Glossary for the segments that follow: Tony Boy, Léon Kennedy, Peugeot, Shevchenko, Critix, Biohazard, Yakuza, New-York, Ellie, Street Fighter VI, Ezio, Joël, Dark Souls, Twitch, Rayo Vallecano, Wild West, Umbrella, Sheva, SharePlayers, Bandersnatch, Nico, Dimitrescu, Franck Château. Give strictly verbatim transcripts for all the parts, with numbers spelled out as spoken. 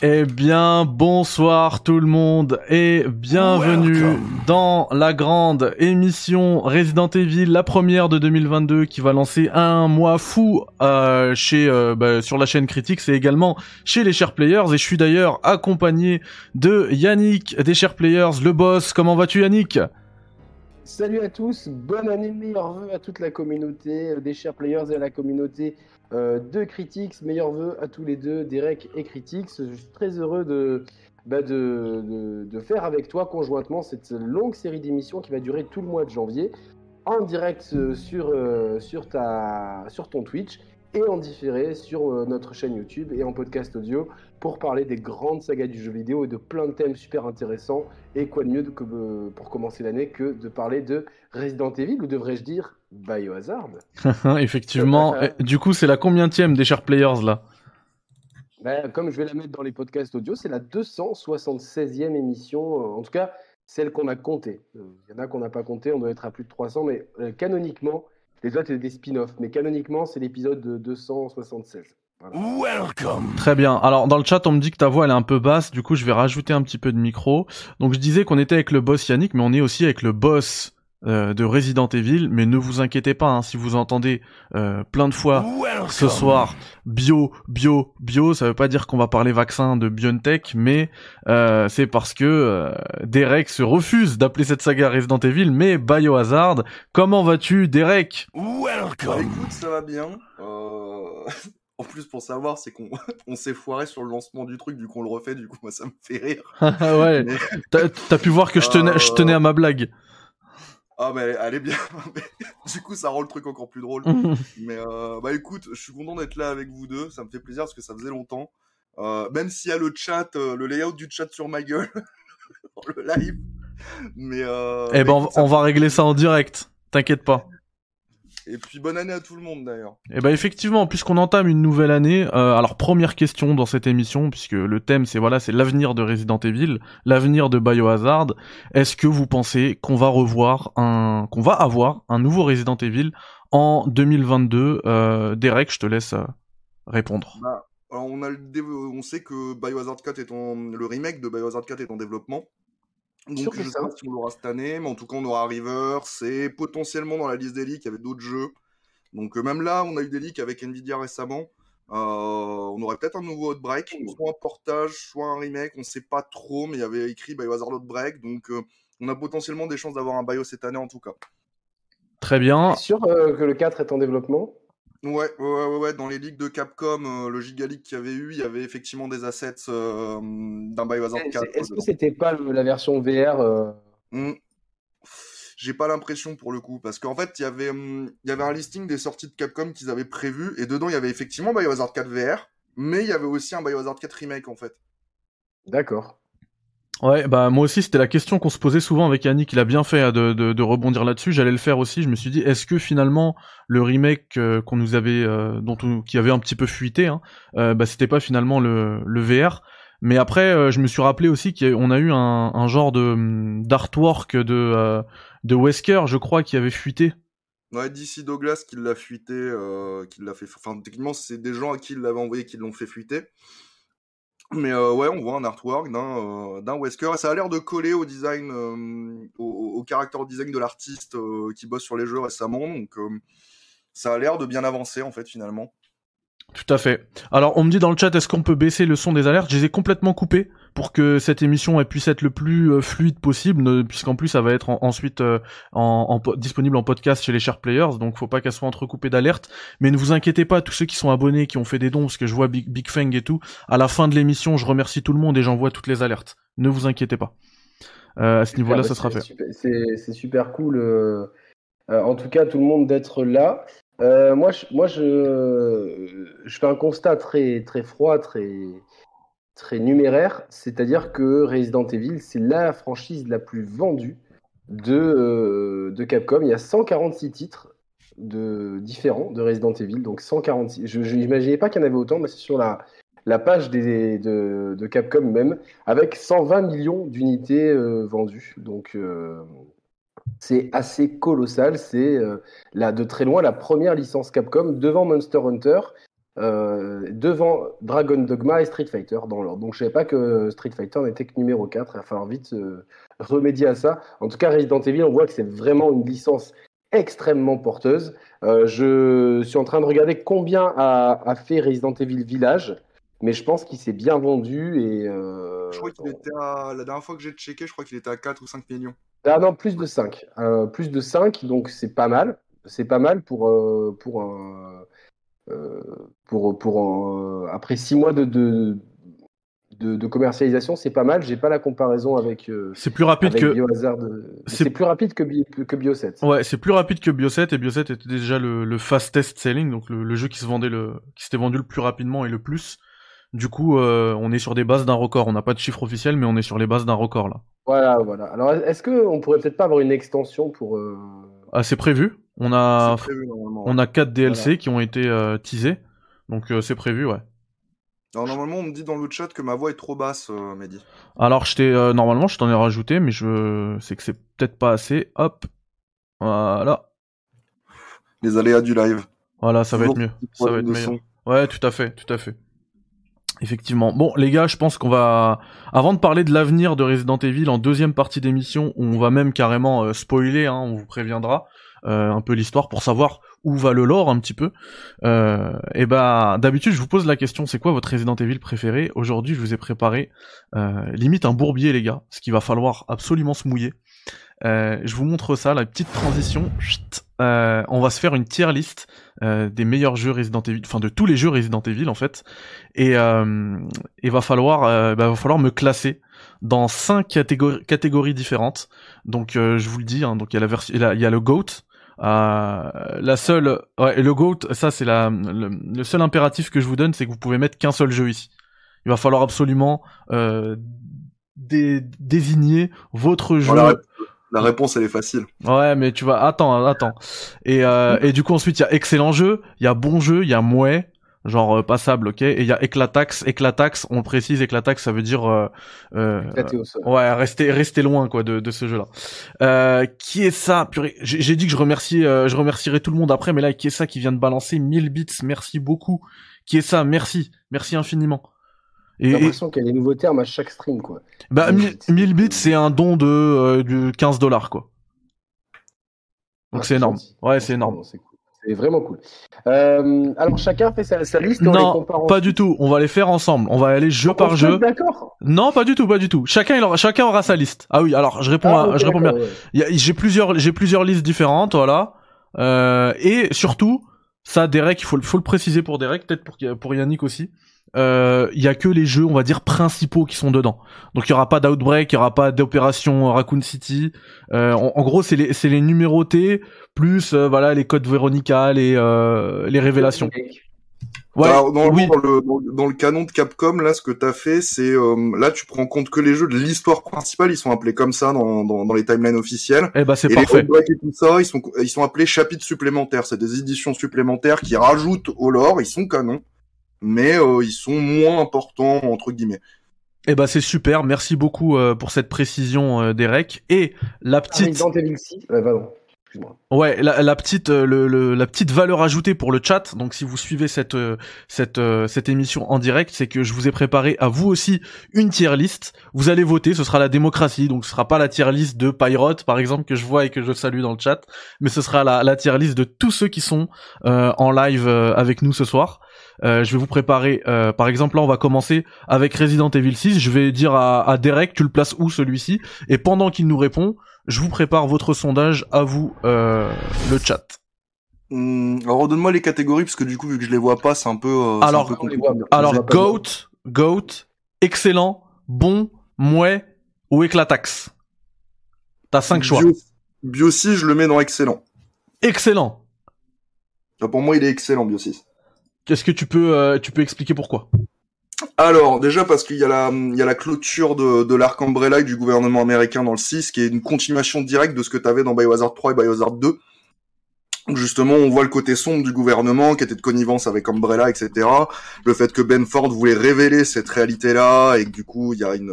Eh bien, bonsoir tout le monde et bienvenue Welcome. Dans la grande émission Resident Evil, la première de deux mille vingt-deux qui va lancer un mois fou euh, chez euh, bah, sur la chaîne Critix et également chez les SharePlayers. Et je suis d'ailleurs accompagné de Yannick des SharePlayers, le boss. Comment vas-tu, Yannick ? Salut à tous, bonne année, meilleurs vœux à toute la communauté des SharePlayers et à la communauté euh, de Critix. Meilleurs vœux à tous les deux, Derek et Critix. Je suis très heureux de, bah de, de, de faire avec toi conjointement cette longue série d'émissions qui va durer tout le mois de janvier, en direct sur, euh, sur, ta, sur ton Twitch et en différé sur euh, notre chaîne YouTube et en podcast audio pour parler des grandes sagas du jeu vidéo et de plein de thèmes super intéressants. Et quoi de mieux de, euh, pour commencer l'année que de parler de Resident Evil, ou devrais-je dire Biohazard. Effectivement. Euh, du coup, c'est la combientième des SharePlayers là ? Bah, comme je vais la mettre dans les podcasts audio, c'est la deux cent soixante-seizième émission, euh, en tout cas celle qu'on a comptée. Il euh, y en a qu'on n'a pas comptée, on doit être à plus de trois cents, mais euh, canoniquement, les autres, c'est des spin-offs, mais canoniquement, c'est l'épisode de deux cent soixante-seize. Voilà. Welcome. Très bien. Alors, dans le chat, on me dit que ta voix, elle est un peu basse. Du coup, je vais rajouter un petit peu de micro. Donc, je disais qu'on était avec le boss Yannick, mais on est aussi avec le boss euh, de Resident Evil. Mais ne vous inquiétez pas, hein, si vous entendez euh, plein de fois Welcome. Ce soir bio, bio, bio, ça veut pas dire qu'on va parler vaccin de BioNTech, mais euh, c'est parce que euh, Derek se refuse d'appeler cette saga Resident Evil, mais Biohazard. Comment vas-tu, Derek ? Welcome. Bah, écoute, ça va bien. Euh... En plus, pour savoir, c'est qu'on on s'est foiré sur le lancement du truc, du coup on le refait, du coup moi ça me fait rire. Ah ouais, mais... t'as, t'as pu voir que je tenais, euh... je tenais à ma blague. Ah bah elle est bien, du coup ça rend le truc encore plus drôle. Mais euh, bah écoute, je suis content d'être là avec vous deux, ça me fait plaisir parce que ça faisait longtemps. Euh, même s'il y a le chat, euh, le layout du chat sur ma gueule, dans le live. Mais euh, eh ben on, on va régler ça en direct, t'inquiète pas. Et puis bonne année à tout le monde d'ailleurs. Et bah effectivement, puisqu'on entame une nouvelle année, euh, alors première question dans cette émission, puisque le thème c'est voilà, c'est l'avenir de Resident Evil, l'avenir de Biohazard. Est-ce que vous pensez qu'on va revoir un, qu'on va avoir un nouveau Resident Evil en deux mille vingt-deux ? euh, Derek, je te laisse euh, répondre. Bah, alors on a le dé- on sait que Biohazard quatre est en le remake de Biohazard quatre est en développement. Donc je ne sais pas si on l'aura cette année, mais en tout cas on aura River, c'est potentiellement dans la liste des leaks, il y avait d'autres jeux. Donc euh, même là, on a eu des leaks avec Nvidia récemment, euh, on aurait peut-être un nouveau Outbreak, soit un portage, soit un remake, on ne sait pas trop, mais il y avait écrit Biohazard Outbreak, donc euh, on a potentiellement des chances d'avoir un Bio cette année en tout cas. Très bien. C'est sûr euh, que le quatre est en développement ? Ouais, ouais, ouais, ouais, dans les leaks de Capcom, euh, le Giga Leak qu'il y avait eu, il y avait effectivement des assets euh, d'un Biohazard quatre. Est-ce que c'était pas le, la version V R euh... mmh. J'ai pas l'impression pour le coup, parce qu'en fait, il y avait, hum, il y avait un listing des sorties de Capcom qu'ils avaient prévu, et dedans, il y avait effectivement Biohazard quatre V R, mais il y avait aussi un Biohazard quatre Remake en fait. D'accord. Ouais, bah moi aussi c'était la question qu'on se posait souvent avec Yannick, il a bien fait de, de, de rebondir là-dessus, j'allais le faire aussi, je me suis dit est-ce que finalement le remake euh, qu'on nous avait, euh, dont on, qui avait un petit peu fuité, hein, euh, bah c'était pas finalement le, le V R, mais après euh, je me suis rappelé aussi qu'on a eu un, un genre de d'artwork de, euh, de Wesker je crois qui avait fuité. Ouais, D C Douglas qui l'a fuité, euh, qui l'a fait, enfin techniquement c'est des gens à qui il l'avait envoyé qui l'ont fait fuiter. Mais euh, ouais, on voit un artwork d'un, euh, d'un Wesker, et ça a l'air de coller au design, euh, au, au caractère design de l'artiste euh, qui bosse sur les jeux récemment, donc euh, ça a l'air de bien avancer en fait finalement. Tout à fait. Alors on me dit dans le chat, est-ce qu'on peut baisser le son des alertes ? Je les ai complètement coupés pour que cette émission elle puisse être le plus euh, fluide possible, puisqu'en plus ça va être en, ensuite euh, en, en po- disponible en podcast chez les SharePlayers, donc faut pas qu'elle soit entrecoupée d'alertes. Mais ne vous inquiétez pas, tous ceux qui sont abonnés, qui ont fait des dons, parce que je vois Big, Big Fang et tout, à la fin de l'émission je remercie tout le monde et j'envoie toutes les alertes. Ne vous inquiétez pas. Euh, à ce super, niveau-là ça sera fait. Super, c'est, c'est super cool, euh, euh, en tout cas tout le monde d'être là. Euh, moi, je, moi je, je fais un constat très, très froid, très, très numéraire, c'est-à-dire que Resident Evil, c'est la franchise la plus vendue de, euh, de Capcom. Il y a cent quarante-six titres de, différents de Resident Evil, donc cent quarante-six. Je n'imaginais pas qu'il y en avait autant, mais c'est sur la, la page des, de, de Capcom même, avec cent vingt millions d'unités euh, vendues, donc... Euh, c'est assez colossal, c'est euh, là, de très loin la première licence Capcom devant Monster Hunter, euh, devant Dragon Dogma et Street Fighter dans l'ordre. Donc je ne savais pas que Street Fighter n'était que numéro quatre, il va falloir vite euh, remédier à ça. En tout cas, Resident Evil, on voit que c'est vraiment une licence extrêmement porteuse. Euh, je suis en train de regarder combien a, a fait Resident Evil Village, mais je pense qu'il s'est bien vendu. Et, euh, je crois qu'il était à, la dernière fois que j'ai checké, je crois qu'il était à quatre ou cinq millions. Ah non, plus de cinq. Euh, plus de cinq, donc c'est pas mal. C'est pas mal pour, euh, pour, un, euh, pour, pour un, après six mois de, de, de, de commercialisation, c'est pas mal. J'ai pas la comparaison avec, euh, c'est plus rapide avec que... Biohazard. C'est... c'est plus rapide que, Bi... que Bio sept. Ouais, c'est plus rapide que Bio sept, et Bio sept était déjà le, le fastest selling, donc le, le jeu qui se vendait le... qui s'était vendu le plus rapidement et le plus. Du coup, euh, on est sur des bases d'un record. On n'a pas de chiffre officiel, mais on est sur les bases d'un record, là. Voilà, voilà. Alors, est-ce qu'on pourrait peut-être pas avoir une extension pour... Euh... Ah, c'est prévu. On a, c'est prévu, normalement. On a quatre D L C voilà. qui ont été euh, teasés. Donc, euh, c'est prévu, ouais. Alors, normalement, on me dit dans le chat que ma voix est trop basse, euh, Mehdi. Alors, je t'ai, euh, normalement, je t'en ai rajouté, mais je c'est que c'est peut-être pas assez. Hop. Voilà. Les aléas du live. Voilà, ça toujours va être mieux. Ça va être meilleur. Son. Ouais, tout à fait, tout à fait. Effectivement. Bon, les gars, je pense qu'on va... Avant de parler de l'avenir de Resident Evil, en deuxième partie d'émission, on va même carrément euh, spoiler, hein, on vous préviendra, euh, un peu l'histoire pour savoir où va le lore un petit peu. Euh, et bah, d'habitude, je vous pose la question, c'est quoi votre Resident Evil préféré ? Aujourd'hui, je vous ai préparé euh, limite un bourbier, les gars, ce qu'il va falloir absolument se mouiller. Euh, je vous montre ça, la petite transition. Chut, euh, on va se faire une tier list euh, des meilleurs jeux Resident Evil, enfin de tous les jeux Resident Evil en fait. Et euh, il va falloir, euh, bah, va falloir me classer dans cinq catégories, catégories différentes. Donc euh, je vous le dis, hein, donc il y a la version, il y a, il y a le GOAT. Euh, la seule, ouais, le GOAT, ça c'est la, le, le seul impératif que je vous donne, c'est que vous pouvez mettre qu'un seul jeu ici. Il va falloir absolument euh, dé- désigner votre jeu. Voilà. La réponse, elle est facile. Ouais, mais tu vas... Attends, attends. Et, euh, et du coup, ensuite, il y a excellent jeu, il y a bon jeu, il y a mouais, genre euh, passable, ok ? Et il y a éclataxe. Éclataxe, on le précise, éclataxe, ça veut dire... Euh, euh, ouais, rester, rester loin, quoi, de, de ce jeu-là. Euh, qui est ça ? Purée, j'ai, j'ai dit que je, remercie, euh, je remercierai tout le monde après, mais là, qui est ça qui vient de balancer mille bits ? Merci beaucoup. Qui est ça ? Merci. Merci infiniment. J'ai l'impression et... qu'il y a des nouveaux termes à chaque stream, quoi. Bah, mille bits, c'est un don de, euh, de quinze dollars, quoi. Donc ah, c'est énorme. Ouais, c'est énorme. C'est, cool. C'est vraiment cool. Euh, alors chacun fait sa, sa liste. Non, on les compare pas du tout. On va les faire ensemble. On va aller jeu on par jeu. D'accord. Non, pas du tout, pas du tout. Chacun, il aura, chacun aura sa liste. Ah oui. Alors je réponds, ah, à, okay, je réponds bien. Ouais. Y a, j'ai plusieurs, j'ai plusieurs listes différentes, voilà. Euh, et surtout, ça, Derek, il faut, faut le préciser pour Derek, peut-être pour, pour Yannick aussi. Il euh, y a que les jeux, on va dire, principaux qui sont dedans. Donc il y aura pas d'Outbreak, il y aura pas d'Opération Raccoon City. Euh, en, en gros, c'est les c'est les numérotés plus euh, voilà les codes Veronica, les euh, les révélations. Ouais. Dans, dans, oui. dans, le, dans, dans le canon de Capcom, là, ce que t'as fait, c'est euh, là tu prends compte que les jeux de l'histoire principale, ils sont appelés comme ça dans dans, dans les timelines officielles. Eh ben c'est et parfait. Les Outbreak et tout ça, ils sont ils sont appelés chapitres supplémentaires. C'est des éditions supplémentaires qui rajoutent au lore. Ils sont canons. Mais euh, ils sont moins importants, entre guillemets. Eh ben c'est super, merci beaucoup euh, pour cette précision, euh, Derek. Et la petite... Ah, ouais, pardon. Excuse-moi. Ouais, la, la petite, euh, le, le, la petite valeur ajoutée pour le chat. Donc si vous suivez cette, euh, cette, euh, cette émission en direct, c'est que je vous ai préparé à vous aussi une tier list. Vous allez voter, ce sera la démocratie. Donc ce sera pas la tier list de Pyrote, par exemple, que je vois et que je salue dans le chat, mais ce sera la, la tier list de tous ceux qui sont euh, en live euh, avec nous ce soir. Euh, je vais vous préparer, euh, par exemple là on va commencer avec Resident Evil six, je vais dire à, à Derek tu le places où celui-ci, et pendant qu'il nous répond, je vous prépare votre sondage à vous, euh, le chat. Mmh, alors redonne-moi les catégories, parce que du coup vu que je les vois pas c'est un peu... Euh, alors, un peu voit, alors GOAT, GOAT, excellent, bon, mouais ou éclataxe. T'as cinq choix. Bio, Bio six je le mets dans excellent. Excellent. Là, pour moi il est excellent Bio six. Est-ce que tu peux euh, tu peux expliquer pourquoi ? Alors, déjà parce qu'il y a la il y a la clôture de de l'arc Umbrella et du gouvernement américain dans le six, qui est une continuation directe de ce que tu avais dans Biohazard trois et Biohazard deux. Justement, on voit le côté sombre du gouvernement qui était de connivence avec Umbrella, et cetera. Le fait que Benford voulait révéler cette réalité-là et que du coup, il y a une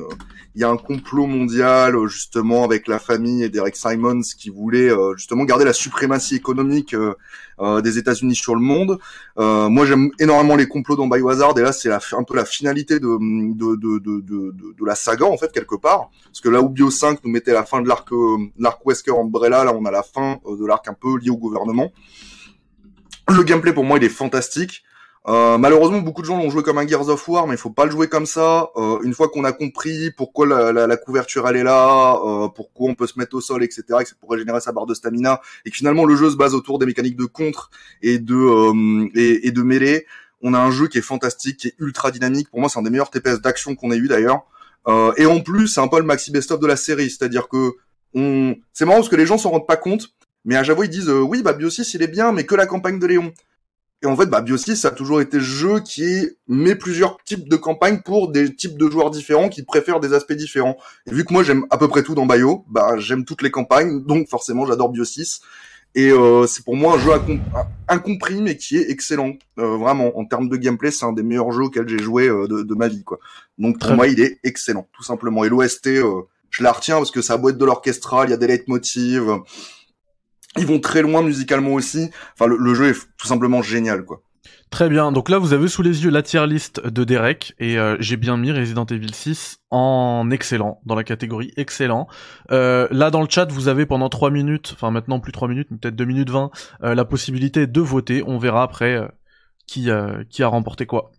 il y a un complot mondial justement avec la famille et Derek Simons qui voulait euh, justement garder la suprématie économique euh, euh, des États-Unis sur le monde. Euh, moi, j'aime énormément les complots dans Biohazard, et là, c'est la, un peu la finalité de de, de, de, de de la saga, en fait, quelque part. Parce que là où Bio cinq nous mettait la fin de l'arc, euh, l'arc Wesker Umbrella, là, on a la fin euh, de l'arc un peu lié au gouvernement. Le gameplay, pour moi, il est fantastique. Euh, malheureusement, beaucoup de gens l'ont joué comme un Gears of War, mais il faut pas le jouer comme ça. Euh, une fois qu'on a compris pourquoi la, la, la couverture elle est là, euh, pourquoi on peut se mettre au sol, et cetera, et que c'est pour régénérer sa barre de stamina, et que finalement le jeu se base autour des mécaniques de contre et de euh, et, et de mêlée, on a un jeu qui est fantastique, qui est ultra dynamique. Pour moi, c'est un des meilleurs T P S d'action qu'on ait eu d'ailleurs. Euh, et en plus, c'est un peu le maxi best-of de la série, c'est-à-dire que on, c'est marrant parce que les gens s'en rendent pas compte, mais à Javo ils disent euh, oui, bah Bio six il est bien, mais que la campagne de Léon. Et en fait, bah, Bio six, ça a toujours été le jeu qui met plusieurs types de campagnes pour des types de joueurs différents qui préfèrent des aspects différents. Et vu que moi, j'aime à peu près tout dans Bio, bah, j'aime toutes les campagnes, donc forcément, j'adore Bio six. Et euh, c'est pour moi un jeu incom- incompris, mais qui est excellent. Euh, vraiment, en termes de gameplay, c'est un des meilleurs jeux auxquels j'ai joué euh, de, de ma vie, quoi. Donc, pour moi, il est excellent, tout simplement. Et l'O S T, euh, je la retiens parce que ça a beau être de l'orchestral, il y a des leitmotivs... Euh, Ils vont très loin musicalement aussi. Enfin, le, le jeu est tout simplement génial, quoi. Très bien. Donc là, vous avez sous les yeux la tier list de Derek. Et euh, j'ai bien mis Resident Evil six en excellent, dans la catégorie excellent. Euh, là, dans le chat, vous avez pendant trois minutes, enfin maintenant plus trois minutes, mais peut-être deux minutes vingt, euh, la possibilité de voter. On verra après euh, qui, euh, qui a remporté quoi.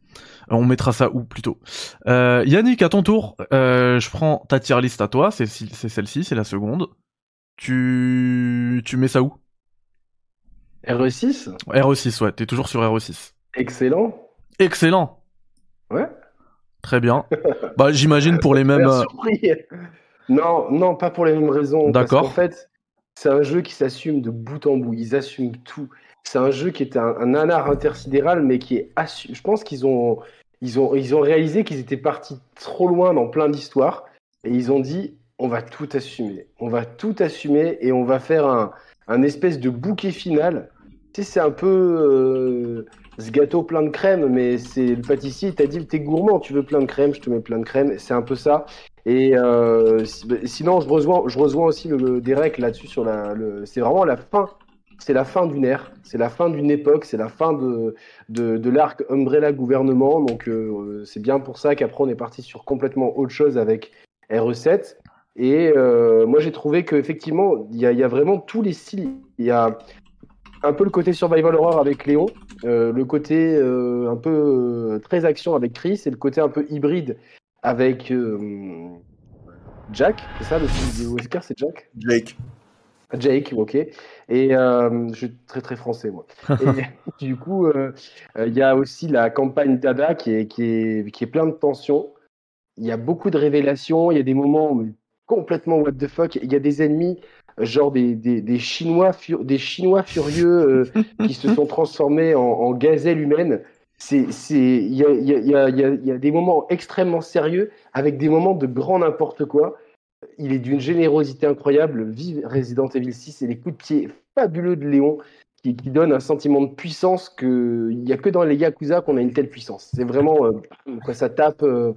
On mettra ça où plutôt. Euh, Yannick, à ton tour, euh, je prends ta tier list à toi. C'est, c'est celle-ci, c'est la seconde. Tu... tu mets ça où? R E six? R E six, ouais, t'es toujours sur R E six. Excellent. Excellent. Ouais. Très bien. Bah, j'imagine pour les mêmes... Euh... Non, non, pas pour les mêmes raisons. D'accord. Parce qu'en fait, c'est un jeu qui s'assume de bout en bout. Ils assument tout. C'est un jeu qui est un, un anard intersidéral, mais qui est... Assu... Je pense qu'ils ont... Ils ont... Ils ont réalisé qu'ils étaient partis trop loin dans plein d'histoires, et ils ont dit... On va tout assumer. On va tout assumer et on va faire un, un espèce de bouquet final. Tu sais, c'est un peu euh, ce gâteau plein de crème, mais c'est le pâtissier, il t'a dit, t'es gourmand, tu veux plein de crème, je te mets plein de crème. C'est un peu ça. Et euh, sinon, je rejoins, je rejoins aussi le, le Derek là-dessus. Sur la, le, c'est vraiment la fin. C'est la fin d'une ère. C'est la fin d'une époque. C'est la fin de, de, de l'arc Umbrella gouvernement. Donc, euh, c'est bien pour ça qu'après, on est parti sur complètement autre chose avec R E sept. Et euh, moi, j'ai trouvé qu'effectivement, il y, y a vraiment tous les styles. Il y a un peu le côté survival horror avec Léon, euh, le côté euh, un peu euh, très action avec Chris, et le côté un peu hybride avec euh, Jack. C'est ça, le film de Wesker, c'est Jack Jake. Jake, ok. Et euh, je suis très, très français, moi. Et du coup, il euh, euh, y a aussi la campagne Dada qui est, qui est, qui est plein de tensions. Il y a beaucoup de révélations. Il y a des moments... complètement what the fuck. Il y a des ennemis, genre des, des, des, Chinois, fur, des Chinois furieux euh, qui se sont transformés en, en gazelles humaines. C'est, c'est, il y a, il y a, il y a, il y a des moments extrêmement sérieux avec des moments de grand n'importe quoi. Il est d'une générosité incroyable. Vive Resident Evil six et les coups de pied fabuleux de Léon qui, qui donnent un sentiment de puissance qu'il n'y a que dans les Yakuza qu'on a une telle puissance. C'est vraiment... Euh, quoi, ça tape... Euh,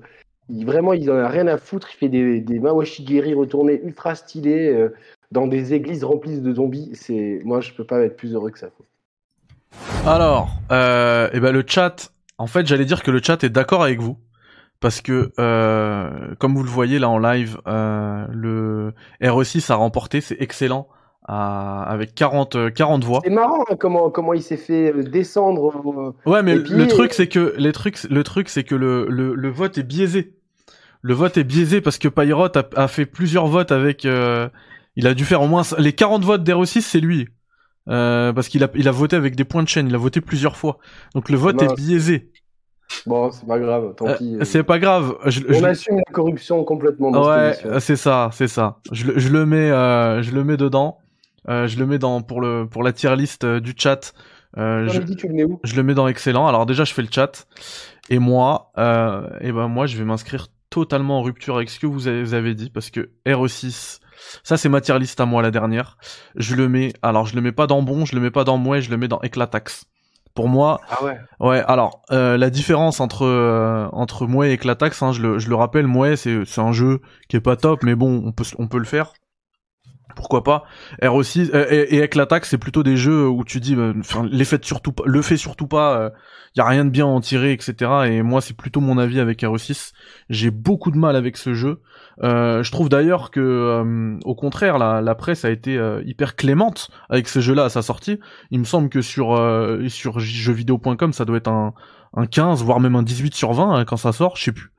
Il, vraiment, il n'en a rien à foutre. Il fait des, des Mawashigiri retournés ultra stylés euh, dans des églises remplies de zombies. C'est... Moi, je peux pas être plus heureux que ça. Alors, euh, et ben le chat... En fait, j'allais dire que le chat est d'accord avec vous. Parce que, euh, comme vous le voyez là en live, euh, le R E six a remporté. C'est excellent. À... Avec quarante voix. C'est marrant hein, comment comment il s'est fait descendre. Euh, ouais, mais le truc et... c'est que les trucs le truc c'est que le le le vote est biaisé. Le vote est biaisé parce que Pyrot a, a fait plusieurs votes avec... Euh, il a dû faire au moins... Les quarante votes d'R six, c'est lui. Euh, parce qu'il a, il a voté avec des points de chaîne. Il a voté plusieurs fois. Donc le vote bah, est biaisé. Bon, c'est pas grave. Tant euh, pis. Euh... C'est pas grave. Je, On je... assume la corruption complètement dans ouais, cette émission. C'est ça, c'est ça. Je, je, le mets, euh, je le mets dedans. Euh, je le mets dans pour, le, pour la tier list euh, du chat. Euh, je, dit, tu le mets où je le mets dans excellent. Alors déjà, je fais le chat. Et moi, euh, et ben moi je vais m'inscrire... totalement en rupture avec ce que vous avez dit, parce que R E six, ça c'est ma tier list à moi, la dernière. Je le mets, alors je le mets pas dans bon, je le mets pas dans mouais, je le mets dans éclatax. Pour moi, ah ouais. Ouais, alors euh, la différence entre euh, entre mouais et éclatax, hein, je le je le rappelle, mouais c'est c'est un jeu qui est pas top, mais bon, on peut on peut le faire. pourquoi pas. R six euh, et, et avec l'attaque, c'est plutôt des jeux où tu dis, euh, les faites surtout pas, le fait surtout pas, euh, y a rien de bien à en tirer, et cetera. Et moi, c'est plutôt mon avis avec R six. J'ai beaucoup de mal avec ce jeu. Euh, je trouve d'ailleurs que, euh, au contraire, la, la presse a été euh, hyper clémente avec ce jeu-là à sa sortie. Il me semble que sur euh, sur jeux vidéo point com, ça doit être un un quinze, voire même un dix-huit sur vingt quand ça sort, je sais plus.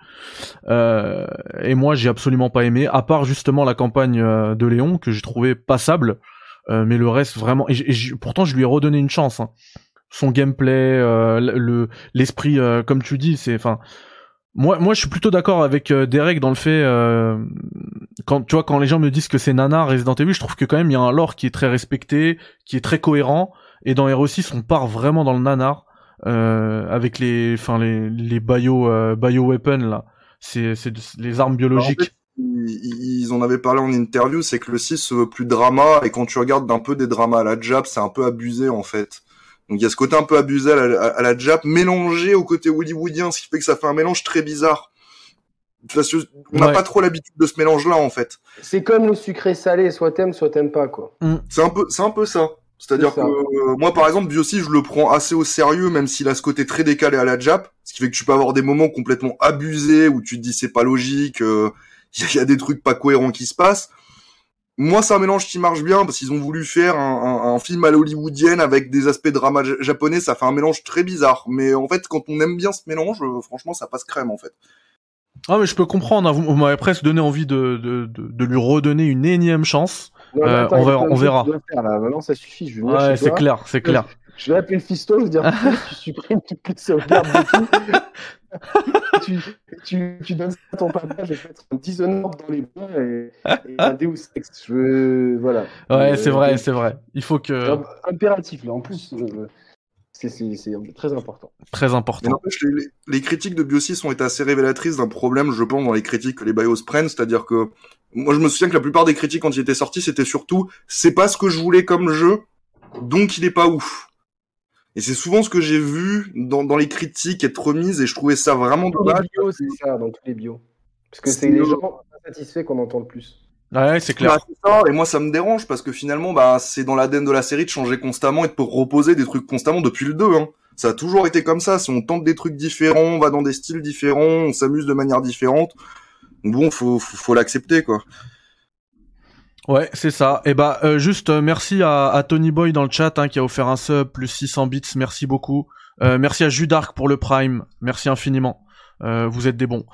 Euh, et moi j'ai absolument pas aimé, à part justement la campagne euh, de Léon que j'ai trouvé passable, euh, mais le reste vraiment, et, et pourtant je lui ai redonné une chance, hein. Son gameplay, euh, le l'esprit, euh, comme tu dis, c'est, enfin, moi moi je suis plutôt d'accord avec euh, Derek dans le fait, euh, quand tu vois, quand les gens me disent que c'est nana Resident Evil, je trouve que quand même il y a un lore qui est très respecté, qui est très cohérent, et dans R six on part vraiment dans le nanar. Euh, avec les, enfin les les bio euh, bio weapons là, c'est c'est de, les armes biologiques. En fait, ils, ils en avaient parlé en interview, c'est que le six se veut plus drama, et quand tu regardes d'un peu des dramas à la Jap, c'est un peu abusé en fait. Donc il y a ce côté un peu abusé à la, à, à la Jap mélangé au côté hollywoodien, ce qui fait que ça fait un mélange très bizarre. Parce que on n'a ouais. pas trop l'habitude de ce mélange là en fait. C'est comme le sucré salé, soit t'aimes soit t'aimes pas quoi. Mm. C'est un peu c'est un peu ça. C'est-à-dire que euh, moi, par exemple, Bio six, je le prends assez au sérieux, même s'il a ce côté très décalé à la Jap, ce qui fait que tu peux avoir des moments complètement abusés où tu te dis c'est pas logique, il euh, y, y a des trucs pas cohérents qui se passent. Moi, c'est un mélange qui marche bien parce qu'ils ont voulu faire un, un, un film à l'hollywoodienne avec des aspects drama japonais, ça fait un mélange très bizarre. Mais en fait, quand on aime bien ce mélange, euh, franchement, ça passe crème en fait. Ah mais je peux comprendre, hein. vous, vous m'avez presque donné envie de, de, de, de lui redonner une énième chance. Non, euh, attends, on verra, on verra. Faire, là. Non, ça suffit, je vais venir ouais, chez c'est toi. clair, c'est clair. Je vais appeler le fisto, je vais dire tu supprimes toutes les sauvegardes de tout. tu, tu, tu donnes ça à ton papa, je vais mettre un Dishonored dans les bois et, et un Deus Ex. Je veux... Voilà. Ouais, euh, c'est vrai, c'est vrai. Il faut que. Impératif, là, en plus. Je... C'est, c'est, c'est très important. Très important. En fait, les, les critiques de Bio six ont été assez révélatrices d'un problème, je pense, dans les critiques que les BIOS prennent. C'est-à-dire que, moi, je me souviens que la plupart des critiques, quand il était sorti, c'était surtout « c'est pas ce que je voulais comme jeu, donc il est pas ouf ». Et c'est souvent ce que j'ai vu dans, dans les critiques être remises, et je trouvais ça vraiment dommage. Dans tous les bios, c'est ça, dans tous les bios. Parce que c'est, c'est les gens pas satisfaits qu'on entend le plus. Ouais, c'est clair. Bah, c'est ça, et moi ça me dérange parce que finalement bah c'est dans l'A D N de la série de changer constamment et de reposer des trucs constamment depuis le deux, hein. Ça a toujours été comme ça, si on tente des trucs différents, on va dans des styles différents, on s'amuse de manière différente. Bon, faut faut, faut l'accepter quoi. Ouais, c'est ça. Et bah euh, juste euh, merci à, à Tony Boy dans le chat, hein, qui a offert un sub plus six cents bits, merci beaucoup. Euh, merci à Judark pour le Prime, merci infiniment. Euh, vous êtes des bons.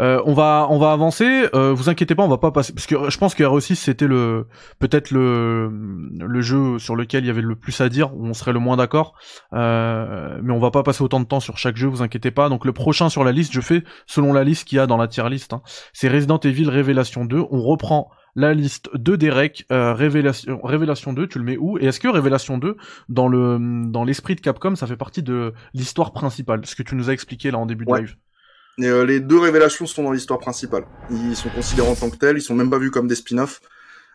Euh, on va on va avancer, euh, vous inquiétez pas, on va pas passer parce que je pense que R six c'était le peut-être le le jeu sur lequel il y avait le plus à dire, où on serait le moins d'accord, euh, mais on va pas passer autant de temps sur chaque jeu, vous inquiétez pas. Donc le prochain sur la liste, je fais selon la liste qu'il y a dans la tier list, hein, c'est Resident Evil Révélation deux. On reprend la liste de Derek, euh, Révélation Révélation deux, tu le mets où? Et est-ce que Révélation deux, dans le dans l'esprit de Capcom, ça fait partie de l'histoire principale, ce que tu nous as expliqué là en début ouais. de live? Et euh, les deux révélations sont dans l'histoire principale. Ils sont considérés en tant que tels, ils sont même pas vus comme des spin-offs.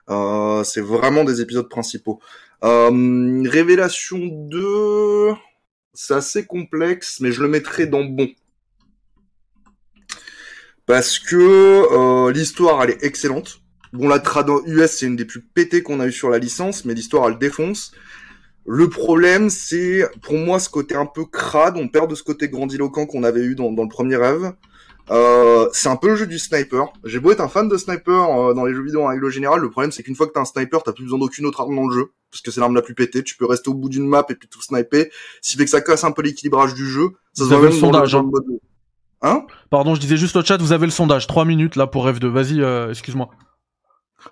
Euh, c'est vraiment des épisodes principaux. Euh, Révélation deux, c'est assez complexe, mais je le mettrai dans bon. Parce que euh, l'histoire, elle est excellente. Bon, la trad U S, c'est une des plus pétées qu'on a eu sur la licence, mais l'histoire, elle défonce. Le problème, c'est, pour moi, ce côté un peu crade, on perd de ce côté grandiloquent qu'on avait eu dans, dans le premier rêve. Euh, c'est un peu le jeu du sniper. J'ai beau être un fan de sniper euh, dans les jeux vidéo en règle générale, le problème, c'est qu'une fois que t'as un sniper, t'as plus besoin d'aucune autre arme dans le jeu, parce que c'est l'arme la plus pétée, tu peux rester au bout d'une map et puis tout sniper, ce qui fait que ça casse un peu l'équilibrage du jeu. Ça se voit même dans le jeu de mode. Hein ? Pardon, je disais juste au chat, vous avez le sondage, trois minutes là pour Rêve deux, vas-y, euh, excuse-moi.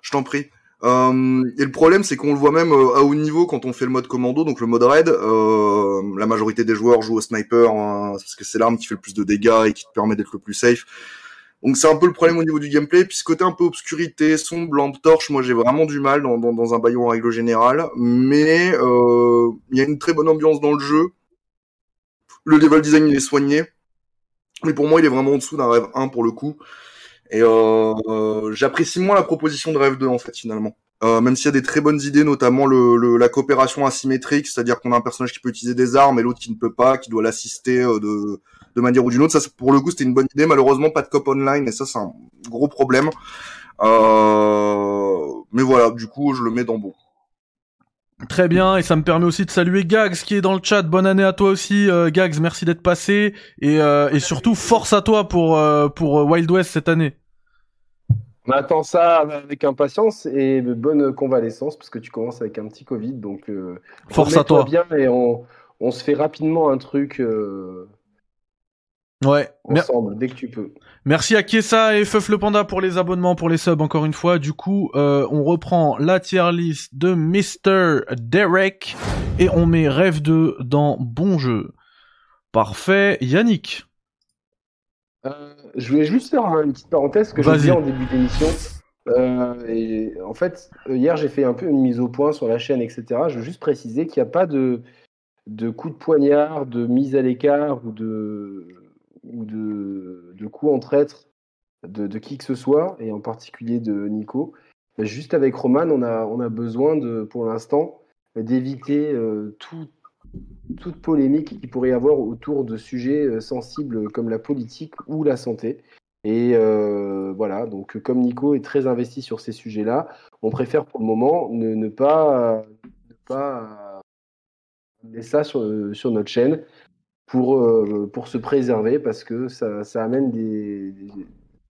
Je t'en prie. Euh, et le problème, c'est qu'on le voit même euh, à haut niveau quand on fait le mode commando, donc le mode raid. Euh, la majorité des joueurs jouent au sniper, hein, parce que c'est l'arme qui fait le plus de dégâts et qui te permet d'être le plus safe. Donc c'est un peu le problème au niveau du gameplay. Puis ce côté un peu obscurité, sombre, lampe torche, moi j'ai vraiment du mal dans, dans, dans un baillon en règle générale. Mais il euh, y a une très bonne ambiance dans le jeu. Le level design, il est soigné. Mais pour moi, il est vraiment en dessous d'un rêve un pour le coup. Et euh, euh, j'apprécie moins la proposition de Rêve deux en fait finalement. Euh, même s'il y a des très bonnes idées, notamment le, le, la coopération asymétrique, c'est-à-dire qu'on a un personnage qui peut utiliser des armes et l'autre qui ne peut pas, qui doit l'assister euh, de, de manière ou d'une autre. Ça, pour le coup, c'était une bonne idée. Malheureusement, pas de cop online et ça, c'est un gros problème. Euh, mais voilà, du coup, je le mets dans bon. Très bien, et ça me permet aussi de saluer Gags qui est dans le chat. Bonne année à toi aussi, euh, Gags, merci d'être passé, et, euh, et surtout, force à toi pour, euh, pour Wild West cette année. On attend ça avec impatience et bonne convalescence, parce que tu commences avec un petit Covid, donc euh, force à toi. Bien, et on, on se fait rapidement un truc... Euh... Ouais, ensemble, Mer- dès que tu peux. Merci à Kessa et Feuf le Panda pour les abonnements, pour les subs encore une fois. Du coup, euh, on reprend la tier list de mister Derek et on met Rêve deux dans Bon Jeu. Parfait, Yannick. Euh, je voulais juste faire une petite parenthèse que Vas-y. je disais en début d'émission. Euh, et en fait, hier j'ai fait un peu une mise au point sur la chaîne, et cetera. Je veux juste préciser qu'il n'y a pas de, de coup de poignard, de mise à l'écart ou de... ou de, de coups en traître de, de qui que ce soit, et en particulier de Nico. Juste avec Roman, on a, on a besoin, de, pour l'instant, d'éviter euh, tout, toute polémique qu'il pourrait y avoir autour de sujets sensibles comme la politique ou la santé. Et euh, voilà, donc comme Nico est très investi sur ces sujets-là, on préfère pour le moment ne, ne pas ne pas mettre ça sur, sur notre chaîne, pour, euh, pour se préserver, parce que ça, ça amène des,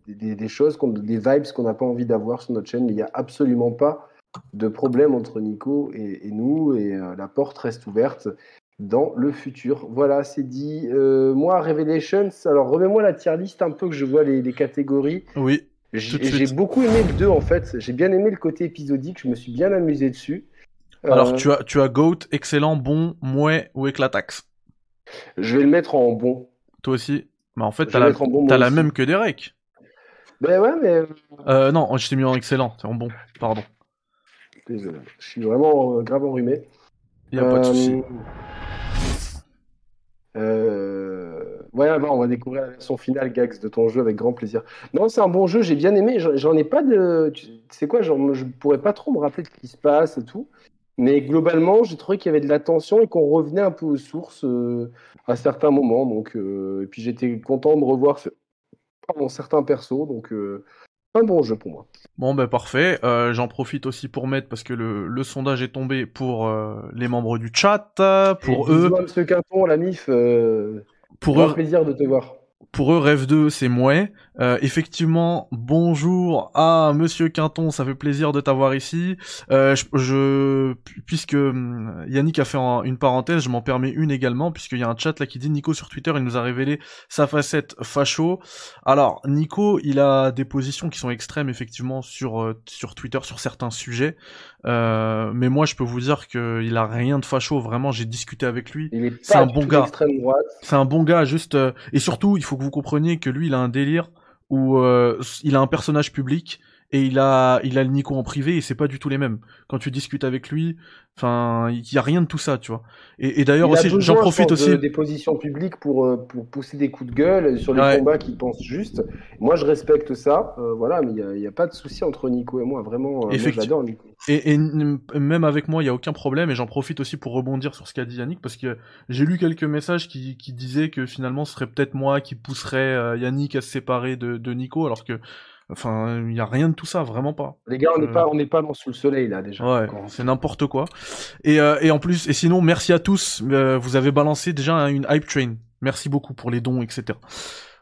des, des, des choses, qu'on, des vibes qu'on n'a pas envie d'avoir sur notre chaîne. Mais il n'y a absolument pas de problème entre Nico et, et nous, et euh, la porte reste ouverte dans le futur. Voilà, c'est dit. Euh, moi, Revelations, alors remets-moi la tier list un peu, que je vois les, les catégories. Oui. J'ai, j'ai beaucoup aimé le deux, en fait. J'ai bien aimé le côté épisodique, je me suis bien amusé dessus. Alors, euh... tu as, tu as Goat, excellent, bon, mouais ou éclataxe. Je vais le mettre en bon. Toi aussi. Bah en fait, t'as la, bon t'as la même que Derek. Ben ouais, mais... Euh, non, je t'ai mis en excellent, c'est en bon, pardon. Désolé, je suis vraiment euh, grave enrhumé. Y'a euh... pas de soucis. Euh... Ouais, bon, on va découvrir la version finale, Gags, de ton jeu avec grand plaisir. Non, c'est un bon jeu, j'ai bien aimé, j'en, j'en ai pas de... Tu sais quoi, genre, je pourrais pas trop me rappeler de ce qui se passe et tout. Mais globalement, j'ai trouvé qu'il y avait de la tension et qu'on revenait un peu aux sources euh, à certains moments. Donc, euh, et puis j'étais content de revoir ce... Pardon, certains persos. Donc, euh, un bon jeu pour moi. Bon, ben parfait. Euh, j'en profite aussi pour mettre, parce que le, le sondage est tombé pour euh, les membres du chat. Pour et eux. Bisous à Monsieur Quinton, la M I F. Euh, pour eux. Un plaisir de te voir. Pour eux, Rêve deux, c'est mouais. Euh, effectivement, bonjour à Monsieur Quinton, ça fait plaisir de t'avoir ici. Euh, je, je, puisque Yannick a fait un, une parenthèse, je m'en permets une également, puisqu'il y a un chat là qui dit Nico sur Twitter, il nous a révélé sa facette facho. Alors, Nico, il a des positions qui sont extrêmes, effectivement, sur euh, sur Twitter, sur certains sujets. Euh, mais moi, je peux vous dire qu'il a rien de facho, vraiment, j'ai discuté avec lui. Il est pas c'est un bon gars. C'est un bon gars, juste... Euh, et surtout, il faut que vous compreniez que lui, il a un délire où euh, il a un personnage public et il a, il a le Nico en privé, et c'est pas du tout les mêmes. Quand tu discutes avec lui, enfin, il y a rien de tout ça, tu vois. Et, et d'ailleurs il aussi, j'en profite je pense, aussi de, des positions publiques pour pour pousser des coups de gueule sur les ouais. combats qu'il pense juste. Moi, je respecte ça, euh, voilà, mais il y a, y a pas de souci entre Nico et moi, vraiment. Euh, moi, j'adore Nico. Et, et même avec moi, il y a aucun problème. Et j'en profite aussi pour rebondir sur ce qu'a dit Yannick, parce que j'ai lu quelques messages qui qui disaient que finalement, ce serait peut-être moi qui pousserais Yannick à se séparer de de Nico, alors que enfin, il n'y a rien de tout ça, vraiment pas. Les gars, on n'est euh... pas, on n'est pas dans sous le soleil, là, déjà. Ouais, quand... c'est n'importe quoi. Et, euh, et en plus, et sinon, merci à tous. Euh, vous avez balancé déjà une hype train. Merci beaucoup pour les dons, et cetera.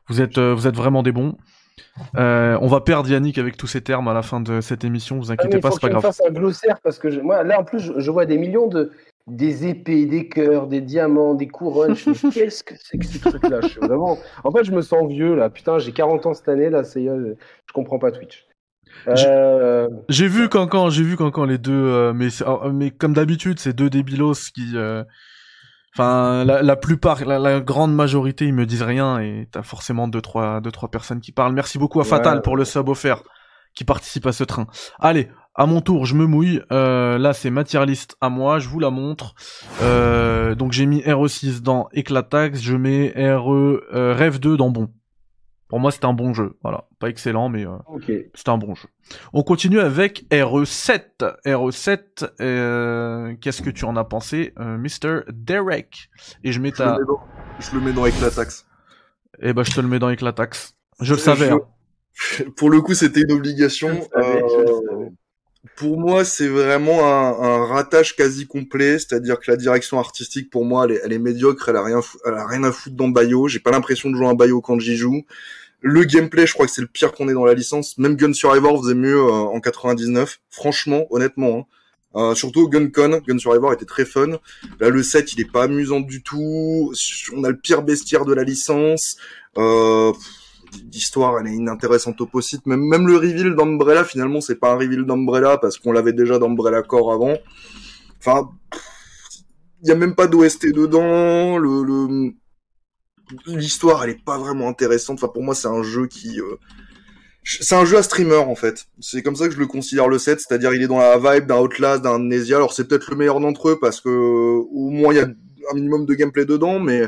Vous êtes, euh, vous êtes vraiment des bons. Euh, on va perdre Yannick avec tous ces termes à la fin de cette émission. Vous inquiétez ah, pas, c'est pas grave. Il faut que je fasse un glossaire, parce que je... moi, là, en plus, je, je vois des millions de... des épées, des cœurs, des diamants, des couronnes. Je me dis, qu'est-ce que c'est que ce truc-là? Je suis vraiment... En fait, je me sens vieux, là. Putain, j'ai quarante ans cette année, là. C'est... Je comprends pas Twitch. Euh... J'ai vu Cancan, j'ai vu Cancan, les deux... Euh, mais, mais comme d'habitude, c'est deux débilos qui... Euh... Enfin, la, la plupart, la, la grande majorité, ils me disent rien, et t'as forcément deux, trois, deux, trois personnes qui parlent. Merci beaucoup à Fatal ouais, pour le sub offert, qui participe à ce train. Allez, à mon tour, je me mouille. Euh, là, c'est ma tier list à moi. Je vous la montre. Euh, donc, j'ai mis R E six dans Éclatax. Je mets R E euh, Rêve deux dans Bon. Pour moi, c'était un bon jeu. Voilà, pas excellent, mais euh, okay. C'était un bon jeu. On continue avec R E sept. R E sept. Euh, qu'est-ce que tu en as pensé, euh, mister Derek? Et je mets ta. Je le mets dans, je le mets dans Éclatax. Eh ben, je te le mets dans Éclatax. Je le savais. Je... Hein. Pour le coup, c'était une obligation. Je le savais, euh... je le savais. Pour moi, c'est vraiment un, un ratage quasi complet, c'est-à-dire que la direction artistique, pour moi, elle est, elle est médiocre, elle a rien, elle a rien à foutre dans Bio. J'ai pas l'impression de jouer un Bio quand j'y joue. Le gameplay, je crois que c'est le pire qu'on ait dans la licence. Même Gun Survivor faisait mieux euh, en quatre-vingt-dix-neuf. Franchement, honnêtement. Hein. Euh, surtout Gun Con, Gun Survivor était très fun. Là, le set, il est pas amusant du tout. On a le pire bestiaire de la licence. Euh... L'histoire, elle est inintéressante au possible. Même, même le reveal d'Umbrella, finalement, c'est pas un reveal d'Umbrella parce qu'on l'avait déjà d'Umbrella Corps avant. Enfin, il y a même pas d'O S T dedans. Le, le, l'histoire, elle est pas vraiment intéressante. Enfin, pour moi, c'est un jeu qui, euh... c'est un jeu à streamer, en fait. C'est comme ça que je le considère, le set. C'est-à-dire, il est dans la vibe d'un Outlast, d'un Amnesia. Alors, c'est peut-être le meilleur d'entre eux parce que, au moins, il y a un minimum de gameplay dedans, mais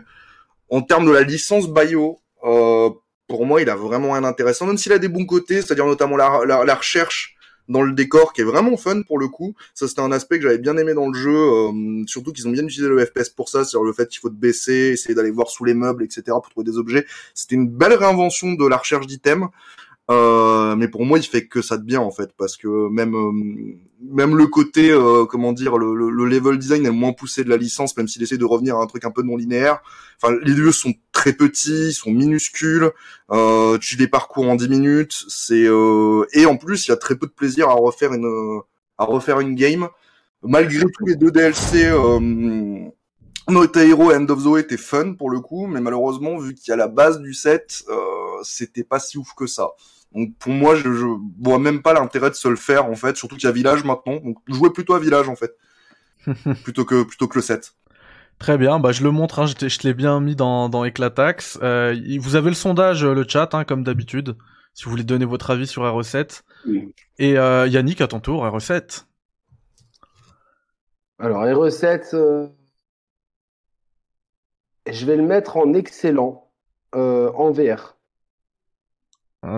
en termes de la licence Bio, euh, pour moi, il a vraiment un intéressant, même s'il a des bons côtés, c'est-à-dire notamment la, la, la recherche dans le décor, qui est vraiment fun pour le coup. Ça, c'était un aspect que j'avais bien aimé dans le jeu, euh, surtout qu'ils ont bien utilisé le F P S pour ça, c'est-à-dire le fait qu'il faut te baisser, essayer d'aller voir sous les meubles, et cetera, pour trouver des objets. C'était une belle réinvention de la recherche d'items, euh, mais pour moi, il fait que ça de bien, en fait, parce que même euh, même le côté, euh, comment dire, le, le, le level design est moins poussé de la licence, même s'il essaie de revenir à un truc un peu non linéaire. Enfin, les lieux sont très petits, ils sont minuscules, euh, tu les parcours en dix minutes, c'est euh... et en plus il y a très peu de plaisir à refaire une à refaire une game. Malgré tout, les deux D L C euh... No Hero et End of Zoe étaient fun pour le coup, mais malheureusement vu qu'il y a la base du set, euh, c'était pas si ouf que ça. Donc pour moi, je, je vois même pas l'intérêt de se le faire en fait, surtout qu'il y a Village maintenant, donc jouez plutôt à Village en fait, plutôt que plutôt que le set. Très bien, bah je le montre, hein, je, je l'ai bien mis dans, dans Éclatax. Euh, vous avez le sondage, le chat, hein, comme d'habitude, si vous voulez donner votre avis sur R E sept. Oui. Et euh, Yannick, à ton tour, R E sept. Alors R E sept, euh... je vais le mettre en excellent, euh, en V R.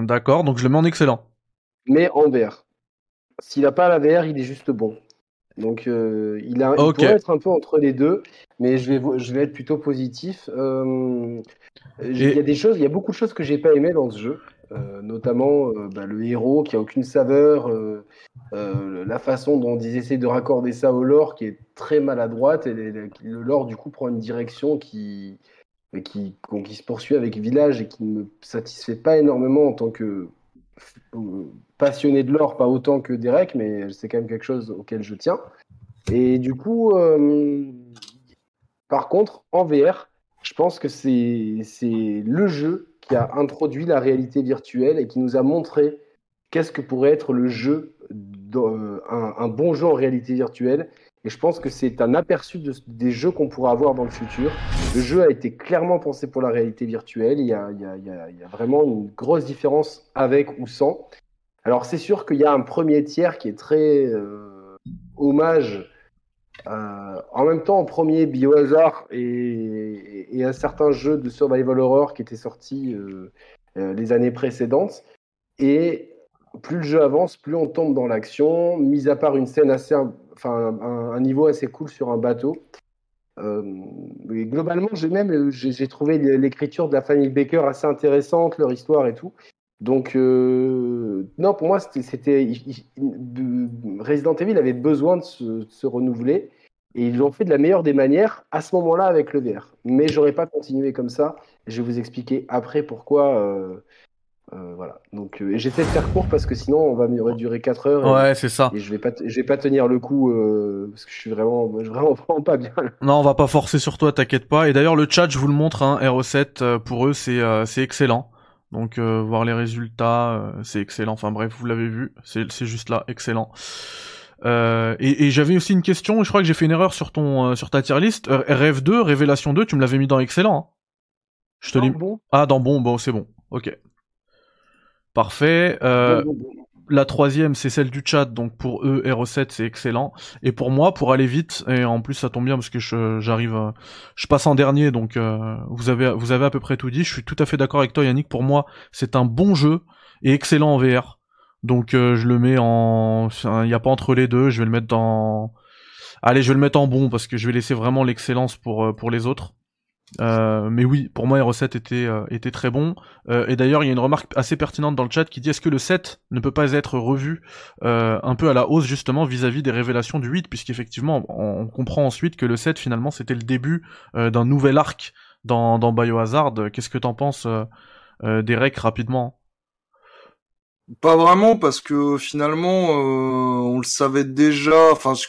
D'accord, donc je le mets en excellent. Mais en V R. S'il n'a pas la V R, il est juste bon. Donc euh, il, a, okay. Il pourrait être un peu entre les deux, mais je vais, je vais être plutôt positif. Euh, il y a des choses, il y a beaucoup de choses que j'ai pas aimées dans ce jeu, euh, notamment euh, bah, le héros qui a aucune saveur, euh, euh, la façon dont ils essaient de raccorder ça au lore qui est très maladroite, et les, les, le lore du coup prend une direction qui, qui, qui se poursuit avec Village et qui ne me satisfait pas énormément en tant que passionné de l'or, pas autant que Derek, mais c'est quand même quelque chose auquel je tiens. Et du coup, euh, par contre, en V R, je pense que c'est, c'est le jeu qui a introduit la réalité virtuelle et qui nous a montré qu'est-ce que pourrait être le jeu, un, un bon jeu en réalité virtuelle. Et je pense que c'est un aperçu de, des jeux qu'on pourra avoir dans le futur. Le jeu a été clairement pensé pour la réalité virtuelle. Il y a, il y a, il y a vraiment une grosse différence avec ou sans. Alors, c'est sûr qu'il y a un premier tiers qui est très euh, hommage. Euh, en même temps, en premier, Biohazard et, et, et un certain jeu de survival horror qui était sorti euh, euh, les années précédentes. Et plus le jeu avance, plus on tombe dans l'action, mis à part une scène assez... Enfin, un, un niveau assez cool sur un bateau. Euh, et globalement, j'ai même j'ai, j'ai trouvé l'écriture de la famille Baker assez intéressante, leur histoire et tout. Donc, euh, non, pour moi, c'était, c'était il, il, Resident Evil avait besoin de se, de se renouveler et ils l'ont fait de la meilleure des manières à ce moment-là avec le V R. Mais j'aurais pas continué comme ça. Je vais vous expliquer après pourquoi. Euh, Euh, voilà. Donc, euh, j'essaie de faire court parce que sinon on va durer quatre heures. Et, ouais, c'est ça. Et je vais pas, t- je vais pas tenir le coup euh, parce que je suis vraiment, je suis vraiment, vraiment pas bien. Non, on va pas forcer sur toi, t'inquiète pas. Et d'ailleurs, le chat, je vous le montre, hein, R E sept, euh, pour eux, c'est, euh, c'est excellent. Donc, euh, voir les résultats, euh, c'est excellent. Enfin bref, vous l'avez vu, c'est, c'est juste là, excellent. Euh, et, et j'avais aussi une question. Je crois que j'ai fait une erreur sur ton, euh, sur ta tier list. Euh, R F deux, Révélation deux, tu me l'avais mis dans excellent. Hein. Je te l'ai. Bon. Ah, dans bon, bon, c'est bon. Ok. Parfait. Euh, la troisième, c'est celle du chat. Donc pour eux, R E sept, c'est excellent. Et pour moi, pour aller vite, et en plus ça tombe bien parce que je, j'arrive, je passe en dernier. Donc euh, vous avez, vous avez à peu près tout dit. Je suis tout à fait d'accord avec toi, Yannick. Pour moi, c'est un bon jeu et excellent en V R. Donc euh, je le mets en, il y a pas entre les deux. Je vais le mettre dans. Allez, je vais le mettre en bon parce que je vais laisser vraiment l'excellence pour pour les autres. Euh, mais oui, pour moi, R sept était, euh, était très bon. Euh, et d'ailleurs, il y a une remarque assez pertinente dans le chat qui dit: est-ce que le sept ne peut pas être revu euh, un peu à la hausse, justement, vis-à-vis des révélations du huit, puisqu'effectivement, on, on comprend ensuite que le sept, finalement, c'était le début euh, d'un nouvel arc dans, dans Biohazard. Qu'est-ce que t'en penses, euh, euh, Derek, rapidement ? Pas vraiment, parce que finalement, euh, on le savait déjà. Enfin, je...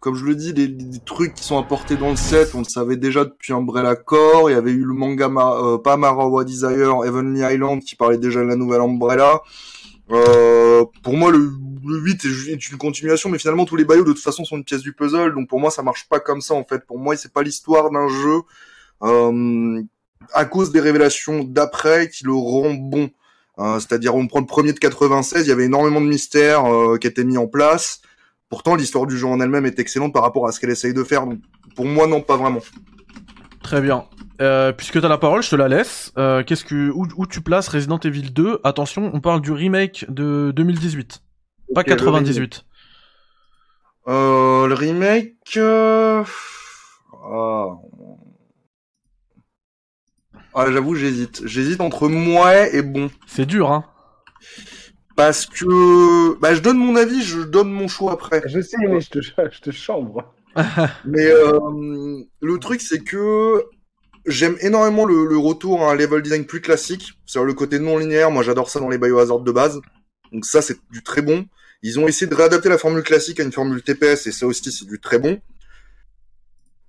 Comme je le dis, les, les trucs qui sont apportés dans le set, on le savait déjà depuis Umbrella Corps. Il y avait eu le manga Ma, euh, pas Marawa Desire, Heavenly Island, qui parlait déjà de la nouvelle Umbrella. Euh, pour moi, le, le huit est, est une continuation, mais finalement, tous les bios, de toute façon, sont une pièce du puzzle. Donc pour moi, ça marche pas comme ça, en fait. Pour moi, c'est pas l'histoire d'un jeu euh, à cause des révélations d'après qui le rend bon. Euh, c'est-à-dire, on prend le premier de quatre-vingt-seize, il y avait énormément de mystères euh, qui étaient mis en place. Pourtant, l'histoire du jeu en elle-même est excellente par rapport à ce qu'elle essaye de faire. Donc, pour moi, non, pas vraiment. Très bien. Euh, puisque t'as la parole, je te la laisse. Euh, qu'est-ce que, où, où tu places Resident Evil deux? Attention, on parle du remake de deux mille dix-huit. Okay, pas quatre-vingt-dix-huit. Le remake... Euh, le remake... Euh... Ah... ah, j'avoue, j'hésite. J'hésite entre moi et bon. C'est dur, hein. Parce que bah je donne mon avis, je donne mon choix après. Je sais, mais je te, je te chambre. Mais euh, le truc, c'est que j'aime énormément le, le retour à un level design plus classique, c'est-à-dire le côté non linéaire. Moi, j'adore ça dans les Biohazard de base. Donc ça, c'est du très bon. Ils ont essayé de réadapter la formule classique à une formule T P S, et ça aussi, c'est du très bon.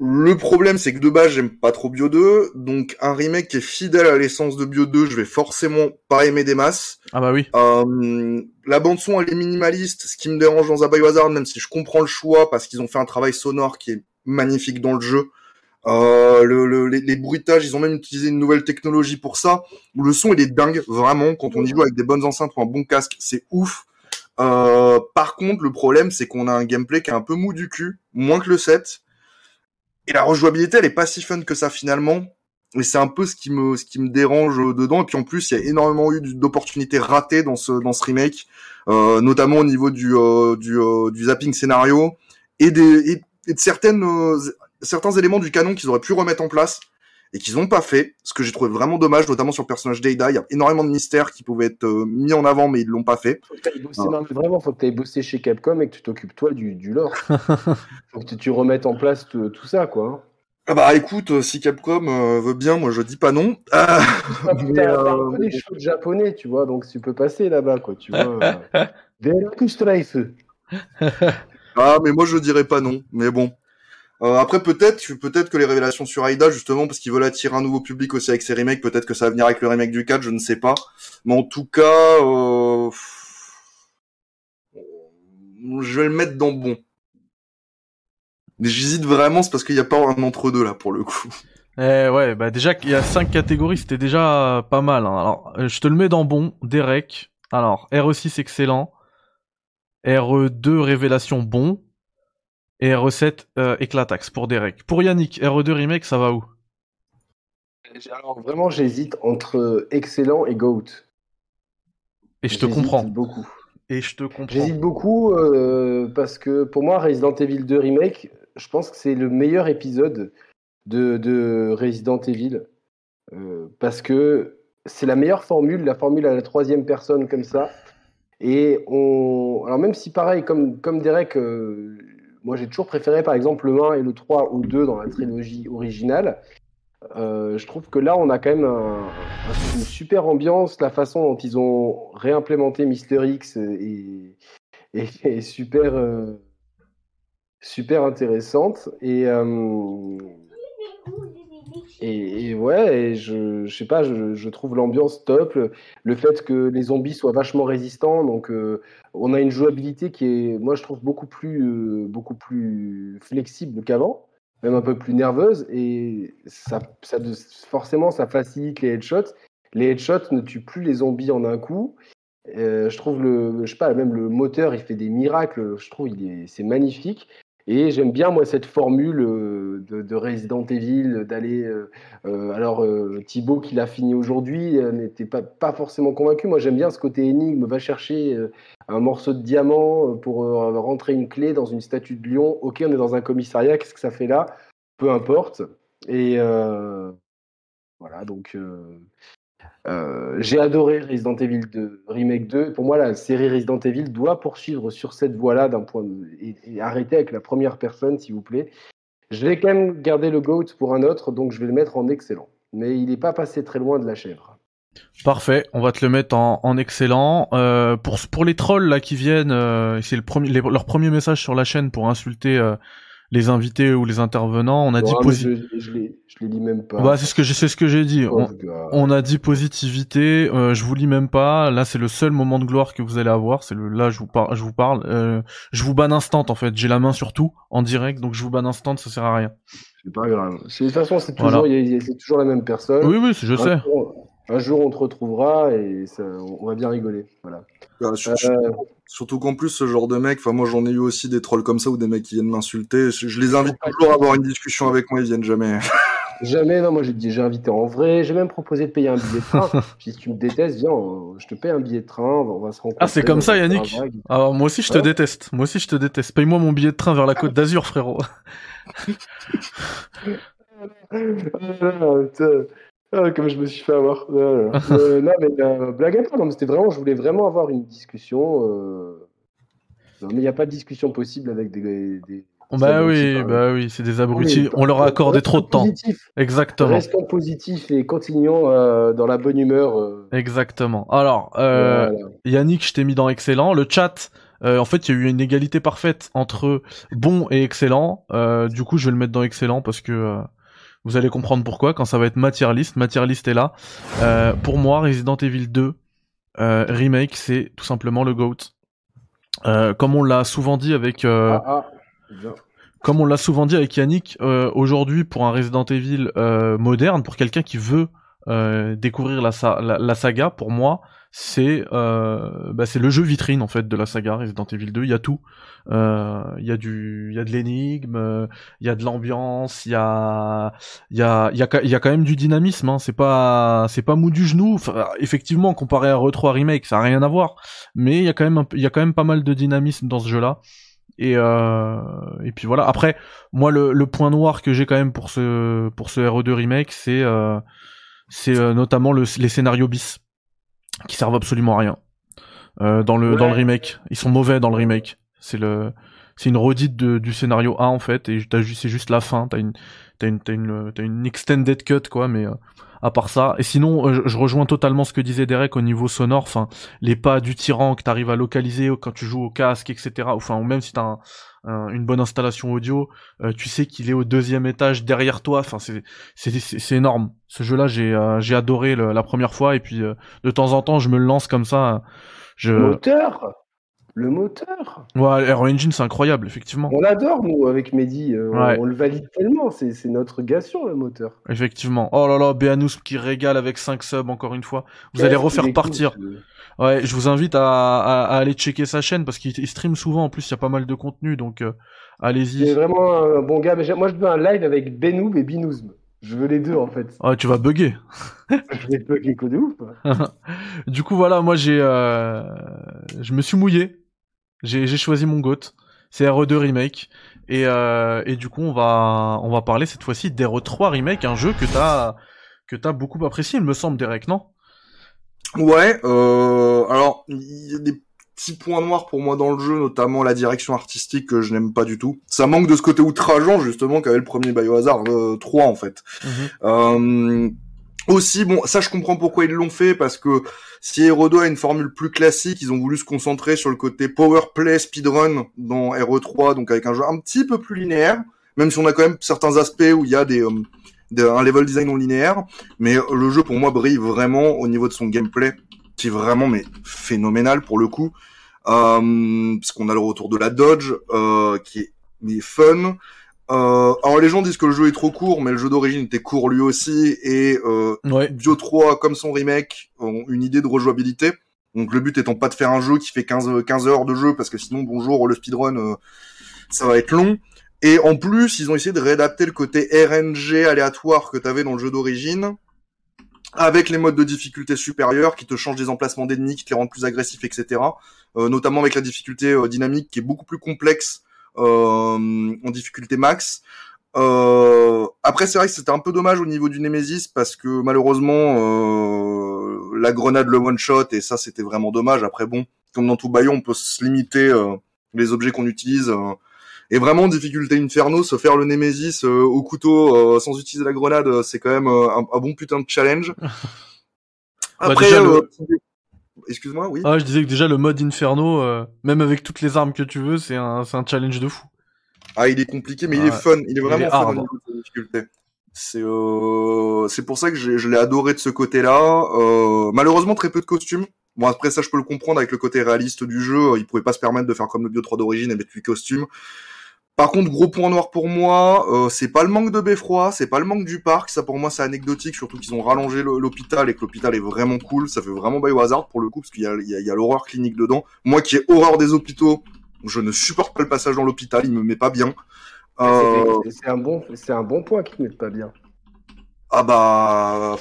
Le problème, c'est que de base, j'aime pas trop Bio deux, donc un remake qui est fidèle à l'essence de Bio deux, je vais forcément pas aimer des masses. Ah bah oui. Euh, la bande-son, elle est minimaliste, ce qui me dérange dans un Biohazard, même si je comprends le choix, parce qu'ils ont fait un travail sonore qui est magnifique dans le jeu. Euh, le, le, les, les bruitages, ils ont même utilisé une nouvelle technologie pour ça. Le son, il est dingue, vraiment, quand on y joue avec des bonnes enceintes ou un bon casque, c'est ouf. Euh, par contre, le problème, c'est qu'on a un gameplay qui est un peu mou du cul, moins que le sept. Et la rejouabilité, elle est pas si fun que ça, finalement. Et c'est un peu ce qui me, ce qui me dérange dedans. Et puis, en plus, il y a énormément eu d'opportunités ratées dans ce, dans ce remake. Euh, notamment au niveau du, euh, du, euh, du zapping scénario. Et des, et, et de certaines, euh, certains éléments du canon qu'ils auraient pu remettre en place. Et qu'ils ont pas fait. Ce que j'ai trouvé vraiment dommage, notamment sur le personnage d'Ada. Il y a énormément de mystères qui pouvaient être euh, mis en avant, mais ils l'ont pas fait. Faut que t'ailles bosser, ah. non, mais vraiment, faut que t'ailles bosser chez Capcom et que tu t'occupes, toi, du, du lore. Faut que tu remettes en place te, tout ça, quoi. Ah bah, écoute, euh, si Capcom euh, veut bien, moi, je dis pas non. Ah, ah, mais, euh... des shows japonais, tu vois, donc tu peux passer là-bas, quoi, tu vois. Euh... ah, mais moi, je dirais pas non, mais bon. Euh, après, peut-être, peut-être que les révélations sur Aida, justement, parce qu'ils veulent attirer un nouveau public aussi avec ces remakes, peut-être que ça va venir avec le remake du quatre, je ne sais pas. Mais en tout cas, euh... je vais le mettre dans bon. J'hésite vraiment, c'est parce qu'il n'y a pas un entre-deux, là, pour le coup. Eh ouais, bah déjà, il y a cinq catégories, c'était déjà pas mal, hein. Alors, je te le mets dans bon, Derek. Alors, R E six, excellent. R E deux, révélation, bon. Et R E sept, euh, éclataxe pour Derek. Pour Yannick, R E deux remake, ça va où? Alors vraiment, j'hésite entre excellent et GOAT. Et je te comprends. J'hésite beaucoup. Et je te comprends. J'hésite beaucoup euh, parce que pour moi, Resident Evil deux remake, je pense que c'est le meilleur épisode de, de Resident Evil. Euh, parce que c'est la meilleure formule, la formule à la troisième personne comme ça. Et on... Alors même si pareil, comme, comme Derek... Euh, moi, j'ai toujours préféré, par exemple, le un et le trois ou deux dans la trilogie originale. Euh, je trouve que là, on a quand même un, un, une super ambiance. La façon dont ils ont réimplémenté Mister X est, est, est super, euh, super intéressante. Et, euh, et, et ouais, et je, je sais pas, je, je trouve l'ambiance top. Le, le fait que les zombies soient vachement résistants, donc... Euh, on a une jouabilité qui est, moi je trouve, beaucoup plus, euh, beaucoup plus flexible qu'avant, même un peu plus nerveuse, et ça, ça, forcément ça facilite les headshots. Les headshots ne tuent plus les zombies en un coup. Euh, je trouve le, je sais pas, même le moteur, il fait des miracles. Je trouve il est, c'est magnifique. Et j'aime bien, moi, cette formule euh, de, de Resident Evil, d'aller... Euh, euh, alors, euh, Thibaut, qui l'a fini aujourd'hui, euh, n'était pas, pas forcément convaincu. Moi, j'aime bien ce côté énigme. Va chercher euh, un morceau de diamant pour euh, rentrer une clé dans une statue de lion. Ok, on est dans un commissariat. Qu'est-ce que ça fait là ? Peu importe. Et, euh, Voilà, donc euh, euh, j'ai adoré Resident Evil deux, Remake deux. Pour moi, la série Resident Evil doit poursuivre sur cette voie-là d'un point de... et, et arrêter avec la première personne, s'il vous plaît. Je vais quand même garder le GOAT pour un autre, donc je vais le mettre en excellent. Mais il n'est pas passé très loin de la chèvre. Parfait, on va te le mettre en, en excellent. Euh, pour, pour les trolls là, qui viennent, euh, c'est le premier, les, leur premier message sur la chaîne pour insulter euh, les invités ou les intervenants. On a oh, dit positif. Je, je, les, je les lis même pas. Bah, c'est ce que j'ai, c'est ce que j'ai dit. Oh, on, on a dit positivité. Euh, je vous lis même pas. Là, c'est le seul moment de gloire que vous allez avoir. C'est le, là, je vous parle, je vous parle. Euh, je vous banne instant en fait. J'ai la main sur tout en direct, donc je vous banne instant. Ça sert à rien. C'est pas grave. C'est, de toute façon, c'est toujours, voilà. y a, c'est toujours la même personne. Oui, oui, je sais. Un jour, on te retrouvera et ça, on va bien rigoler. Voilà. Ouais, surtout, euh... surtout qu'en plus, ce genre de mec, moi j'en ai eu aussi des trolls comme ça ou des mecs qui viennent m'insulter. Je, je les invite toujours à avoir une discussion avec moi, ils viennent jamais. Jamais, non, moi j'ai, j'ai invité en vrai. J'ai même proposé de payer un billet de train. Si tu me détestes, viens, on, je te paye un billet de train, on va se rencontrer. Ah, c'est comme ça, Yannick. Alors, moi aussi, je te ouais. déteste. Moi aussi, je te déteste. Paye-moi mon billet de train vers la Côte d'Azur, frérot. Ah, comme je me suis fait avoir. Euh, euh, non, mais euh, blague à part, non, mais c'était vraiment, je voulais vraiment avoir une discussion. Euh... Non, mais il n'y a pas de discussion possible avec des. des... Bah oui, aussi, bah oui, c'est des abrutis. Oui, on leur a accordé trop de temps. Positif. Exactement. Restons positifs et continuons euh, dans la bonne humeur. Euh... Exactement. Alors, euh, voilà. Yannick, je t'ai mis dans excellent. Le chat. Euh, en fait, il y a eu une égalité parfaite entre bon et excellent. Euh, du coup, je vais le mettre dans excellent parce que. Euh... Vous allez comprendre pourquoi quand ça va être Matière List. Matière List est là. Euh, pour moi, Resident Evil deux euh, Remake, c'est tout simplement le GOAT. Euh, comme on l'a souvent dit avec... Euh, ah, ah. Comme on l'a souvent dit avec Yannick, euh, aujourd'hui, pour un Resident Evil euh, moderne, pour quelqu'un qui veut euh, découvrir la, sa- la, la saga, pour moi, c'est, euh, bah, c'est le jeu vitrine en fait de la saga Resident Evil deux. Il y a tout. Euh, il y a du, il y a de l'énigme, euh, il y a de l'ambiance, il y a, il y a, il y a, il y a quand même du dynamisme. Hein. C'est pas, c'est pas mou du genou. Enfin, effectivement, comparé à Re trois Remake, ça a rien à voir. Mais il y a quand même, un, il y a quand même pas mal de dynamisme dans ce jeu-là. Et euh, et puis voilà. Après, moi, le, le point noir que j'ai quand même pour ce, pour ce R E deux Remake, c'est, euh, c'est euh, notamment le, les scénarios bis qui servent absolument à rien euh, dans le ouais. dans le remake. Ils sont mauvais dans le remake. C'est le c'est une redite de, du scénario A en fait et t'as juste c'est juste la fin. T'as une t'as une t'as une t'as une extended cut quoi. Mais euh, à part ça et sinon je, je rejoins totalement ce que disait Derek au niveau sonore. Enfin les pas du tyran que t'arrives à localiser quand tu joues au casque et cetera. Enfin ou même si t'as un, un, une bonne installation audio, euh, tu sais qu'il est au deuxième étage derrière toi. Enfin c'est c'est c'est, c'est énorme. Ce jeu-là, j'ai euh, j'ai adoré le, la première fois et puis euh, de temps en temps, je me le lance comme ça. Je... Le moteur, le moteur. Ouais, Aero Engine, c'est incroyable, effectivement. On l'adore nous avec Mehdi, euh, ouais. on, on le valide tellement, c'est c'est notre gars sur le moteur. Effectivement. Oh là là, Béanousp qui régale avec cinq subs encore une fois. Vous ouais, allez refaire partir. Cool, je... Ouais, je vous invite à, à à aller checker sa chaîne parce qu'il stream souvent. En plus, il y a pas mal de contenu, donc euh, allez-y. C'est vraiment un bon gars. Mais moi, je veux un live avec Benoub et Binouzm. Je veux les deux, en fait. Ah, tu vas bugger. Je vais bugger que de ouf. Du coup, voilà, moi, j'ai, euh... je me suis mouillé. J'ai, j'ai choisi mon GOAT. C'est R E deux Remake. Et, euh... et du coup, on va, on va parler cette fois-ci d'R E trois Remake, un jeu que t'as, que t'as beaucoup apprécié, il me semble, Derek, non? Ouais, euh, alors, il y a des petit point noir pour moi dans le jeu, notamment la direction artistique que je n'aime pas du tout. Ça manque de ce côté outrageant, justement, qu'avait le premier Biohazard euh, trois, en fait. Mm-hmm. Euh, aussi, bon, ça, je comprends pourquoi ils l'ont fait, parce que si R E deux a une formule plus classique, ils ont voulu se concentrer sur le côté power play, speedrun dans R E trois, donc avec un jeu un petit peu plus linéaire, même si on a quand même certains aspects où il y a des... Euh, un level design non linéaire, mais le jeu, pour moi, brille vraiment au niveau de son gameplay, qui est vraiment mais phénoménal pour le coup, euh, parce qu'on a le retour de la dodge euh, qui est mais fun. Euh, alors les gens disent que le jeu est trop court, mais le jeu d'origine était court lui aussi, et euh, ouais. Bio trois comme son remake ont une idée de rejouabilité. Donc le but étant pas de faire un jeu qui fait quinze heures de jeu, parce que sinon bonjour le speedrun, euh, ça va être long. Et en plus ils ont essayé de réadapter le côté R N G aléatoire que t'avais dans le jeu d'origine, avec les modes de difficulté supérieurs qui te changent des emplacements d'ennemis, qui te les rendent plus agressifs, et cetera. Euh, notamment avec la difficulté euh, dynamique qui est beaucoup plus complexe euh, en difficulté max. Euh, après, c'est vrai que c'était un peu dommage au niveau du Nemesis parce que malheureusement, euh, la grenade le one-shot et ça, c'était vraiment dommage. Après, bon, comme dans tout baillon, on peut se limiter euh, les objets qu'on utilise. Euh, et vraiment, difficulté inferno, se faire le Nemesis euh, au couteau euh, sans utiliser la grenade, c'est quand même euh, un, un bon putain de challenge. Après, bah, euh, le... excuse-moi, oui. Ah, je disais que déjà, le mode Inferno, euh, même avec toutes les armes que tu veux, c'est un, c'est un challenge de fou. Ah, il est compliqué, mais ah, il est fun. Il est vraiment il est fun au niveau de la difficulté. C'est, euh... c'est pour ça que j'ai... je l'ai adoré de ce côté-là. Euh... Malheureusement, très peu de costumes. Bon, après ça, je peux le comprendre avec le côté réaliste du jeu. Ils pouvaient pas se permettre de faire comme le Bio trois d'origine et mettre huit costumes. Par contre, gros point noir pour moi, euh, c'est pas le manque de beffroi, c'est pas le manque du parc. Ça, pour moi, c'est anecdotique, surtout qu'ils ont rallongé l'hôpital et que l'hôpital est vraiment cool. Ça fait vraiment Biohazard pour le coup, parce qu'il y a, il y a, il y a l'horreur clinique dedans. Moi qui ai horreur des hôpitaux, je ne supporte pas le passage dans l'hôpital, il me met pas bien. Euh... C'est, c'est, un bon, c'est un bon point qu'il ne met pas bien. Ah bah...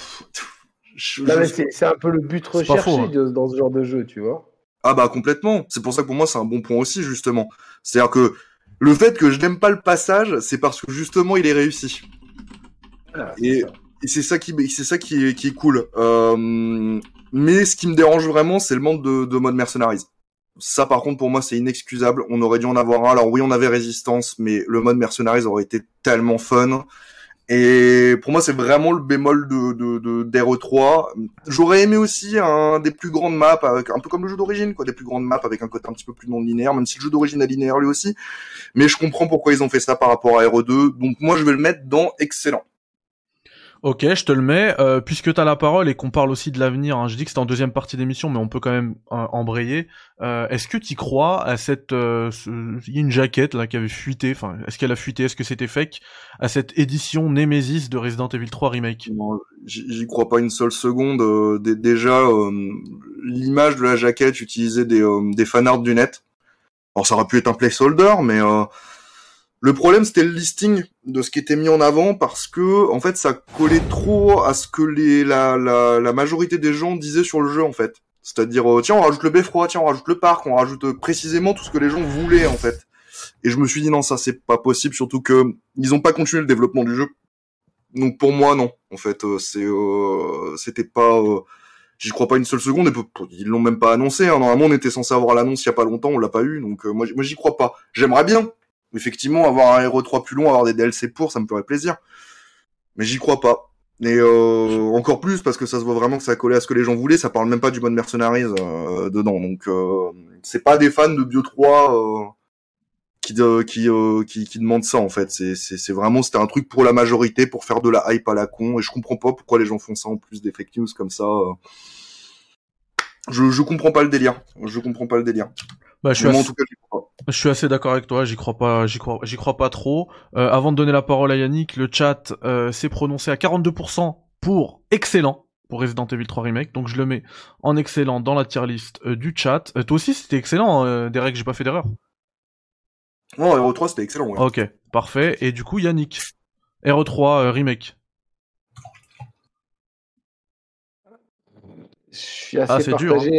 Je, non, je... Mais c'est, c'est un peu le but recherché faux, hein. de, dans ce genre de jeu, tu vois. Ah bah complètement. C'est pour ça que pour moi, c'est un bon point aussi, justement. C'est-à-dire que le fait que je n'aime pas le passage, c'est parce que justement, il est réussi. Ah, c'est et, et c'est ça qui, c'est ça qui, qui est cool. Euh... Mais ce qui me dérange vraiment, c'est le manque de, de mode mercenaries. Ça, par contre, pour moi, c'est inexcusable. On aurait dû en avoir un. Alors oui, on avait Résistance, mais le mode Mercenaries aurait été tellement fun. Et pour moi, c'est vraiment le bémol de, de, de, d'R E trois. J'aurais aimé aussi un des plus grandes maps, avec, un peu comme le jeu d'origine, quoi, des plus grandes maps avec un côté un petit peu plus non linéaire, même si le jeu d'origine est linéaire lui aussi. Mais je comprends pourquoi ils ont fait ça par rapport à R E deux. Donc moi, je vais le mettre dans excellent. Ok, je te le mets. Euh, puisque t'as la parole et qu'on parle aussi de l'avenir, hein, je dis que c'est en deuxième partie d'émission, mais on peut quand même euh, embrayer. Euh, est-ce que t'y crois à cette... Euh, ce... Il y a une jaquette là qui avait fuité, enfin, est-ce qu'elle a fuité, est-ce que c'était fake, à cette édition Nemesis de Resident Evil trois Remake? Non, j'y crois pas une seule seconde. Euh, d- déjà, euh, l'image de la jaquette utilisait des, euh, des fanarts du net. Alors ça aurait pu être un placeholder, mais... Euh... Le problème, c'était le listing de ce qui était mis en avant parce que, en fait, ça collait trop à ce que les, la, la, la majorité des gens disaient sur le jeu, en fait. C'est-à-dire, euh, tiens, on rajoute le beffroi, tiens, on rajoute le parc, on rajoute précisément tout ce que les gens voulaient, en fait. Et je me suis dit, non, ça, c'est pas possible, surtout que ils ont pas continué le développement du jeu. Donc, pour moi, non. En fait, euh, c'est, euh, c'était pas, euh, j'y crois pas une seule seconde, et ils l'ont même pas annoncé, hein. Normalement, on était censé avoir l'annonce il y a pas longtemps, on l'a pas eu, donc, euh, moi, moi, j'y crois pas. J'aimerais bien. Effectivement, avoir un R E trois plus long, avoir des D L C pour, ça me ferait plaisir. Mais j'y crois pas. Et euh, encore plus, parce que ça se voit vraiment que ça collait à ce que les gens voulaient. Ça parle même pas du mode mercenaries euh, dedans. Donc, euh, c'est pas des fans de Bio trois euh, qui, euh, qui, euh, qui, qui demandent ça, en fait. C'est, c'est, c'est vraiment, c'était un truc pour la majorité, pour faire de la hype à la con. Et je comprends pas pourquoi les gens font ça en plus des fake news comme ça. Euh... Je, je comprends pas le délire. Je comprends pas le délire. Bah, je suis, assez... en tout cas, j'y crois pas. Je suis assez d'accord avec toi, j'y crois pas, j'y crois, j'y crois pas trop. Euh, avant de donner la parole à Yannick, le chat euh, s'est prononcé à quarante-deux pour cent pour excellent pour Resident Evil trois Remake, donc je le mets en excellent dans la tier list euh, du chat. Euh, toi aussi c'était excellent, euh, Derek, j'ai pas fait d'erreur. Non, R E trois c'était excellent, ouais. Ok, parfait. Et du coup Yannick, R E trois euh, Remake. Je suis assez ah, c'est partagé.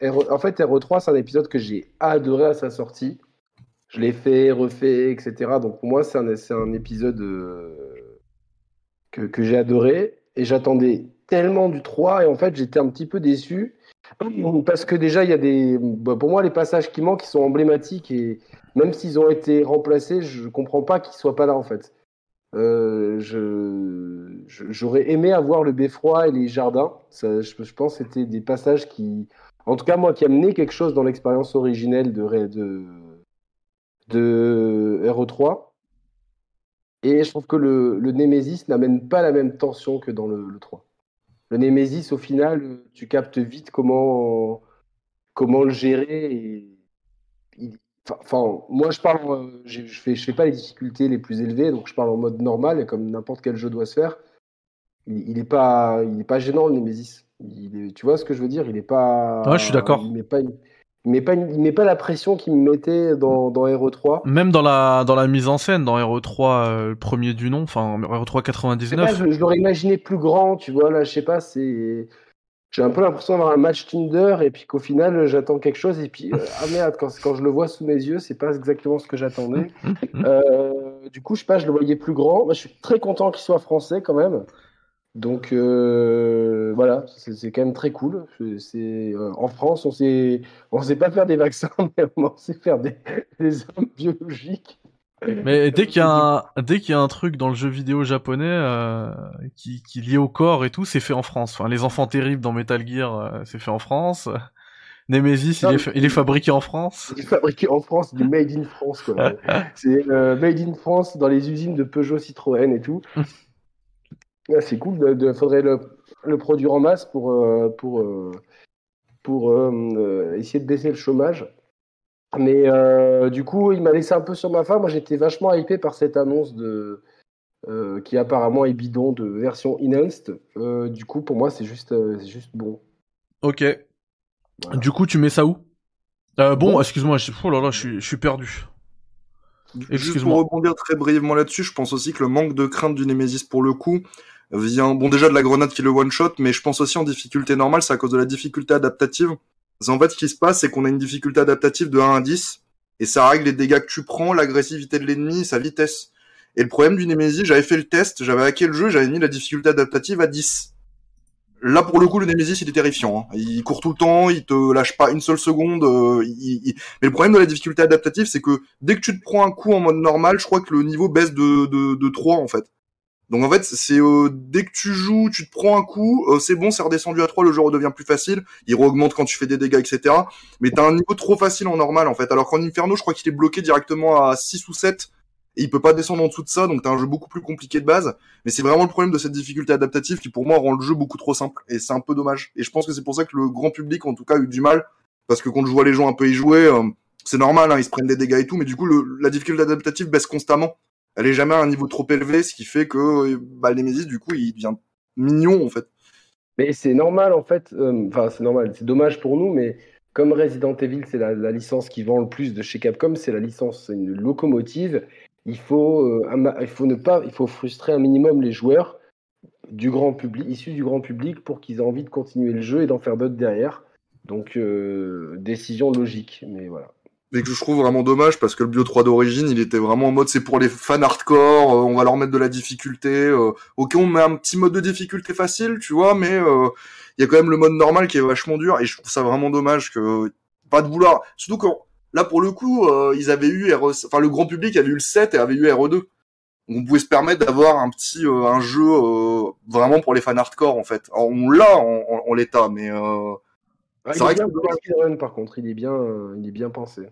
Dur, hein. En fait, R E trois, c'est un épisode que j'ai adoré à sa sortie. Je l'ai fait, refait, et cetera. Donc pour moi, c'est un, c'est un épisode euh, que, que j'ai adoré. Et j'attendais tellement du trois. Et en fait, j'étais un petit peu déçu. Parce que déjà, il y a des... Bah, pour moi, les passages qui manquent, ils sont emblématiques. Et même s'ils ont été remplacés, je ne comprends pas qu'ils ne soient pas là, en fait. Euh, je, je, j'aurais aimé avoir le beffroi et les jardins. Ça, je, je pense que c'était des passages qui, en tout cas moi, qui amenaient quelque chose dans l'expérience originelle de, de, de R E trois. Et je trouve que le, le Nemesis n'amène pas la même tension que dans le, le trois. Le Nemesis, au final, tu captes vite comment, comment le gérer. Et, il, Enfin, moi je parle, je fais, je fais pas les difficultés les plus élevées, donc je parle en mode normal et comme n'importe quel jeu doit se faire. Il, il est pas, il est pas gênant le Nemesis. Il est, tu vois ce que je veux dire ? Il est pas. Ouais, je suis d'accord. Il met pas, il met pas, il met pas la pression qu'il me mettait dans dans R E trois. Même dans la dans la mise en scène, dans R E trois euh, premier du nom, enfin R E trois quatre-vingt-dix-neuf. Je sais pas, je, je l'aurais imaginé plus grand, tu vois. Là, je sais pas, c'est. J'ai un peu l'impression d'avoir un match Tinder et puis qu'au final, j'attends quelque chose. Et puis, euh, ah merde, quand, quand je le vois sous mes yeux, c'est pas exactement ce que j'attendais. Euh, Euh, du coup, je sais pas, je le voyais plus grand. Moi, je suis très content qu'il soit français quand même. Donc euh, voilà, c'est, c'est quand même très cool. C'est, c'est, euh, en France, on sait, on sait pas faire des vaccins, mais on sait faire des, des armes biologiques. Mais dès qu'il y a un, dès qu'il y a un truc dans le jeu vidéo japonais euh, qui, qui est lié au corps et tout, c'est fait en France. Enfin, les enfants terribles dans Metal Gear, euh, c'est fait en France. Nemesis, non, il, est fa- il est fabriqué en France. Il est fabriqué en France, il est made in France, quoi. C'est euh, made in France dans les usines de Peugeot, Citroën et tout. Ah, c'est cool, de, de, faudrait le, le produire en masse pour, euh, pour, euh, pour euh, essayer de baisser le chômage. Mais euh, du coup, il m'a laissé un peu sur ma faim. Moi, j'étais vachement hypé par cette annonce de, euh, qui apparemment est bidon de version enhanced. Euh, du coup, pour moi, c'est juste, euh, c'est juste bon. Ok. Voilà. Du coup, tu mets ça où euh, bon, bon, excuse-moi, je... Oh là là, je suis, je suis perdu. Excuse-moi. Juste pour rebondir très brièvement là-dessus, je pense aussi que le manque de crainte du Nemesis pour le coup vient, bon, déjà de la grenade qui le one-shot, mais je pense aussi en difficulté normale, c'est à cause de la difficulté adaptative. Parce qu'en fait, ce qui se passe, c'est qu'on a une difficulté adaptative de un à dix, et ça règle les dégâts que tu prends, l'agressivité de l'ennemi, sa vitesse. Et le problème du Nemesis, j'avais fait le test, j'avais hacké le jeu, j'avais mis la difficulté adaptative à dix. Là, pour le coup, le Nemesis, il est terrifiant. Hein. Il court tout le temps, il te lâche pas une seule seconde. Euh, il, il... Mais le problème de la difficulté adaptative, c'est que dès que tu te prends un coup en mode normal, je crois que le niveau baisse de, de, de trois, en fait. Donc, en fait, c'est euh, dès que tu joues, tu te prends un coup, euh, c'est bon, c'est redescendu à trois, le jeu redevient plus facile, il re-augmente quand tu fais des dégâts, et cetera. Mais t'as un niveau trop facile en normal, en fait. Alors qu'en Inferno, je crois qu'il est bloqué directement à six ou sept. Et il peut pas descendre en dessous de ça, donc t'as un jeu beaucoup plus compliqué de base. Mais c'est vraiment le problème de cette difficulté adaptative qui, pour moi, rend le jeu beaucoup trop simple. Et c'est un peu dommage. Et je pense que c'est pour ça que le grand public, en tout cas, a eu du mal. Parce que quand je vois les gens un peu y jouer, euh, c'est normal, hein, ils se prennent des dégâts et tout. Mais du coup, le, la difficulté adaptative baisse constamment. Elle est jamais à un niveau trop élevé, ce qui fait que, bah, Nemesis, du coup, il devient mignon, en fait. Mais c'est normal, en fait. Enfin, euh, c'est normal. C'est dommage pour nous, mais comme Resident Evil, c'est la, la licence qui vend le plus de chez Capcom, c'est la licence, c'est une locomotive. Il faut, euh, un, il faut ne pas, il faut frustrer un minimum les joueurs du grand public, issus du grand public, pour qu'ils aient envie de continuer le jeu et d'en faire d'autres derrière. Donc euh, décision logique, mais voilà. Mais que je trouve vraiment dommage parce que le Bio trois d'origine, il était vraiment en mode c'est pour les fans hardcore, euh, on va leur mettre de la difficulté. Euh, ok, on met un petit mode de difficulté facile, tu vois, mais il euh, y a quand même le mode normal qui est vachement dur et je trouve ça vraiment dommage que pas de vouloir, surtout quand. Là, pour le coup, euh, ils avaient eu R E... enfin, le grand public avait eu le sept et avait eu R E deux. On pouvait se permettre d'avoir un petit, euh, un jeu euh, vraiment pour les fans hardcore, en fait. Alors, on l'a en, en, en l'état, mais euh... ah, c'est vrai que speedrun, par contre, il est bien, euh, il est bien pensé.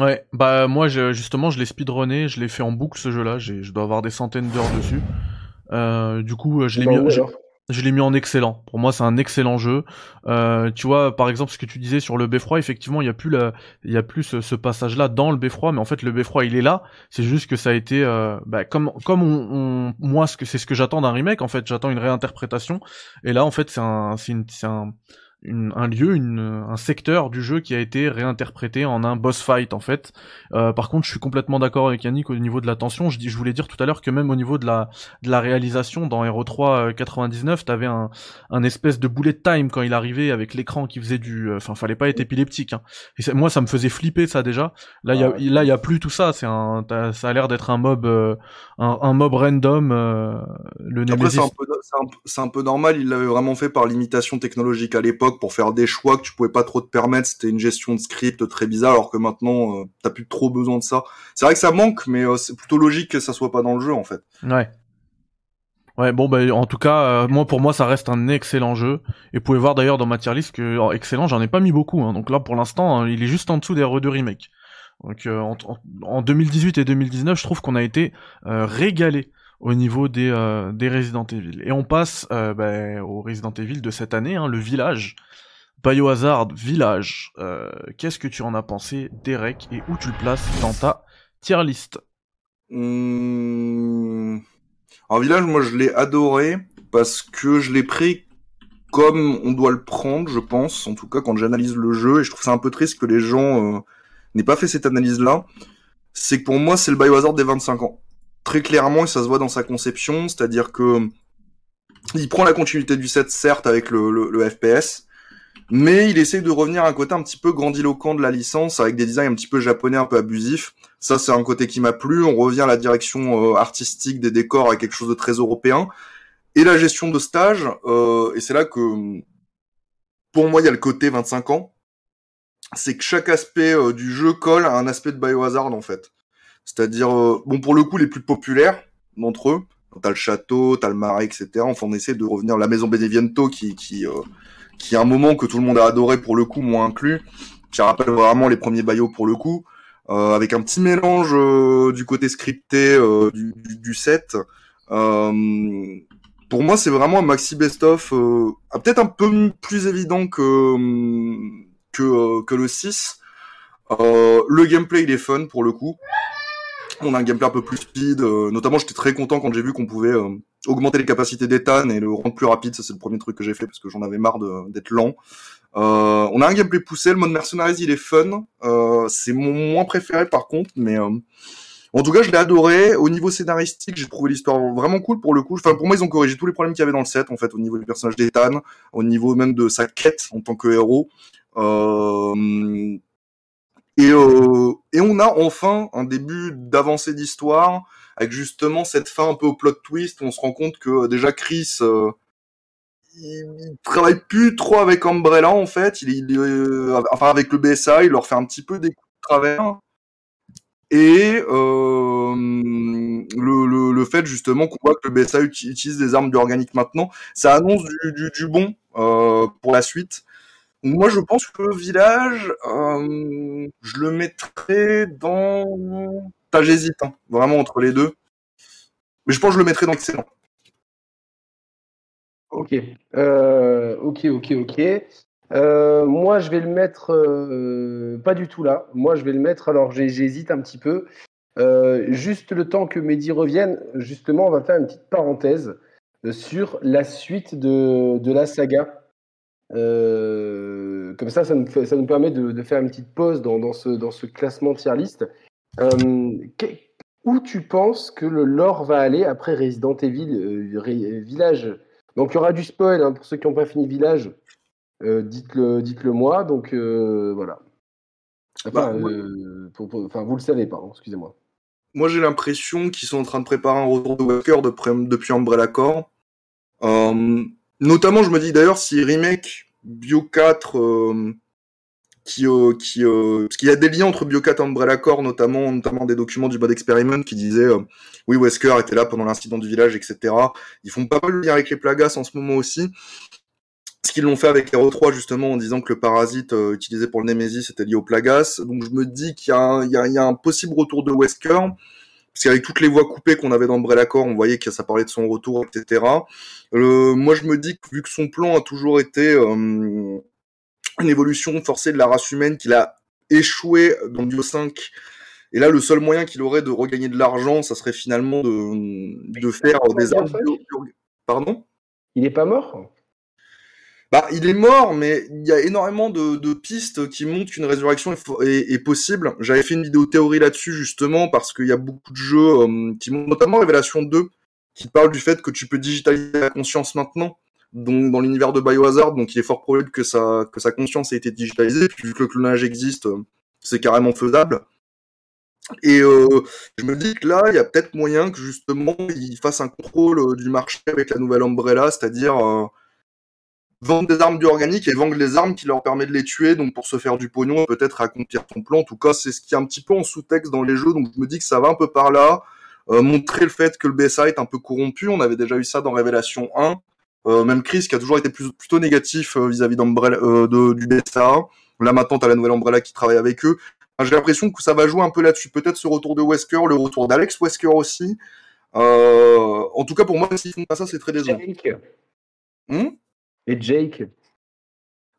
Ouais, bah moi, je, justement, je l'ai speedrunné, je l'ai fait en boucle ce jeu-là. J'ai, je dois avoir des centaines d'heures dessus. Euh, du coup, je l'ai mis. Je l'ai mis en excellent. Pour moi, c'est un excellent jeu. Euh, tu vois, par exemple, ce que tu disais sur le beffroi, effectivement, il y a plus la, il y a plus ce, ce passage-là dans le beffroi, mais en fait, le beffroi, il est là. C'est juste que ça a été, euh, bah, comme, comme on, on, moi, ce que, c'est ce que j'attends d'un remake. En fait, j'attends une réinterprétation. Et là, en fait, c'est un, c'est une, c'est un, une, un lieu, une, un secteur du jeu qui a été réinterprété en un boss fight, en fait. Euh, par contre, je suis complètement d'accord avec Yannick au niveau de la tension. Je dis, je voulais dire tout à l'heure que même au niveau de la, de la réalisation dans R E trois quatre-vingt-dix-neuf, t'avais un, un espèce de bullet time quand il arrivait avec l'écran qui faisait du, enfin, euh, fallait pas être épileptique, hein. Et ça, moi, ça me faisait flipper, ça, déjà. Là, il ah, y a, là, il y a plus tout ça. C'est un, ça a l'air d'être un mob, euh, un, un mob random, euh, le Après, Nemesis. C'est un peu, c'est un, c'est un peu normal. Il l'avait vraiment fait par limitation technologique à l'époque pour faire des choix que tu pouvais pas trop te permettre. C'était une gestion de script très bizarre, alors que maintenant, euh, t'as plus trop besoin de ça. C'est vrai que ça manque, mais euh, c'est plutôt logique que ça soit pas dans le jeu, en fait. Ouais. Ouais, bon, bah, en tout cas, euh, moi, pour moi, ça reste un excellent jeu. Et vous pouvez voir d'ailleurs dans ma tier list que, alors, excellent, j'en ai pas mis beaucoup, hein. Donc là, pour l'instant, hein, il est juste en dessous des R E deux Remake. Donc, euh, en, en deux mille dix-huit et deux mille dix-neuf, je trouve qu'on a été euh, régalés au niveau des, euh, des Resident Evil. Et on passe euh, bah, au Resident Evil de cette année, hein, le village. Biohazard, village. Euh, qu'est-ce que tu en as pensé, Derek, et où tu le places dans ta tier list? Mmh... Alors, village, moi, je l'ai adoré parce que je l'ai pris comme on doit le prendre, je pense, en tout cas, quand j'analyse le jeu, et je trouve ça un peu triste que les gens euh, n'aient pas fait cette analyse-là. C'est que pour moi, c'est le Biohazard des vingt-cinq ans. Très clairement, et ça se voit dans sa conception, c'est-à-dire que il prend la continuité du sept, certes, avec le, le, le F P S, mais il essaie de revenir à un côté un petit peu grandiloquent de la licence, avec des designs un petit peu japonais, un peu abusifs. Ça, c'est un côté qui m'a plu. On revient à la direction euh, artistique des décors, à quelque chose de très européen. Et la gestion de stage, euh, et c'est là que, pour moi, il y a le côté vingt-cinq ans, c'est que chaque aspect euh, du jeu colle à un aspect de Biohazard, en fait. C'est-à-dire, euh, bon, pour le coup, les plus populaires d'entre eux, t'as le château, t'as le marais, et cetera. Enfin, on essaie de revenir à la maison Beneviento, qui qui, euh, qui est un moment que tout le monde a adoré, pour le coup, moi inclus, qui rappelle vraiment les premiers Bio, pour le coup, euh, avec un petit mélange euh, du côté scripté euh, du, du, du set. Euh, pour moi, c'est vraiment un maxi best-of, euh, peut-être un peu plus évident que, que, euh, que le six. Euh, le gameplay, il est fun, pour le coup. On a un gameplay un peu plus speed, euh, notamment j'étais très content quand j'ai vu qu'on pouvait euh, augmenter les capacités d'Ethan et le rendre plus rapide. Ça, c'est le premier truc que j'ai fait parce que j'en avais marre de, d'être lent. Euh, on a un gameplay poussé, le mode mercenaries il est fun, euh, c'est mon moins préféré par contre, mais euh, en tout cas je l'ai adoré. Au niveau scénaristique, j'ai trouvé l'histoire vraiment cool pour le coup. Enfin, pour moi ils ont corrigé tous les problèmes qu'il y avait dans le set en fait, au niveau du personnage d'Ethan, au niveau même de sa quête en tant que héros. Euh... Et, euh, et on a enfin un début d'avancée d'histoire, avec justement cette fin un peu au plot twist, où on se rend compte que déjà Chris, euh, il travaille plus trop avec Umbrella en fait, il, il euh, enfin avec le B S A, il leur fait un petit peu des coups de travers, et euh, le, le, le fait justement qu'on voit que le B S A utilise des armes biorganiques maintenant, ça annonce du, du, du bon euh, pour la suite. Moi, je pense que le village, euh, je le mettrais dans... Enfin, j'hésite, hein, vraiment, entre les deux. Mais je pense que je le mettrais dans excellent. Ok. Euh, ok, ok, ok. Euh, moi, je vais le mettre... Euh, pas du tout là. Moi, je vais le mettre... Alors, j'hésite un petit peu. Euh, juste le temps que Mehdi revienne, justement, on va faire une petite parenthèse sur la suite de, de la saga. Euh, comme ça, ça nous, fait, ça nous permet de, de faire une petite pause dans, dans, ce, dans ce classement tier list. Euh, où tu penses que le lore va aller après Resident Evil euh, Ré, Village? Donc il y aura du spoil hein, pour ceux qui n'ont pas fini Village. Euh, dites-le, dites-le moi. Donc euh, voilà. Enfin, bah, euh, pour, pour, enfin, vous le savez pas. Hein, excusez-moi. Moi j'ai l'impression qu'ils sont en train de préparer un retour de Wesker de, depuis Umbrella Corps. Euh... Notamment, je me dis d'ailleurs si remake Bio quatre, euh, qui, euh, qui, euh, parce qu'il y a des liens entre Bio quatre et Umbrella Corps, notamment, notamment des documents du Bad Experiment qui disaient euh, oui, Wesker était là pendant l'incident du village, et cetera. Ils font pas mal de lien avec les Plagas en ce moment aussi. Ce qu'ils l'ont fait avec R O trois justement en disant que le parasite euh, utilisé pour le Nemesis était lié aux Plagas. Donc je me dis qu'il y a un, il y a, il y a un possible retour de Wesker. Parce qu'avec toutes les voix coupées qu'on avait dans Umbrella Corps, on voyait que ça parlait de son retour, et cetera. Euh, moi, je me dis que vu que son plan a toujours été euh, une évolution forcée de la race humaine, qu'il a échoué dans Bio cinq, et là, le seul moyen qu'il aurait de regagner de l'argent, ça serait finalement de, de faire des armes... Pardon ? Il est pas mort ? Bah, il est mort, mais il y a énormément de, de pistes qui montrent qu'une résurrection est, est, est possible. J'avais fait une vidéo théorie là-dessus, justement, parce qu'il y a beaucoup de jeux euh, qui montrent, notamment Révélation deux, qui parle du fait que tu peux digitaliser la conscience maintenant, donc dans l'univers de Biohazard, donc il est fort probable que sa, que sa conscience ait été digitalisée, puis vu que le clonage existe, c'est carrément faisable. Et euh, je me dis que là, il y a peut-être moyen que, justement, ils fassent un contrôle euh, du marché avec la nouvelle Umbrella, c'est-à-dire... Euh, vendent des armes bioorganiques et vendent les armes qui leur permettent de les tuer, donc pour se faire du pognon et peut-être accomplir ton plan. En tout cas, c'est ce qui est un petit peu en sous-texte dans les jeux, donc je me dis que ça va un peu par là. Euh, montrer le fait que le B S A est un peu corrompu, on avait déjà eu ça dans Révélation un. Euh, même Chris, qui a toujours été plus, plutôt négatif euh, vis-à-vis d'Umbrella, euh, de, du B S A. Là, maintenant, t'as la nouvelle Umbrella qui travaille avec eux. Enfin, j'ai l'impression que ça va jouer un peu là-dessus. Peut-être ce retour de Wesker, le retour d'Alex Wesker aussi. Euh, en tout cas, pour moi, s'ils font pas ça, c'est très décevant. Et Jake?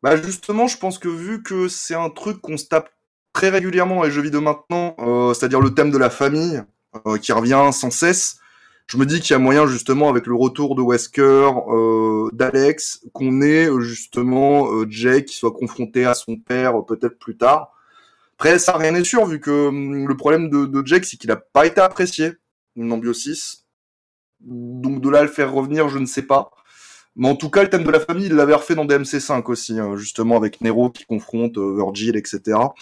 Bah justement, je pense que vu que c'est un truc qu'on se tape très régulièrement dans les jeux vidéo maintenant, euh, c'est-à-dire le thème de la famille euh, qui revient sans cesse, je me dis qu'il y a moyen justement avec le retour de Wesker, euh, d'Alex, qu'on ait justement euh, Jake qui soit confronté à son père euh, peut-être plus tard. Après, ça rien n'est sûr vu que euh, le problème de, de Jake, c'est qu'il n'a pas été apprécié dans Bio six. Donc de là à le faire revenir, je ne sais pas. Mais en tout cas, le thème de la famille, il l'avait refait dans D M C cinq aussi, hein, justement, avec Nero qui confronte euh, Virgil, et cetera.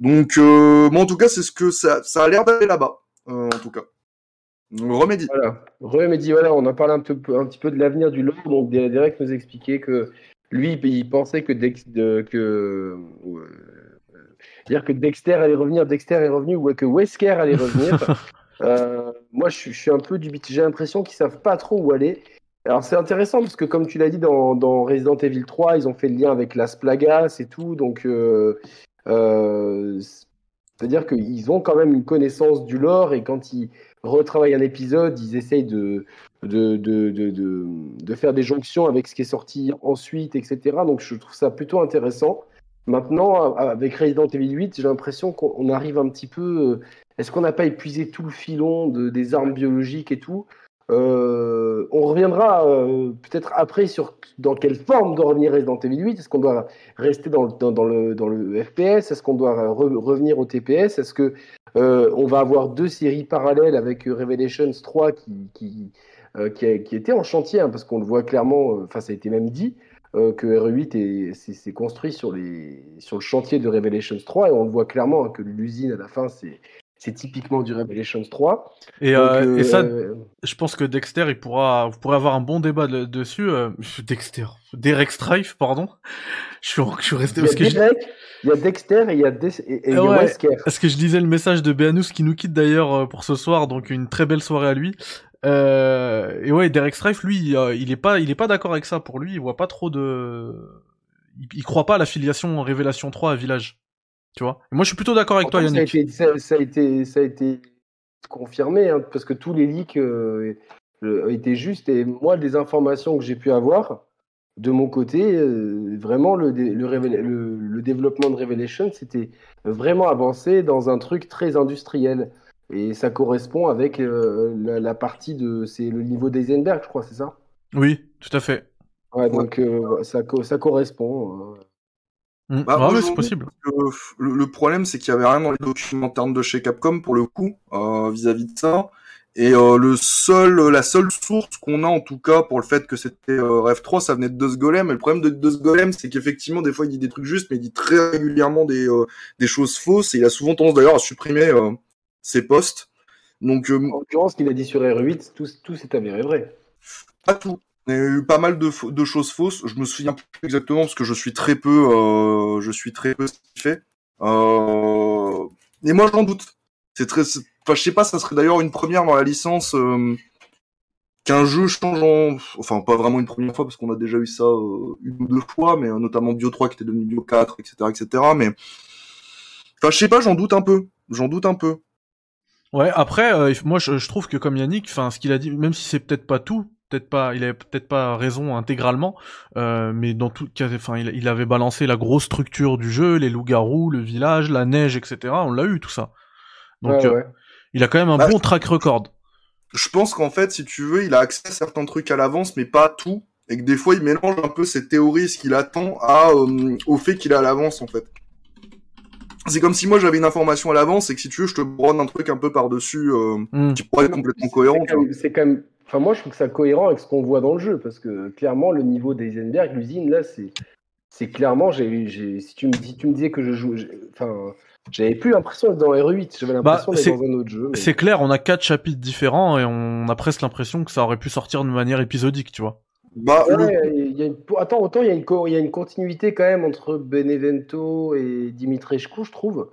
Donc, euh, mais en tout cas, c'est ce que ça, ça a l'air d'aller là-bas, euh, en tout cas. Remedy. Voilà. Remedy, voilà, on a parlé un, peu, un petit peu de l'avenir du lore. Donc, Derek nous expliquait que lui, il pensait que... Dex, de, que euh, dire que Dexter allait revenir, Dexter est revenu, ou que Wesker allait revenir. euh, moi, je, je suis un peu dubitatif. J'ai l'impression qu'ils savent pas trop où aller. Alors c'est intéressant parce que comme tu l'as dit dans, dans Resident Evil trois, ils ont fait le lien avec Las Plagas et tout, donc euh, euh, c'est-à-dire qu'ils ont quand même une connaissance du lore et quand ils retravaillent un épisode, ils essayent de, de, de, de, de, de faire des jonctions avec ce qui est sorti ensuite, et cetera. Donc je trouve ça plutôt intéressant. Maintenant, avec Resident Evil huit, j'ai l'impression qu'on arrive un petit peu... Est-ce qu'on n'a pas épuisé tout le filon de, des armes biologiques et tout ? Euh, on reviendra euh, peut-être après sur dans quelle forme doit revenir Resident Evil huit. Est-ce qu'on doit rester dans le, dans, dans le, dans le F P S? Est-ce qu'on doit re- revenir au T P S? Est-ce qu'on euh, va avoir deux séries parallèles avec Revelations trois qui, qui, euh, qui, a, qui était en chantier, hein, parce qu'on le voit clairement, enfin euh, ça a été même dit, euh, que R huit s'est construit sur, les, sur le chantier de Revelations trois et on le voit clairement, hein, que l'usine à la fin c'est... C'est typiquement du Revelations trois. Et, donc, euh, et euh, ça, euh... je pense que Dexter, il pourra, vous pourrez avoir un bon débat de, dessus. Euh, Dexter, Derek Strife, pardon. Je suis, je suis resté. Il y a, parce Derek, que je... il y a Dexter et il y a, Des... et, et ouais, il y a Wesker. Parce que je lisais le message de Béanous qui nous quitte d'ailleurs pour ce soir, donc une très belle soirée à lui. Euh, et ouais, Derek Strife, lui, il est pas, il est pas d'accord avec ça. Pour lui, il voit pas trop de, il, il croit pas à l'affiliation Révélation trois à Village. Tu vois, et moi je suis plutôt d'accord avec en toi, Yannick. Ça a, été, ça, ça, a été, ça a été confirmé, hein, parce que tous les leaks euh, étaient justes. Et moi, des informations que j'ai pu avoir de mon côté, euh, vraiment le, le, le, le développement de Revelation, c'était vraiment avancé dans un truc très industriel. Et ça correspond avec euh, la, la partie de, c'est le niveau d'Eisenberg, je crois, c'est ça ? Oui, tout à fait. Ouais, donc euh, ça, ça correspond. Euh. Bah, ah oui, c'est possible. Le, le, le problème, c'est qu'il n'y avait rien dans les documents internes de chez Capcom pour le coup, euh, vis-à-vis de ça. Et euh, le seul, la seule source qu'on a en tout cas pour le fait que c'était euh, Rêve trois, ça venait de Dusk Golem. Et le problème de Dusk Golem, c'est qu'effectivement, des fois, il dit des trucs justes, mais il dit très régulièrement des, euh, des choses fausses. Et il a souvent tendance d'ailleurs à supprimer euh, ses posts. Donc, euh, en l'occurrence, ce qu'il a dit sur R huit, tout, tout s'est avéré vrai. Pas tout. Il y a eu pas mal de, fa- de choses fausses. Je me souviens plus exactement parce que je suis très peu, euh, je suis très peu satisfait. Euh... Et moi, j'en doute. C'est très, c'est... Enfin, je sais pas. Ça serait d'ailleurs une première dans la licence euh, qu'un jeu change en, enfin, pas vraiment une première fois parce qu'on a déjà eu ça euh, une ou deux fois, mais euh, notamment Bio trois qui était devenu Bio quatre, et cetera, et cetera. Mais, enfin, je sais pas. J'en doute un peu. J'en doute un peu. Ouais. Après, euh, moi, je, je trouve que comme Yannick, enfin, ce qu'il a dit, même si c'est peut-être pas tout. Peut-être pas, il avait peut-être pas raison intégralement, euh, mais dans tout cas, enfin, il, il avait balancé la grosse structure du jeu, les loups-garous, le village, la neige, et cetera. On l'a eu tout ça. Donc, ouais, ouais. Euh, il a quand même un bah, bon track record. Je pense qu'en fait, si tu veux, il a accès à certains trucs à l'avance, mais pas à tout, et que des fois, il mélange un peu ses théories, ce qu'il attend, à euh, au fait qu'il est à l'avance, en fait. C'est comme si moi j'avais une information à l'avance, et que si tu veux, je te bronne un truc un peu par-dessus euh, mmh. qui pourrait être complètement c'est cohérent. Quand même, c'est quand même. Enfin, moi, je trouve que ça cohérent avec ce qu'on voit dans le jeu, parce que clairement, le niveau d'Eisenberg, l'usine, là, c'est, c'est clairement. J'ai, j'ai, si, tu me, si tu me disais que je joue. Enfin, j'avais plus l'impression d'être dans R huit, j'avais l'impression bah, d'être dans un autre jeu. Mais... C'est clair, on a quatre chapitres différents et on a presque l'impression que ça aurait pu sortir de manière épisodique, tu vois. Bah, ouais, le... y a une... Attends, autant il y a une co... y a une continuité quand même entre Benevento et Dimitrescu, je trouve.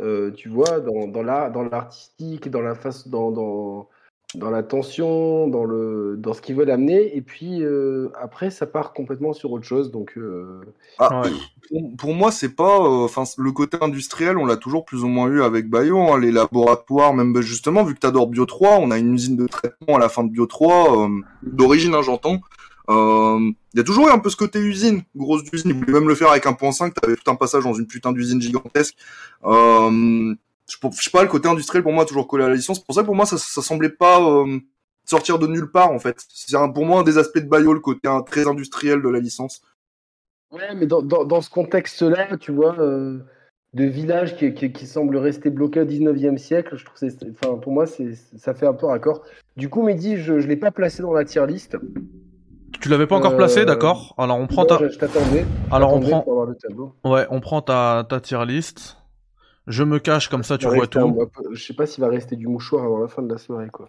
Euh, tu vois, dans, dans, la, dans l'artistique, dans la face. Dans, dans... dans la tension, dans le dans ce qu'ils veulent amener, et puis euh, après ça part complètement sur autre chose. Donc euh... ah, ouais. pour, pour moi c'est pas, enfin euh, le côté industriel on l'a toujours plus ou moins eu avec Bio, hein, les laboratoires, même ben, justement vu que t'adores Bio trois, on a une usine de traitement à la fin de Bio trois, euh, d'origine hein, j'entends. Il euh, y a toujours eu un peu ce côté usine, grosse usine. Ils voulaient même le faire avec un point cinq, t'avais tout un passage dans une putain d'usine gigantesque. Euh... Je sais pas, le côté industriel pour moi a toujours collé à la licence. Pour ça, pour moi, ça, ça semblait pas euh, sortir de nulle part en fait. C'est un, pour moi un des aspects de Bio, le côté hein, très industriel de la licence. Ouais, mais dans, dans, dans ce contexte-là, tu vois, euh, de village qui, qui, qui semble rester bloqué au dix-neuvième siècle, je trouve que c'est, enfin, pour moi, c'est, ça fait un peu raccord. Du coup, Mehdi, je, je l'ai pas placé dans la tier list. Tu l'avais pas encore euh... placé, d'accord. Alors on prend non, ta... Je t'attendais. Alors on prend... pour avoir le tableau. Ouais, on prend ta, ta tier list. Je me cache, comme ça, ça tu vois tout. Un... Je sais pas s'il va rester du mouchoir avant la fin de la soirée, quoi.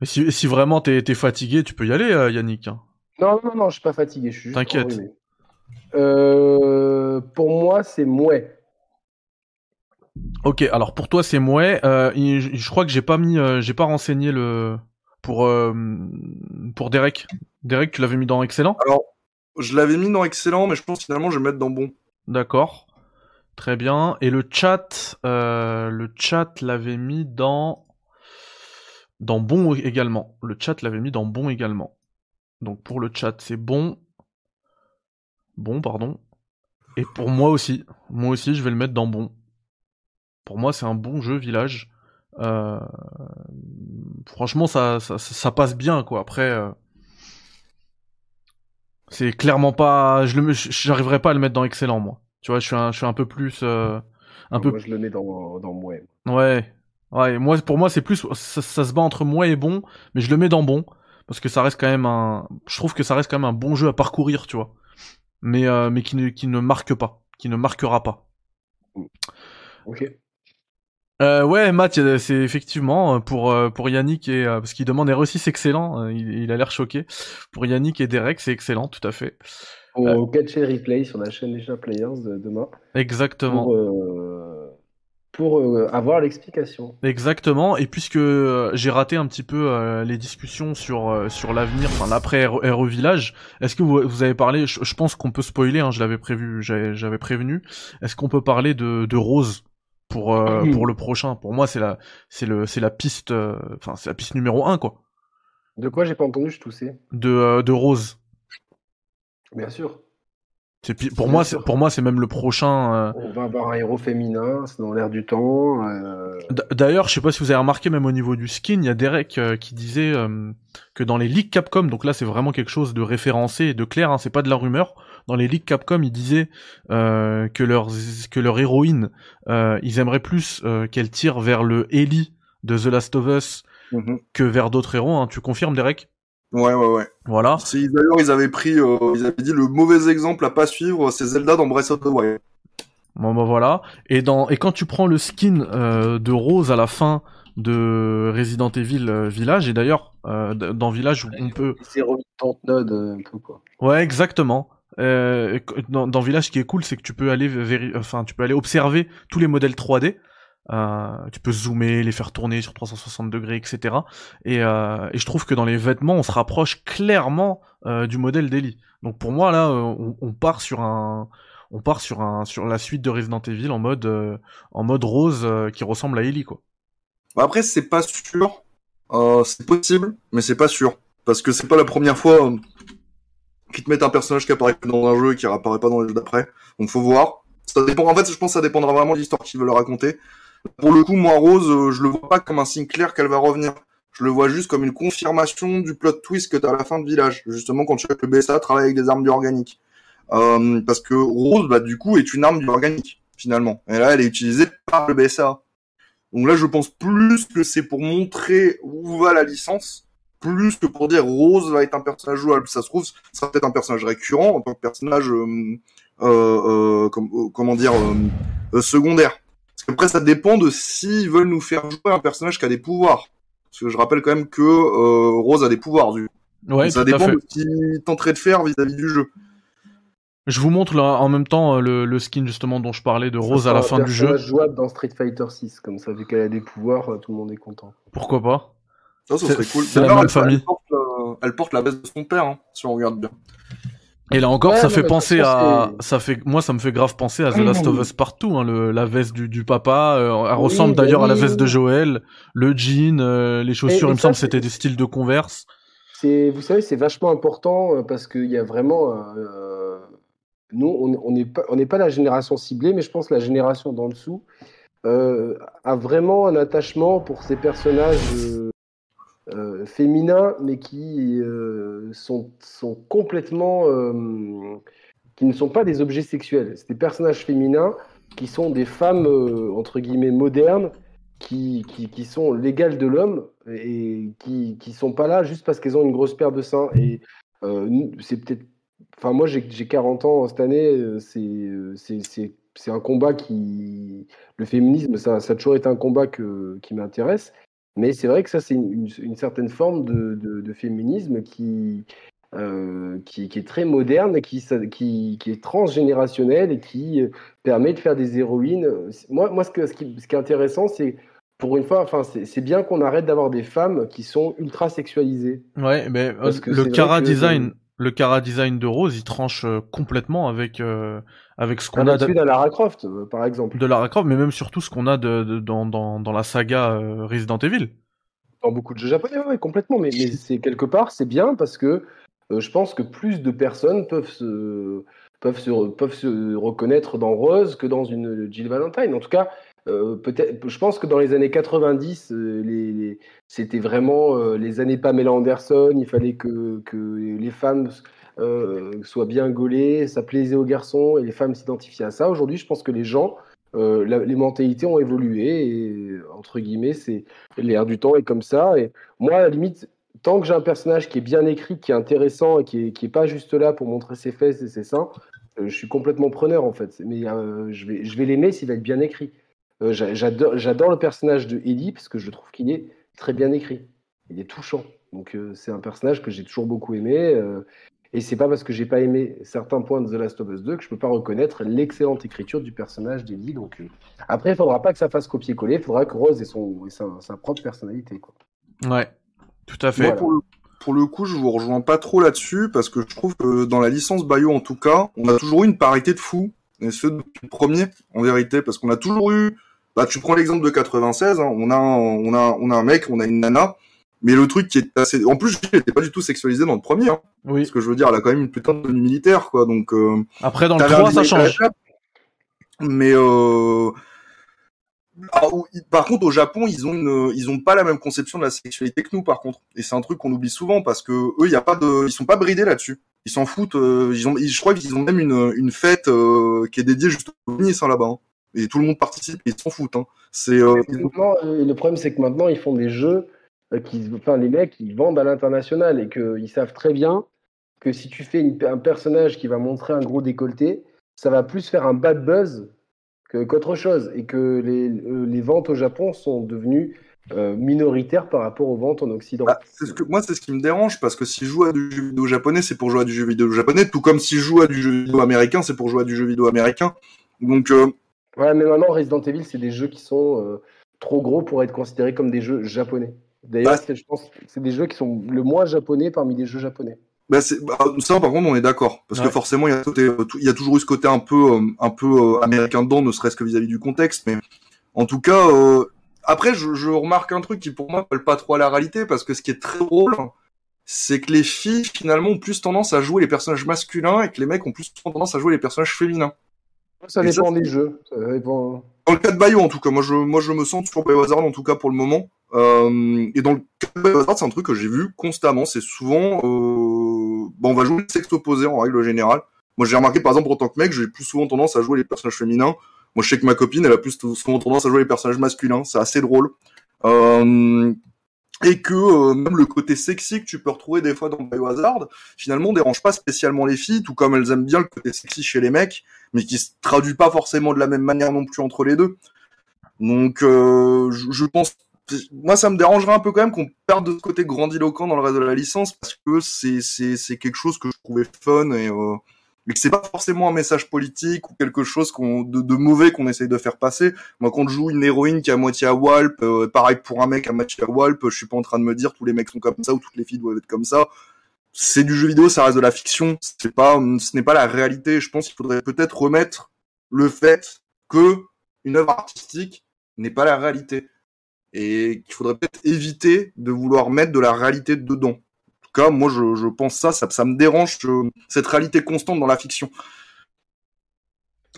Mais si, si vraiment t'es, t'es fatigué, tu peux y aller, euh, Yannick. Hein. Non, non, non, je suis pas fatigué, je suis juste... T'inquiète. Euh, pour moi, c'est mouais. Ok, alors pour toi, c'est mouais. Euh, je, je crois que j'ai pas mis... Euh, j'ai pas renseigné le... Pour, euh, pour Derek. Derek, tu l'avais mis dans excellent? Alors, je l'avais mis dans excellent, mais je pense finalement je vais mettre dans bon. D'accord. Très bien. Et le chat, euh, le chat l'avait mis dans... dans bon également. Le chat l'avait mis dans bon également. Donc pour le chat, c'est bon. Bon, pardon. Et pour moi aussi. Moi aussi, je vais le mettre dans bon. Pour moi, c'est un bon jeu village. Euh, franchement, ça, ça, ça passe bien, quoi. Après, euh, c'est clairement pas... Je le, j'arriverai pas à le mettre dans excellent, moi. Tu vois, je suis un, je suis un peu plus... Euh, un peu... Moi, je le mets dans, dans mouais. Ouais. Ouais, moi, pour moi, c'est plus... Ça, ça se bat entre mouais et bon, mais je le mets dans bon. Parce que ça reste quand même un... Je trouve que ça reste quand même un bon jeu à parcourir, tu vois. Mais, euh, mais qui, ne, qui ne marque pas. Qui ne marquera pas. Ok. Euh, ouais, Matt, c'est effectivement pour, pour Yannick et... Parce qu'il demande R E six, c'est excellent. Il, il a l'air choqué. Pour Yannick et Derek, c'est excellent, tout à fait. On euh, catch les replays sur la chaîne des SharePlayers de demain. Exactement. Pour, euh, pour euh, avoir l'explication. Exactement. Et puisque j'ai raté un petit peu euh, les discussions sur, euh, sur l'avenir, enfin l'après R E Village, est-ce que vous, vous avez parlé... Je, je pense qu'on peut spoiler, hein, je l'avais prévu, j'avais, j'avais prévenu. Est-ce qu'on peut parler de, de Rose ? Pour, euh, mmh. pour le prochain, pour moi c'est la c'est le c'est la piste enfin euh, c'est la piste numéro un, quoi. De quoi? J'ai pas entendu, je toussais. De euh, de Rose. Bien sûr. C'est pour Bien moi sûr. c'est pour moi c'est même le prochain. Euh... On va avoir un héros féminin, c'est dans l'air du temps. Euh... D'ailleurs, je sais pas si vous avez remarqué, même au niveau du skin, il y a Derek euh, qui disait euh, que dans les leaks Capcom, donc là c'est vraiment quelque chose de référencé et de clair, hein, c'est pas de la rumeur. Dans les leaks Capcom, ils disaient euh, que leur que leur héroïne, euh, ils aimeraient plus euh, qu'elle tire vers le Ellie de The Last of Us mm-hmm. que vers d'autres héros. Hein. Tu confirmes, Derek ? Ouais, ouais, ouais. Voilà. C'est, d'ailleurs, ils avaient pris, euh, ils avaient dit le mauvais exemple à pas suivre, c'est Zelda dans Breath of the Wild. Bon bah voilà. Et dans et quand tu prends le skin euh, de Rose à la fin de Resident Evil euh, Village, et d'ailleurs euh, dans Village où on peut. C'est Resident Evil un peu, quoi. Ouais, exactement. Euh, dans, dans Village, ce qui est cool, c'est que tu peux aller, véri- enfin, tu peux aller observer tous les modèles trois D. Euh, tu peux zoomer, les faire tourner sur trois cent soixante degrés, et cetera. Et, euh, et je trouve que dans les vêtements, on se rapproche clairement euh, du modèle d'Eli. Donc pour moi, là, on, on part sur un, on part sur un, sur la suite de Resident Evil en mode, euh, en mode rose euh, qui ressemble à Eli, quoi. Après, c'est pas sûr. Euh, c'est possible, mais c'est pas sûr parce que c'est pas la première fois. Euh... qui te mettent un personnage qui apparaît dans un jeu et qui réapparaît pas dans les jeux d'après. Donc faut voir. Ça dépend. En fait, je pense que ça dépendra vraiment de l'histoire qu'ils veulent raconter. Pour le coup, moi, Rose, euh, je le vois pas comme un signe clair qu'elle va revenir. Je le vois juste comme une confirmation du plot twist que t'as à la fin de Village. Justement, quand tu vois que le B S A travaille avec des armes bioorganiques. Euh, parce que Rose, bah, du coup, est une arme bioorganique, finalement. Et là, elle est utilisée par le B S A. Donc là, je pense plus que c'est pour montrer où va la licence. Plus que pour dire Rose va être un personnage jouable. Ça se trouve, ce sera peut-être un personnage récurrent en tant que personnage, euh, euh, euh, comme, euh, comment dire, euh, euh, secondaire. Parce qu'après, ça dépend de s'ils veulent nous faire jouer un personnage qui a des pouvoirs. Parce que je rappelle quand même que euh, Rose a des pouvoirs. Du... Ouais, ça dépend de ce qu'ils tenteraient de faire vis-à-vis du jeu. Je vous montre là, en même temps le, le skin justement dont je parlais de Rose à la fin du jeu. Ça sera jouable dans Street Fighter six, comme ça, vu qu'elle a des pouvoirs, tout le monde est content. Pourquoi pas ? Ça, ça serait cool. C'est la même famille. Elle porte, euh, elle porte la veste de son père, hein, si on regarde bien. Et là encore, ouais, ça fait penser à... Que... Ça fait... Moi, ça me fait grave penser à The Last of Us partout. Hein, le... La veste du, du papa, euh, elle oui, ressemble d'ailleurs oui, à la veste oui. de Joël. Le jean, euh, les chaussures, et, et il me ça, semble que c'était des styles de Converse. C'est... Vous savez, c'est vachement important euh, parce qu'il y a vraiment... Euh... Nous, on n'est pas... pas la génération ciblée, mais je pense que la génération d'en dessous euh, a vraiment un attachement pour ces personnages... Euh... Euh, féminins, mais qui euh, sont, sont complètement... Euh, qui ne sont pas des objets sexuels. C'est des personnages féminins qui sont des femmes, euh, entre guillemets, modernes, qui, qui, qui sont légales de l'homme et qui ne sont pas là juste parce qu'elles ont une grosse paire de seins. Et euh, c'est peut-être. Enfin, moi, j'ai, j'ai quarante ans cette année, c'est, c'est, c'est, c'est un combat qui. Le féminisme, ça, ça a toujours été un combat que, qui m'intéresse. Mais c'est vrai que ça, c'est une, une, une certaine forme de, de, de féminisme qui, euh, qui, qui est très moderne, qui, ça, qui, qui est transgénérationnel et qui permet de faire des héroïnes. Moi, moi ce, que, ce, qui, ce qui est intéressant, c'est, pour une fois, enfin, c'est, c'est bien qu'on arrête d'avoir des femmes qui sont ultra sexualisées. Ouais, mais le cara design, le cara design de Rose, il tranche complètement avec euh, avec ce qu'on a de Lara Croft, par exemple. De Lara Croft, mais même surtout ce qu'on a de, de dans dans dans la saga euh, Resident Evil. Dans beaucoup de jeux japonais, ouais, complètement. Mais, mais c'est quelque part, c'est bien parce que euh, je pense que plus de personnes peuvent se peuvent se peuvent se reconnaître dans Rose que dans une Jill Valentine. En tout cas. Euh, peut-être, je pense que dans les années quatre-vingt-dix, euh, les, les, c'était vraiment euh, les années Pamela Anderson. Il fallait que, que les femmes euh, soient bien gaulées, ça plaisait aux garçons et les femmes s'identifiaient à ça. Aujourd'hui, je pense que les gens, euh, la, les mentalités ont évolué et entre guillemets, c'est, l'air du temps est comme ça. Et moi, à la limite, tant que j'ai un personnage qui est bien écrit, qui est intéressant et qui est, qui est pas juste là pour montrer ses fesses et ses seins, euh, je suis complètement preneur en fait. Mais euh, je vais, je vais l'aimer s'il va être bien écrit. Euh, j'adore, j'adore le personnage de Ellie parce que je trouve qu'il est très bien écrit. Il est touchant. Donc euh, c'est un personnage que j'ai toujours beaucoup aimé. Euh, et c'est pas parce que j'ai pas aimé certains points de The Last of Us deux que je peux pas reconnaître l'excellente écriture du personnage d'Ellie. Donc euh, après, il faudra pas que ça fasse copier-coller. Il faudra que Rose ait son, ait sa, sa propre personnalité, quoi. Ouais, tout à fait. Voilà. Pour, le, pour le coup, je vous rejoins pas trop là-dessus parce que je trouve que dans la licence Bio, en tout cas, on a toujours eu une parité de fous. Et ce depuis le premier, en vérité, parce qu'on a toujours eu. Bah, tu prends l'exemple de quatre-vingt-seize, hein, on a, un, on a, on a un mec, on a une nana, mais le truc qui est assez, en plus, elle était pas du tout sexualisée dans le premier, hein. Oui. Parce que je veux dire, elle a quand même une putain de militaire, quoi, donc, euh, après, dans le trois, ça change. Chape, mais, euh, alors, par contre, au Japon, ils ont une, ils ont pas la même conception de la sexualité que nous, par contre. Et c'est un truc qu'on oublie souvent, parce que eux, y a pas de, ils sont pas bridés là-dessus. Ils s'en foutent, euh, ils ont, ils, je crois qu'ils ont même une, une fête, euh, qui est dédiée juste aux ministres, hein, là-bas, hein. Et tout le monde participe, ils s'en foutent. Hein. C'est, euh... Le problème, c'est que maintenant, ils font des jeux, qui, enfin, les mecs, ils vendent à l'international et qu'ils savent très bien que si tu fais une, un personnage qui va montrer un gros décolleté, ça va plus faire un bad buzz que, qu'autre chose. Et que les, les ventes au Japon sont devenues euh, minoritaires par rapport aux ventes en Occident. Bah, c'est ce que, moi, c'est ce qui me dérange, parce que si je joue à du jeu vidéo japonais, c'est pour jouer à du jeu vidéo japonais, tout comme si je joue à du jeu vidéo américain, c'est pour jouer à du jeu vidéo américain. Donc... Euh... Voilà, mais maintenant, Resident Evil, c'est des jeux qui sont euh, trop gros pour être considérés comme des jeux japonais. D'ailleurs, bah, c'est, je pense que c'est des jeux qui sont le moins japonais parmi les jeux japonais. Bah c'est, bah, ça, par contre, on est d'accord. Parce ouais. que forcément, il y a, il y a toujours eu ce côté un peu, un peu américain dedans, ne serait-ce que vis-à-vis du contexte. Mais en tout cas, euh, après, je, je remarque un truc qui, pour moi, ne colle pas trop à la réalité. Parce que ce qui est très drôle, c'est que les filles, finalement, ont plus tendance à jouer les personnages masculins et que les mecs ont plus tendance à jouer les personnages féminins. Ça dépend ça, des jeux. Ça dépend... Dans le cas de Bio, en tout cas, moi je, moi je me sens sur Biohazard, en tout cas pour le moment. Euh, et dans le cas de Biohazard, c'est un truc que j'ai vu constamment. C'est souvent, euh, bon, on va jouer les sexes opposés en règle générale. Moi j'ai remarqué par exemple en tant que mec, j'ai plus souvent tendance à jouer les personnages féminins. Moi je sais que ma copine, elle a plus souvent tendance à jouer les personnages masculins. C'est assez drôle. Euh, et que euh, même le côté sexy que tu peux retrouver des fois dans Biohazard, finalement, dérange pas spécialement les filles, tout comme elles aiment bien le côté sexy chez les mecs, mais qui se traduit pas forcément de la même manière non plus entre les deux. Donc, euh, je, je pense... Moi, ça me dérangerait un peu quand même qu'on perde de ce côté grandiloquent dans le reste de la licence, parce que c'est, c'est, c'est quelque chose que je trouvais fun, et, euh, et que c'est pas forcément un message politique ou quelque chose qu'on, de, de mauvais qu'on essaye de faire passer. Moi, quand je joue une héroïne qui est à moitié à Walp, euh, pareil pour un mec à moitié à Walp, je suis pas en train de me dire tous les mecs sont comme ça ou toutes les filles doivent être comme ça. C'est du jeu vidéo, ça reste de la fiction, c'est pas, ce n'est pas la réalité. Je pense qu'il faudrait peut-être remettre le fait que une œuvre artistique n'est pas la réalité. Et qu'il faudrait peut-être éviter de vouloir mettre de la réalité dedans. En tout cas, moi, je, je pense ça, ça, ça me dérange, je, cette réalité constante dans la fiction.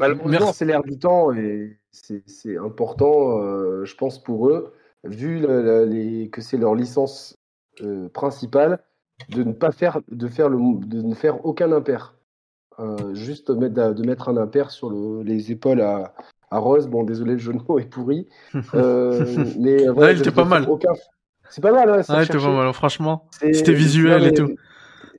Malheureusement, c'est l'air du temps et c'est, c'est important, euh, je pense, pour eux, vu la, la, les, que c'est leur licence euh, principale, de ne pas faire de faire le de ne faire aucun impair. euh, juste mettre, de mettre un impair sur le, les épaules à, à Rose. Bon, désolé, le jeu de mots est pourri. Euh, mais voilà, ouais, il était pas mal. Aucun... C'est pas mal, ouais. Ah, il était pas mal, franchement. C'est... C'était visuel non, mais... et tout.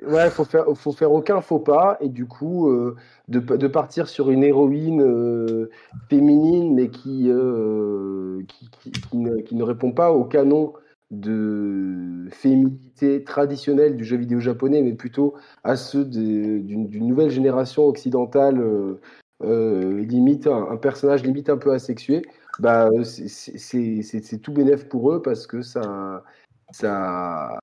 Ouais, faut faire, faut faire aucun faux pas, et du coup, euh, de, de partir sur une héroïne euh, féminine, mais qui, euh, qui, qui, qui, ne, qui ne répond pas au canon de féminité traditionnelle du jeu vidéo japonais, mais plutôt à ceux des, d'une, d'une nouvelle génération occidentale, euh, euh, limite un, un personnage limite un peu asexué, bah, c'est, c'est, c'est, c'est tout bénef pour eux, parce que ça... ça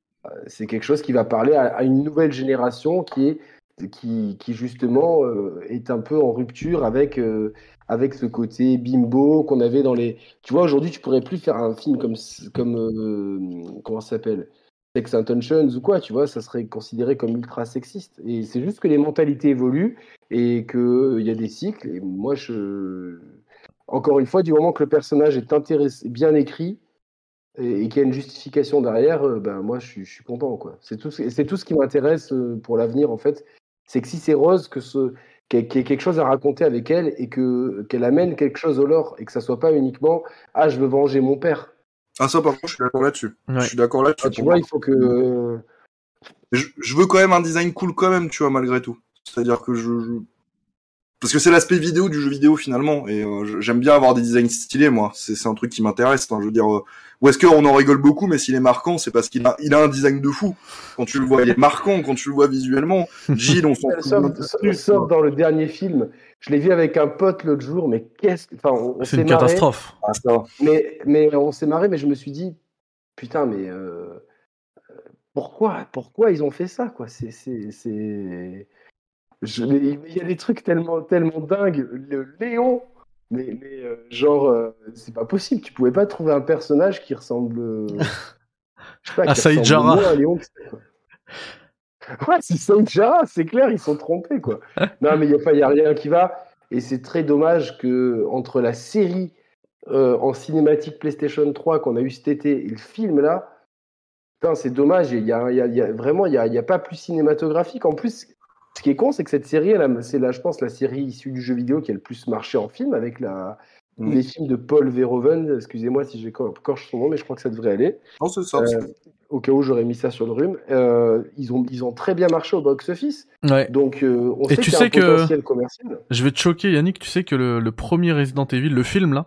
c'est quelque chose qui va parler à, à une nouvelle génération qui, est, qui, qui justement euh, est un peu en rupture avec, euh, avec ce côté bimbo qu'on avait dans les... Tu vois, aujourd'hui, tu pourrais plus faire un film comme... comme euh, comment ça s'appelle ? Sex Intentions ou quoi, tu vois, ça serait considéré comme ultra sexiste. Et c'est juste que les mentalités évoluent et qu'il euh, y a des cycles. Et moi, je... Encore une fois, du moment que le personnage est intéressé, bien écrit, et qu'il y a une justification derrière, ben moi je suis, je suis content, quoi. C'est tout, c'est tout ce qui m'intéresse pour l'avenir, en fait. C'est que si c'est Rose, que ce, qu'il y ait quelque chose à raconter avec elle et que, qu'elle amène quelque chose au lore et que ça soit pas uniquement ah je veux venger mon père. Ah ça par contre je suis d'accord là-dessus. Ouais. Je suis d'accord là-dessus. Ah, tu vois il faut que. Je, je veux quand même un design cool quand même, tu vois, malgré tout. C'est-à-dire que je, je... parce que c'est l'aspect vidéo du jeu vidéo finalement, et euh, j'aime bien avoir des designs stylés, moi. C'est, c'est un truc qui m'intéresse. Hein. Je veux dire, euh, Wesker, on en rigole beaucoup, mais s'il est marquant, c'est parce qu'il a, il a un design de fou. Quand tu le vois, il est marquant. Quand tu le vois visuellement, Jill, on s'en fout. Sauf dans le dernier film, je l'ai vu avec un pote l'autre jour, mais qu'est-ce que, enfin, on, on c'est s'est une marré, catastrophe. Mais, mais on s'est marré, mais je me suis dit, putain, mais euh, pourquoi, pourquoi ils ont fait ça, quoi. C'est, c'est, c'est. Je, il y a des trucs tellement, tellement dingues. Le Léon, mais, mais euh, genre, euh, c'est pas possible. Tu pouvais pas trouver un personnage qui ressemble. Euh, je sais pas, à Saïd Jara. À Léon, ouais, c'est Saïd Jara, c'est clair, ils sont trompés, quoi. Non, mais il n'y a, a rien qui va. Et c'est très dommage que, entre la série euh, en cinématique PlayStation trois qu'on a eu cet été et le film là, putain, c'est dommage. Il y a, y a, y a, vraiment, il n'y a, y a pas plus cinématographique. En plus, ce qui est con, c'est que cette série, elle, c'est là, je pense, la série issue du jeu vidéo qui a le plus marché en film, avec la... mmh. les films de Paul Verhoeven. Excusez-moi si j'ai corché son nom, mais je crois que ça devrait aller. Non, c'est ça. Euh, au cas où, j'aurais mis ça sur le rhume. Euh, ils, ont, ils ont très bien marché au box-office. Ouais. Donc, euh, on et sait tu qu'il sais y a un que... potentiel commercial. Je vais te choquer, Yannick. Tu sais que le, le premier Resident Evil, le film, là,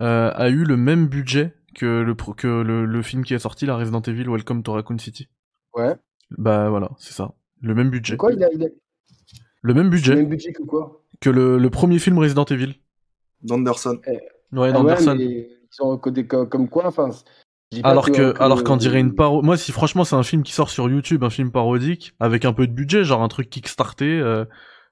euh, a eu le même budget que, le, que le, le film qui est sorti, la Resident Evil Welcome to Raccoon City. Ouais. Bah voilà, c'est ça. Le même budget. Quoi, il a, il a... Le même budget. Le même budget que quoi ? Que le, le premier film Resident Evil. D'Anderson. Eh, ouais, d'Anderson. Ouais, ils sont codés comme quoi, enfin. Alors que, que, que, alors qu'en dirait une parodie. Moi, si franchement, c'est un film qui sort sur YouTube, un film parodique, avec un peu de budget, genre un truc kickstarté, euh,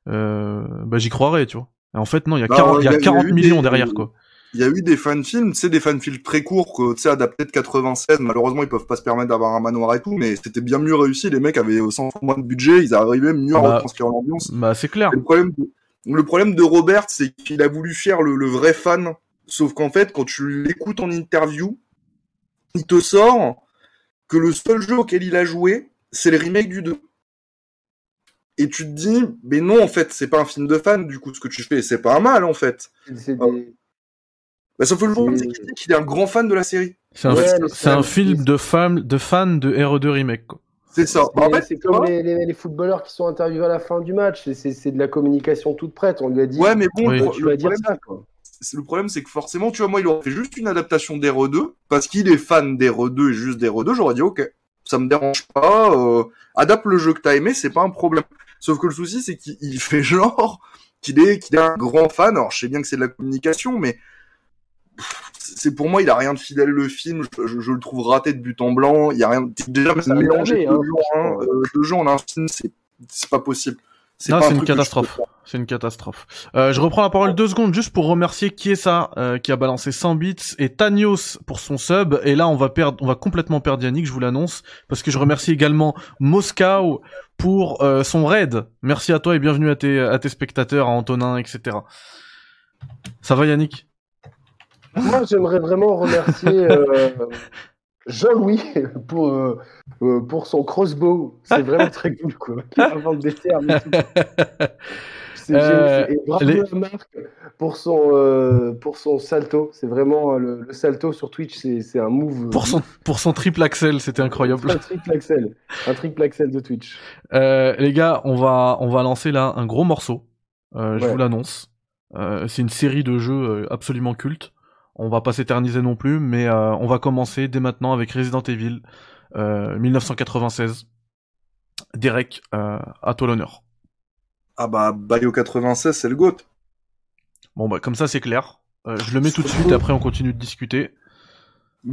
euh, bah j'y croirais, tu vois. Et en fait, non, il y a quarante millions derrière, quoi. Il y a eu des fan-films, tu sais, des fan-films très courts, que, tu sais, adaptés de quatre-vingt-seize. Malheureusement, ils peuvent pas se permettre d'avoir un manoir et tout, mais c'était bien mieux réussi. Les mecs avaient cent fois moins de budget, ils arrivaient mieux à bah, retranscrire l'ambiance. Bah, c'est clair. Le problème, de, le problème de Robert, c'est qu'il a voulu faire le, le vrai fan. Sauf qu'en fait, quand tu l'écoutes en interview, il te sort que le seul jeu auquel il a joué, c'est le remake du deux. Et tu te dis, mais non, en fait, c'est pas un film de fan, du coup, ce que tu fais, c'est pas un mal, en fait. C'est des... euh, Bah, sauf que le problème, c'est qu'il est un grand fan de la série. C'est un, ouais, c'est c'est un film de fan de, fan de R deux Remake, quoi. C'est ça. C'est, bah, en fait, c'est comme les, les, les footballeurs qui sont interviewés à la fin du match. C'est, c'est, c'est de la communication toute prête. On lui a dit, ouais, mais bon, oui. tu vas dire ça, quoi. C'est, le problème, c'est que forcément, tu vois, moi, il aurait fait juste une adaptation d'R deux, parce qu'il est fan d'R deux et juste d'R deux. J'aurais dit, ok, ça me dérange pas. Euh, adapte le jeu que t'as aimé, c'est pas un problème. Sauf que le souci, c'est qu'il fait genre qu'il est, qu'il est un grand fan. Alors, je sais bien que c'est de la communication, mais. C'est pour moi, il a rien de fidèle le film. Je, je, je le trouve raté de but en blanc. Il y a rien. Déjà, mais ça mélanger hein, hein. euh, le jeu en un film, c'est c'est pas possible. C'est non, pas c'est, un une truc catastrophe. c'est une catastrophe. C'est une catastrophe. Je reprends la parole deux secondes juste pour remercier qui est ça euh, qui a balancé cent bits et Tanios pour son sub. Et là, on va perdre, on va complètement perdre Yannick. Je vous l'annonce parce que je remercie également Moscow pour euh, son raid. Merci à toi et bienvenue à tes à tes spectateurs, à Antonin, et cetera. Ça va, Yannick ? Moi, j'aimerais vraiment remercier euh, Jean-Louis pour, euh, euh, pour son crossbow. C'est vraiment très cool, quoi. Avant le dessert, mais tout. C'est euh, et bravo les... à Marc pour son, euh, pour son salto. C'est vraiment le, le salto sur Twitch, c'est, c'est un move. Pour son, pour son triple axel, c'était incroyable. Un triple axel, un triple axel de Twitch. Euh, les gars, on va, on va lancer là un gros morceau. Euh, je ouais. vous l'annonce. Euh, c'est une série de jeux absolument culte. On va pas s'éterniser non plus, mais euh, on va commencer dès maintenant avec Resident Evil euh, dix-neuf cent quatre-vingt-seize. Derek, euh, à toi l'honneur. Ah bah, Bio quatre-vingt-seize, c'est le GOAT. Bon bah, comme ça, c'est clair. Euh, je le mets tout de suite, après on continue de discuter.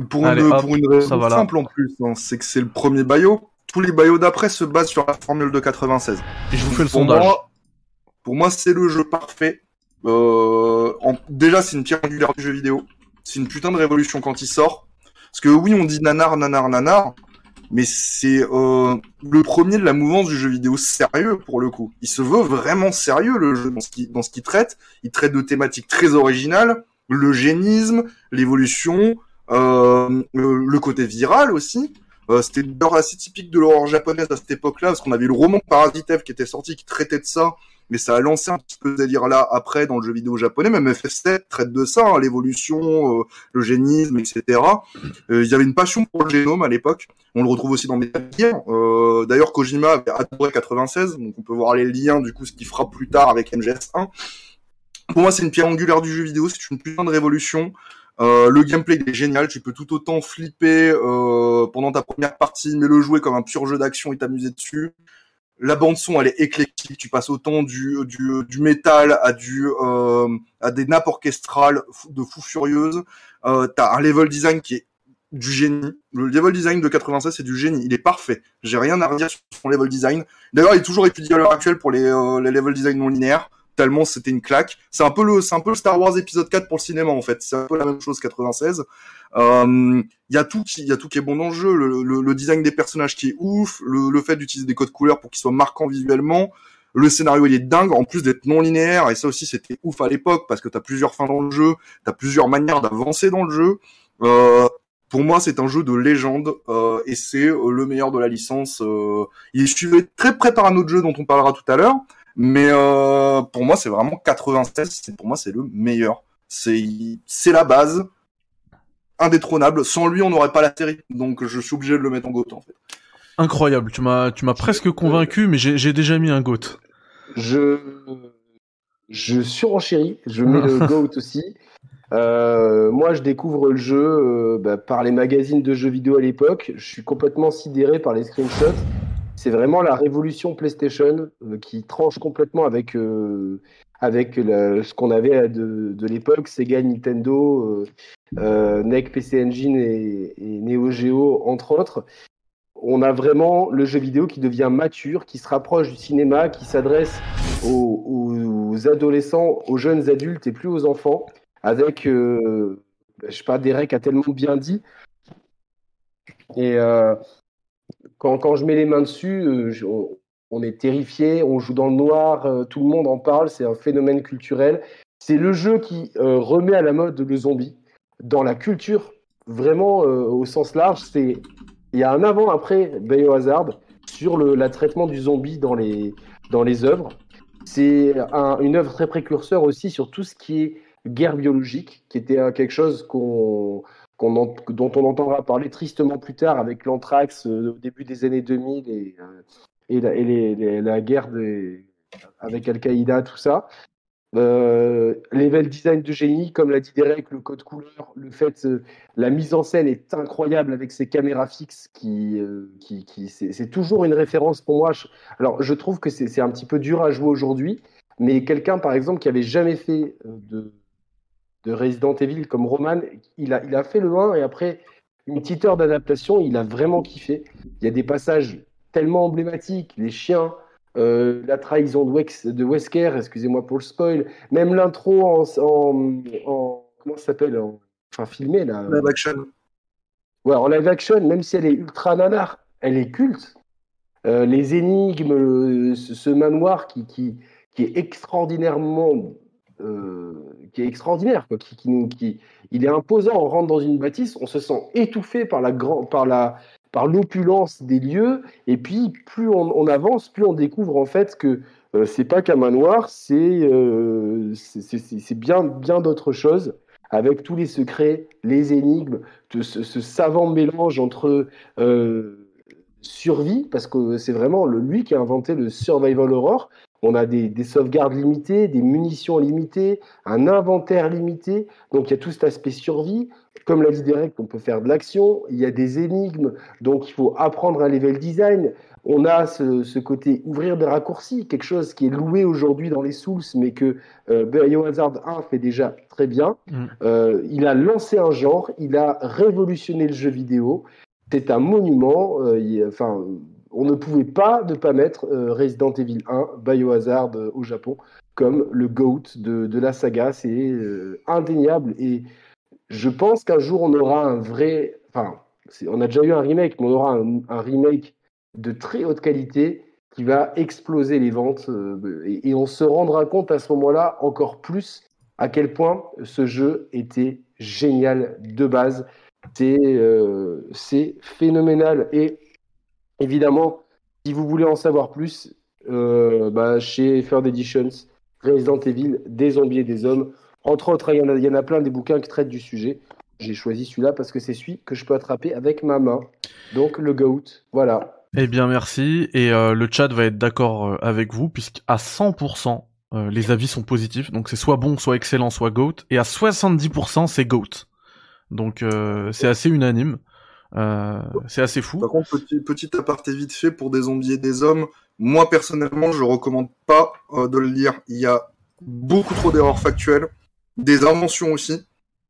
Pour, Allez, une, hop, pour une raison simple là. En plus, hein, c'est que c'est le premier Bio. Tous les Bio d'après se basent sur la formule de quatre-vingt-seize. Et je vous fais le pour sondage. Moi, pour moi, c'est le jeu parfait. Euh, en... Déjà, c'est une pierre angulaire du jeu vidéo. C'est une putain de révolution quand il sort. Parce que oui, on dit nanar, nanar, nanar... Mais c'est euh, le premier de la mouvance du jeu vidéo sérieux, pour le coup. Il se veut vraiment sérieux, le jeu, dans ce qu'il, dans ce qu'il traite. Il traite de thématiques très originales, le génisme, l'évolution, euh, le, le côté viral aussi. Euh, c'était d'ailleurs assez typique de l'horreur japonaise à cette époque-là, parce qu'on avait le roman Parasite Eve qui était sorti, qui traitait de ça, mais ça a lancé un petit peu ce délire-là après dans le jeu vidéo japonais. Même F F sept traite de ça, hein, l'évolution, euh, le génisme, et cetera. Euh, il y avait une passion pour le génome à l'époque. On le retrouve aussi dans Metal Gear. Euh, d'ailleurs, Kojima avait adoré quatre-vingt-seize, donc on peut voir les liens, du coup, ce qu'il fera plus tard avec M G S un. Pour moi, c'est une pierre angulaire du jeu vidéo, c'est une putain de révolution. Euh, le gameplay est génial, tu peux tout autant flipper euh, pendant ta première partie, mais le jouer comme un pur jeu d'action et t'amuser dessus. La bande son, elle est éclectique. Tu passes autant du du du métal à du euh, à des nappes orchestrales de fou furieuse. Euh, t'as un level design qui est du génie. Le level design de quatre-vingt-seize, c'est du génie. Il est parfait. J'ai rien à redire sur son level design. D'ailleurs, il est toujours étudié à l'heure actuelle pour les euh, les level design non linéaires. Tellement c'était une claque. C'est un peu le c'est un peu le Star Wars épisode quatre pour le cinéma, en fait. C'est un peu la même chose quatre-vingt-seize. Euh, il y a tout qui il y a tout qui est bon dans le jeu, le, le, le design des personnages qui est ouf, le, le fait d'utiliser des codes couleurs pour qu'ils soient marquants visuellement, le scénario il est dingue en plus d'être non linéaire, et ça aussi c'était ouf à l'époque parce que t'as plusieurs fins dans le jeu, t'as plusieurs manières d'avancer dans le jeu. Euh, Pour moi, c'est un jeu de légende euh, et c'est euh, le meilleur de la licence. Euh, il est suivi très près par un autre jeu dont on parlera tout à l'heure, mais euh, pour moi, c'est vraiment quatre-vingt-seize. C'est, pour moi, c'est le meilleur. C'est, c'est la base, indétrônable. Sans lui, on n'aurait pas la série. Donc, je suis obligé de le mettre en GOAT, en fait. Incroyable. Tu m'as, tu m'as presque convaincu, mais j'ai, j'ai déjà mis un GOAT. Je, je surenchéris. Je mets le GOAT aussi. Euh, moi, je découvre le jeu euh, bah, par les magazines de jeux vidéo à l'époque. Je suis complètement sidéré par les screenshots. C'est vraiment la révolution PlayStation euh, qui tranche complètement avec euh, avec la, ce qu'on avait de, de l'époque, Sega, Nintendo, euh, euh, N E C, P C Engine et, et Neo Geo, entre autres. On a vraiment le jeu vidéo qui devient mature, qui se rapproche du cinéma, qui s'adresse aux, aux adolescents, aux jeunes adultes et plus aux enfants. Avec, euh, je sais pas, Derek a tellement bien dit. Et euh, quand, quand je mets les mains dessus, euh, je, on est terrifié, on joue dans le noir, euh, tout le monde en parle, c'est un phénomène culturel. C'est le jeu qui euh, remet à la mode le zombie dans la culture, vraiment euh, au sens large. C'est, il y a un avant-après Biohazard sur le la traitement du zombie dans les, dans les œuvres. C'est un, une œuvre très précurseur aussi sur tout ce qui est guerre biologique, qui était quelque chose qu'on, qu'on en, dont on entendra parler tristement plus tard avec l'anthrax euh, au début des années deux mille et, euh, et, la, et les, les, la guerre des, avec Al-Qaïda, tout ça. Euh, level design de génie, comme l'a dit Derek, le code couleur, le fait, euh, la mise en scène est incroyable avec ces caméras fixes qui, euh, qui, qui c'est, c'est toujours une référence pour moi. Je, alors, je trouve que c'est, c'est un petit peu dur à jouer aujourd'hui, mais quelqu'un, par exemple, qui n'avait jamais fait euh, de de Resident Evil comme Roman, il a, il a fait le un et après une petite heure d'adaptation, il a vraiment kiffé. Il y a des passages tellement emblématiques, les chiens, euh, la trahison de, Wex, de Wesker, excusez-moi pour le spoil, même l'intro en, en, en comment ça s'appelle, en, enfin filmé là. Live action. Ouais, en live action, même si elle est ultra nanar, elle est culte. Euh, les énigmes, le, ce, ce manoir qui, qui, qui est extraordinairement Euh, qui est extraordinaire, quoi, qui, qui, qui, il est imposant. On rentre dans une bâtisse, on se sent étouffé par la grand, par la, par l'opulence des lieux, et puis plus on, on avance, plus on découvre en fait que euh, c'est pas qu'un manoir, c'est, euh, c'est, c'est, c'est bien, bien d'autres choses, avec tous les secrets, les énigmes, de ce, ce savant mélange entre euh, survie, parce que c'est vraiment le, lui qui a inventé le survival horror. On a des, des sauvegardes limitées, des munitions limitées, un inventaire limité. Donc, il y a tout cet aspect survie. Comme l'a dit Derek, on peut faire de l'action. Il y a des énigmes. Donc, il faut apprendre un level design. On a ce, ce côté ouvrir des raccourcis, quelque chose qui est loué aujourd'hui dans les Souls, mais que euh, Biohazard un fait déjà très bien. Mmh. Euh, il a lancé un genre. Il a révolutionné le jeu vidéo. C'est un monument. Euh, il, enfin... On ne pouvait pas ne pas mettre euh, Resident Evil un, Biohazard euh, au Japon, comme le GOAT de, de la saga. C'est euh, indéniable. Et je pense qu'un jour, on aura un vrai... Enfin, c'est... on a déjà eu un remake, mais on aura un, un remake de très haute qualité qui va exploser les ventes. Euh, et, et on se rendra compte à ce moment-là encore plus à quel point ce jeu était génial de base. C'est, euh, c'est phénoménal. Et... évidemment, si vous voulez en savoir plus, euh, bah, chez Third Editions, Resident Evil, Des zombies et des hommes, entre autres, il y, y en a plein des bouquins qui traitent du sujet. J'ai choisi celui-là parce que c'est celui que je peux attraper avec ma main. Donc le GOAT, voilà. Eh bien merci, et euh, le chat va être d'accord avec vous, puisqu'à cent pour cent, euh, les avis sont positifs. Donc c'est soit bon, soit excellent, soit GOAT. Et à soixante-dix pour cent, c'est GOAT. Donc euh, c'est assez unanime. Euh, c'est assez fou. Par contre, petit, petit aparté vite fait pour Des zombies et des hommes, moi personnellement je recommande pas euh, de le lire. Il y a beaucoup trop d'erreurs factuelles, des inventions aussi,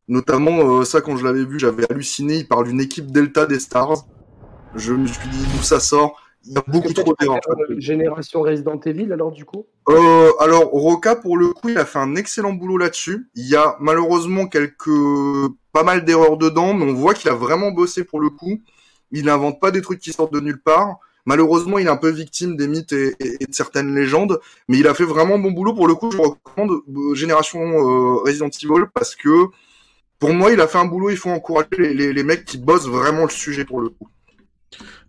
notamment euh, ça, quand je l'avais vu j'avais halluciné. Il parle d'une équipe Delta des Stars, je me suis dit d'où ça sort. Il y a beaucoup trop d'erreurs factuelles. Génération Resident Evil alors du coup euh, alors Roca pour le coup il a fait un excellent boulot là-dessus. Il y a malheureusement quelques... pas mal d'erreurs dedans, mais on voit qu'il a vraiment bossé pour le coup. Il n'invente pas des trucs qui sortent de nulle part. Malheureusement, il est un peu victime des mythes et, et, et de certaines légendes, mais il a fait vraiment bon boulot. Pour le coup, je recommande euh, Génération euh, Resident Evil, parce que pour moi, il a fait un boulot. Il faut encourager les, les, les mecs qui bossent vraiment le sujet pour le coup.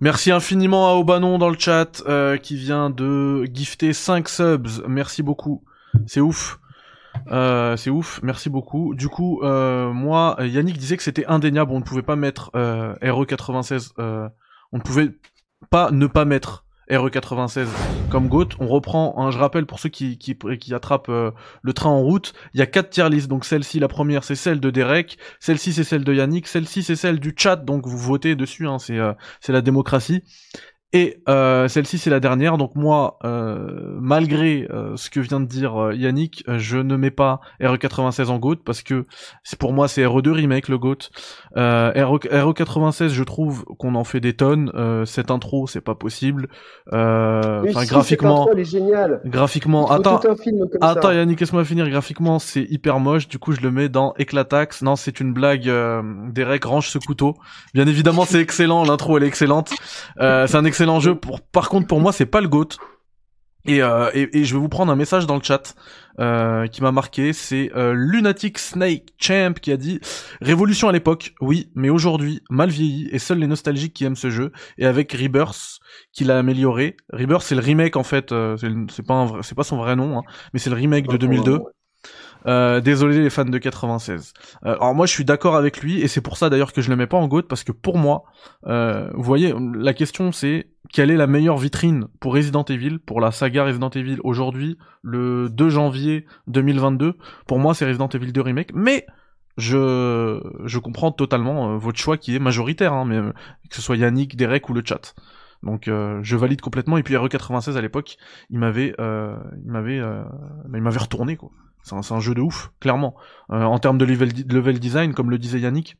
Merci infiniment à Obanon dans le chat euh, qui vient de gifter cinq subs. Merci beaucoup. C'est ouf. Euh, c'est ouf, merci beaucoup. Du coup, euh, moi, Yannick disait que c'était indéniable, on ne pouvait pas mettre euh, R E quatre-vingt-seize, euh, on ne pouvait pas ne pas mettre R E quatre-vingt-seize comme GOAT. On reprend, hein, je rappelle pour ceux qui, qui, qui attrapent euh, le train en route, il y a quatre tier lists, donc celle-ci, la première, c'est celle de Derek, celle-ci, c'est celle de Yannick, celle-ci, c'est celle du chat, donc vous votez dessus, hein, c'est, euh, c'est la démocratie. Et euh, celle-ci c'est la dernière, donc moi euh, malgré euh, ce que vient de dire euh, Yannick, euh, je ne mets pas R E quatre-vingt-seize en GOAT parce que c'est, pour moi c'est R E deux remake le GOAT. euh, R E quatre-vingt-seize je trouve qu'on en fait des tonnes, euh, cette intro c'est pas possible, euh, si, graphiquement, cette intro, elle est géniale. graphiquement attends, attends Yannick laisse-moi finir, graphiquement c'est hyper moche, du coup je le mets dans éclataxe. Non c'est une blague, euh, Derek range ce couteau, bien évidemment c'est excellent, l'intro elle est excellente, euh, c'est un excellent Excellent jeu. Pour, par contre, pour moi, c'est pas le GOAT. Et, euh, et, et je vais vous prendre un message dans le chat euh, qui m'a marqué. C'est euh, Lunatic Snake Champ qui a dit « Révolution à l'époque, oui, mais aujourd'hui, mal vieilli, et seuls les nostalgiques qui aiment ce jeu. Et avec Rebirth, qui l'a amélioré. Rebirth, c'est le remake, en fait. Euh, c'est, le, c'est, pas un vrai, c'est pas son vrai nom, hein, mais c'est le remake de deux mille deux. » Euh, désolé les fans de quatre-vingt-seize. Euh, alors moi je suis d'accord avec lui et c'est pour ça d'ailleurs que je le mets pas en GOAT, parce que pour moi, euh, vous voyez, la question c'est quelle est la meilleure vitrine pour Resident Evil, pour la saga Resident Evil aujourd'hui, le deux janvier deux mille vingt-deux. Pour moi c'est Resident Evil deux Remake, mais je je comprends totalement euh, votre choix qui est majoritaire, hein, mais euh, que ce soit Yannick, Derek ou le chat. Donc euh, je valide complètement. Et puis R E quatre-vingt-seize à l'époque, il m'avait euh, il m'avait euh, il m'avait retourné quoi. C'est un, c'est un jeu de ouf, clairement. Euh, en termes de level, de level design, comme le disait Yannick,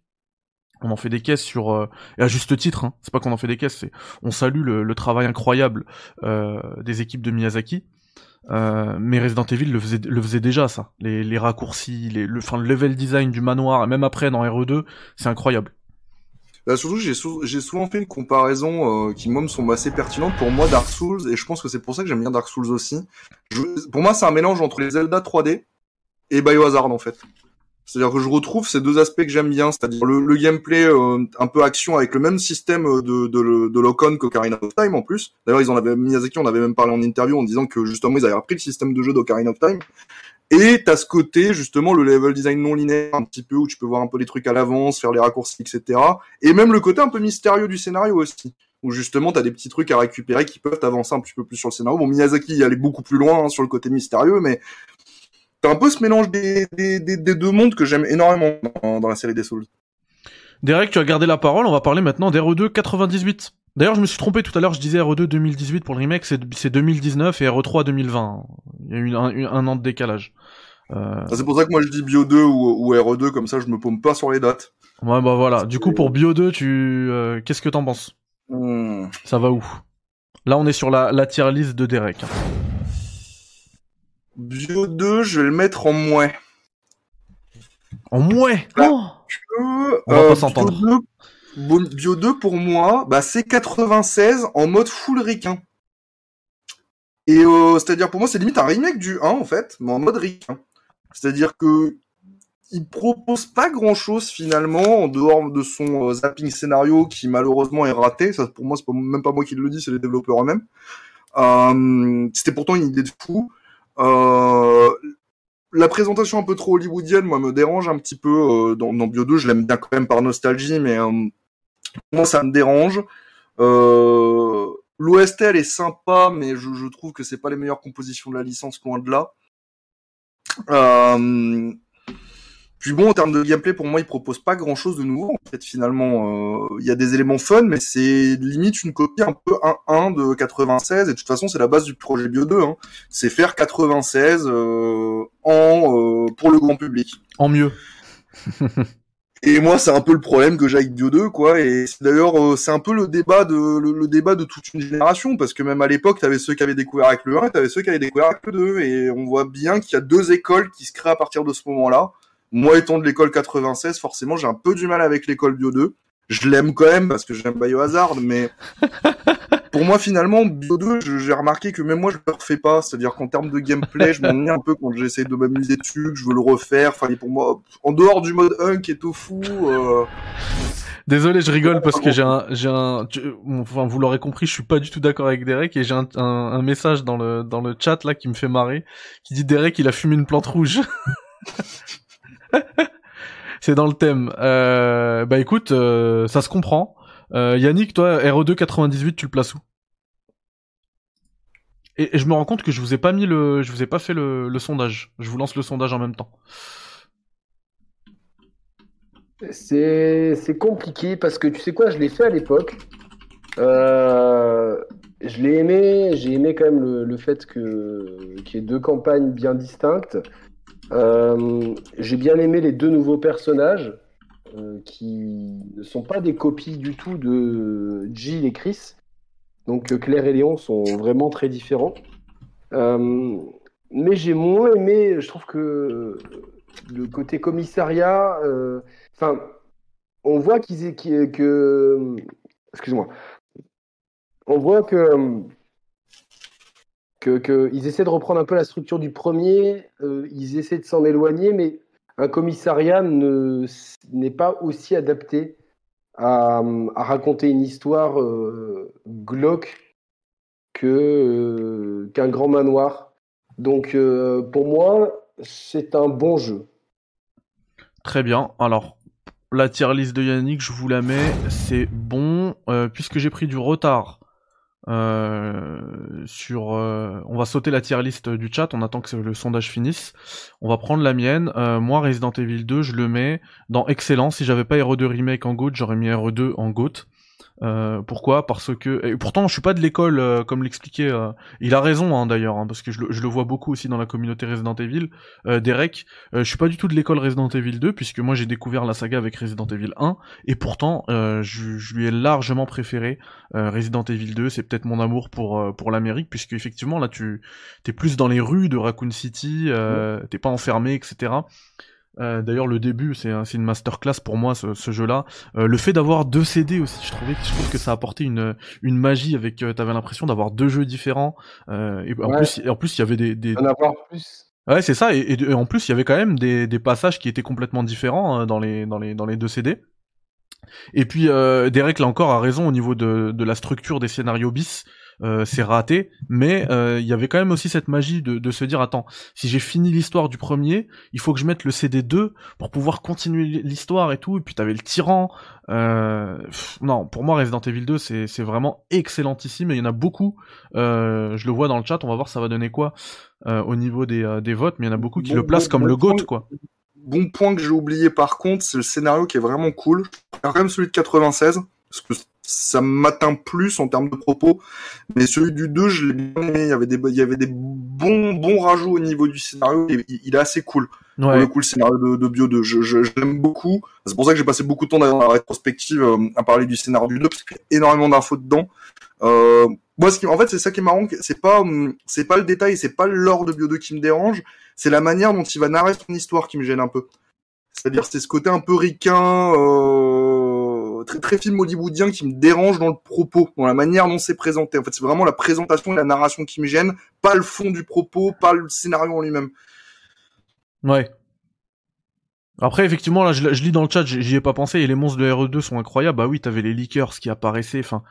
on en fait des caisses sur... Euh, et à juste titre, hein, c'est pas qu'on en fait des caisses, c'est on salue le, le travail incroyable euh, des équipes de Miyazaki. Euh, mais Resident Evil le faisait, le faisait déjà, ça. Les, les raccourcis, les, le, enfin, le level design du manoir, et même après dans R E deux, c'est incroyable. Bah, surtout, j'ai, sou- j'ai souvent fait une comparaison euh, qui, moi, me semble assez pertinente. Pour moi, Dark Souls, et je pense que c'est pour ça que j'aime bien Dark Souls aussi. Je... Pour moi, c'est un mélange entre les Zelda trois D et Biohazard en fait. C'est-à-dire que je retrouve ces deux aspects que j'aime bien, c'est-à-dire le, le gameplay euh, un peu action avec le même système de, de, de lock-on qu'Ocarina of Time en plus. D'ailleurs, ils en avaient, Miyazaki, on avait même parlé en interview en disant que justement, ils avaient repris le système de jeu d'Ocarina of Time. Et t'as ce côté, justement, le level design non linéaire, un petit peu, où tu peux voir un peu les trucs à l'avance, faire les raccourcis, et cetera. Et même le côté un peu mystérieux du scénario aussi, où justement, t'as des petits trucs à récupérer qui peuvent t'avancer un petit peu plus sur le scénario. Bon, Miyazaki y allait beaucoup plus loin hein, sur le côté mystérieux, mais... T'as un peu ce mélange des, des, des, des deux mondes que j'aime énormément dans, dans la série des Souls. Derek, tu as gardé la parole, on va parler maintenant d'R E deux quatre-vingt-dix-huit. D'ailleurs, je me suis trompé tout à l'heure, je disais R E deux deux mille dix-huit pour le remake, c'est, c'est deux mille dix-neuf et R E trois deux mille vingt. Il y a eu un, un an de décalage. Euh... C'est pour ça que moi je dis Bio deux ou, ou R E deux, comme ça je me paume pas sur les dates. Ouais, bah voilà. Du coup, pour Bio deux, tu euh, qu'est-ce que t'en penses mmh. Ça va où? Là, on est sur la, la tier list de Derek. Hein. Bio deux, je vais le mettre en mouais. En mouais oh euh, On va pas euh, s'entendre. Bio deux, Bio deux, pour moi, bah, c'est quatre-vingt-seize en mode full ricain. Et euh, c'est-à-dire, pour moi, c'est limite un remake du un, en fait, mais en mode ricain. C'est-à-dire que il propose pas grand-chose, finalement, en dehors de son euh, zapping scénario qui, malheureusement, est raté. Ça, pour moi, c'est pas, même pas moi qui le dis, c'est les développeurs eux-mêmes. Euh, c'était pourtant une idée de fou. Euh, la présentation un peu trop hollywoodienne, moi, me dérange un petit peu. Euh, dans, dans Bio deux, je l'aime bien quand même par nostalgie, mais euh, moi, ça me dérange. Euh, l'O S T, elle est sympa, mais je, je trouve que c'est pas les meilleures compositions de la licence, loin de là. Euh, puis bon, en termes de gameplay, pour moi, il propose pas grand-chose de nouveau. En fait, finalement, il euh, y a des éléments fun, mais c'est limite une copie un peu un un de quatre-vingt-seize. Et de toute façon, c'est la base du projet Bio deux. Hein. C'est faire quatre-vingt-seize euh, en euh, pour le grand public. En mieux. Et moi, c'est un peu le problème que j'ai avec Bio deux, quoi. Et c'est d'ailleurs, euh, c'est un peu le débat de le, le débat de toute une génération, parce que même à l'époque, t'avais ceux qui avaient découvert avec le un et t'avais ceux qui avaient découvert avec le deux. Et on voit bien qu'il y a deux écoles qui se créent à partir de ce moment-là. Moi, étant de l'école quatre-vingt-seize, forcément, j'ai un peu du mal avec l'école Bio deux. Je l'aime quand même, parce que j'aime Biohazard, mais... Pour moi, finalement, Bio deux, je, j'ai remarqué que même moi, je le refais pas. C'est-à-dire qu'en termes de gameplay, je m'ennuie un peu quand j'essaie de m'amuser dessus, que je veux le refaire. Enfin, pour moi, en dehors du mode hunk et tofu... Euh... Désolé, je rigole parce que j'ai un, j'ai un, enfin vous l'aurez compris, je suis pas du tout d'accord avec Derek et j'ai un, un, un message dans le dans le chat là qui me fait marrer, qui dit Derek il a fumé une plante rouge. C'est dans le thème. Euh, bah écoute, euh, ça se comprend. Euh, Yannick, toi, R E deux quatre-vingt-dix-huit, tu le places où? Et, et je me rends compte que je vous ai pas mis le, je vous ai pas fait le, le sondage. Je vous lance le sondage en même temps. C'est, c'est compliqué parce que tu sais quoi, je l'ai fait à l'époque. Euh, je l'ai aimé, j'ai aimé quand même le, le fait que qu'il y ait deux campagnes bien distinctes. Euh, j'ai bien aimé les deux nouveaux personnages euh, qui ne sont pas des copies du tout de Jill et Chris. Donc Claire et Léon sont vraiment très différents. Euh, mais j'ai moins aimé, je trouve que le côté commissariat... Euh, enfin, on voit qu'ils, qu'ils, que... Excuse-moi. On voit que... Que, que, ils essaient de reprendre un peu la structure du premier, euh, ils essaient de s'en éloigner, mais un commissariat ne, n'est pas aussi adapté à, à raconter une histoire euh, glauque que, euh, qu'un grand manoir. Donc euh, pour moi, c'est un bon jeu. Très bien, alors... La tier list de Yannick, je vous la mets, c'est bon, euh, puisque j'ai pris du retard... Euh, sur, euh, on va sauter la tier list du chat, on attend que le sondage finisse. On va prendre la mienne. Euh, moi, Resident Evil deux, je le mets dans excellent. Si j'avais pas R E deux remake en GOAT, j'aurais mis R E deux en GOAT. Euh, pourquoi ? Parce que, et pourtant, je suis pas de l'école, euh, comme l'expliquait. Euh... Il a raison hein, d'ailleurs, hein, parce que je le, je le vois beaucoup aussi dans la communauté Resident Evil. Euh, Derek, euh, je suis pas du tout de l'école Resident Evil deux, puisque moi j'ai découvert la saga avec Resident Evil un, et pourtant, euh, je, je lui ai largement préféré euh, Resident Evil deux. C'est peut-être mon amour pour euh, pour l'Amérique, puisque effectivement là, tu t'es plus dans les rues de Raccoon City, euh, t'es pas enfermé, et cetera. Euh, d'ailleurs le début c'est, c'est une masterclass pour moi ce, ce jeu là, euh, le fait d'avoir deux C D aussi, je trouvais je trouve que ça apportait une, une magie avec, euh, t'avais l'impression d'avoir deux jeux différents, euh, et en ouais. plus en plus il y avait des, des... en avoir plus Ouais, c'est ça. Et, et, et en plus, il y avait quand même des, des passages qui étaient complètement différents euh, dans les dans les dans les deux C D. Et puis euh, Derek là encore a raison au niveau de de la structure des scénarios bis. Euh, c'est raté, mais il euh, y avait quand même aussi cette magie de, de se dire attends, si j'ai fini l'histoire du premier, il faut que je mette le C D deux pour pouvoir continuer l'histoire et tout. Et puis t'avais le tyran. Euh, pff, non, pour moi Resident Evil deux c'est c'est vraiment excellentissime. Et il y en a beaucoup. Euh, je le vois dans le chat. On va voir ça va donner quoi euh, au niveau des euh, des votes. Mais il y en a beaucoup qui bon, le placent bon, comme bon le GOAT quoi. Bon point que j'ai oublié par contre, c'est le scénario qui est vraiment cool. Alors quand même celui de quatre-vingt-seize. Parce que ça m'atteint plus en termes de propos, mais celui du deux, je l'ai bien aimé. Il y avait des, il y avait des bons, bons rajouts au niveau du scénario. Et il, il est assez cool. Ouais. Pour le coup, le scénario de, de Bio deux, je, je, je l'aime beaucoup. C'est pour ça que j'ai passé beaucoup de temps dans la rétrospective euh, à parler du scénario du deux, parce qu'il y a énormément d'infos dedans. Euh, moi, ce qui, en fait, c'est ça qui est marrant. C'est pas, c'est pas le détail, c'est pas l'or de Bio deux qui me dérange. C'est la manière dont il va narrer son histoire qui me gêne un peu. C'est-à-dire, c'est ce côté un peu ricain, euh, très très film hollywoodien qui me dérange dans le propos, dans la manière dont c'est présenté. En fait, c'est vraiment la présentation et la narration qui me gêne, pas le fond du propos, pas le scénario en lui-même. Ouais. Après, effectivement, là, je, je lis dans le chat, j'y ai pas pensé, et les monstres de R E deux sont incroyables. Bah oui, t'avais les leakers qui apparaissaient, enfin...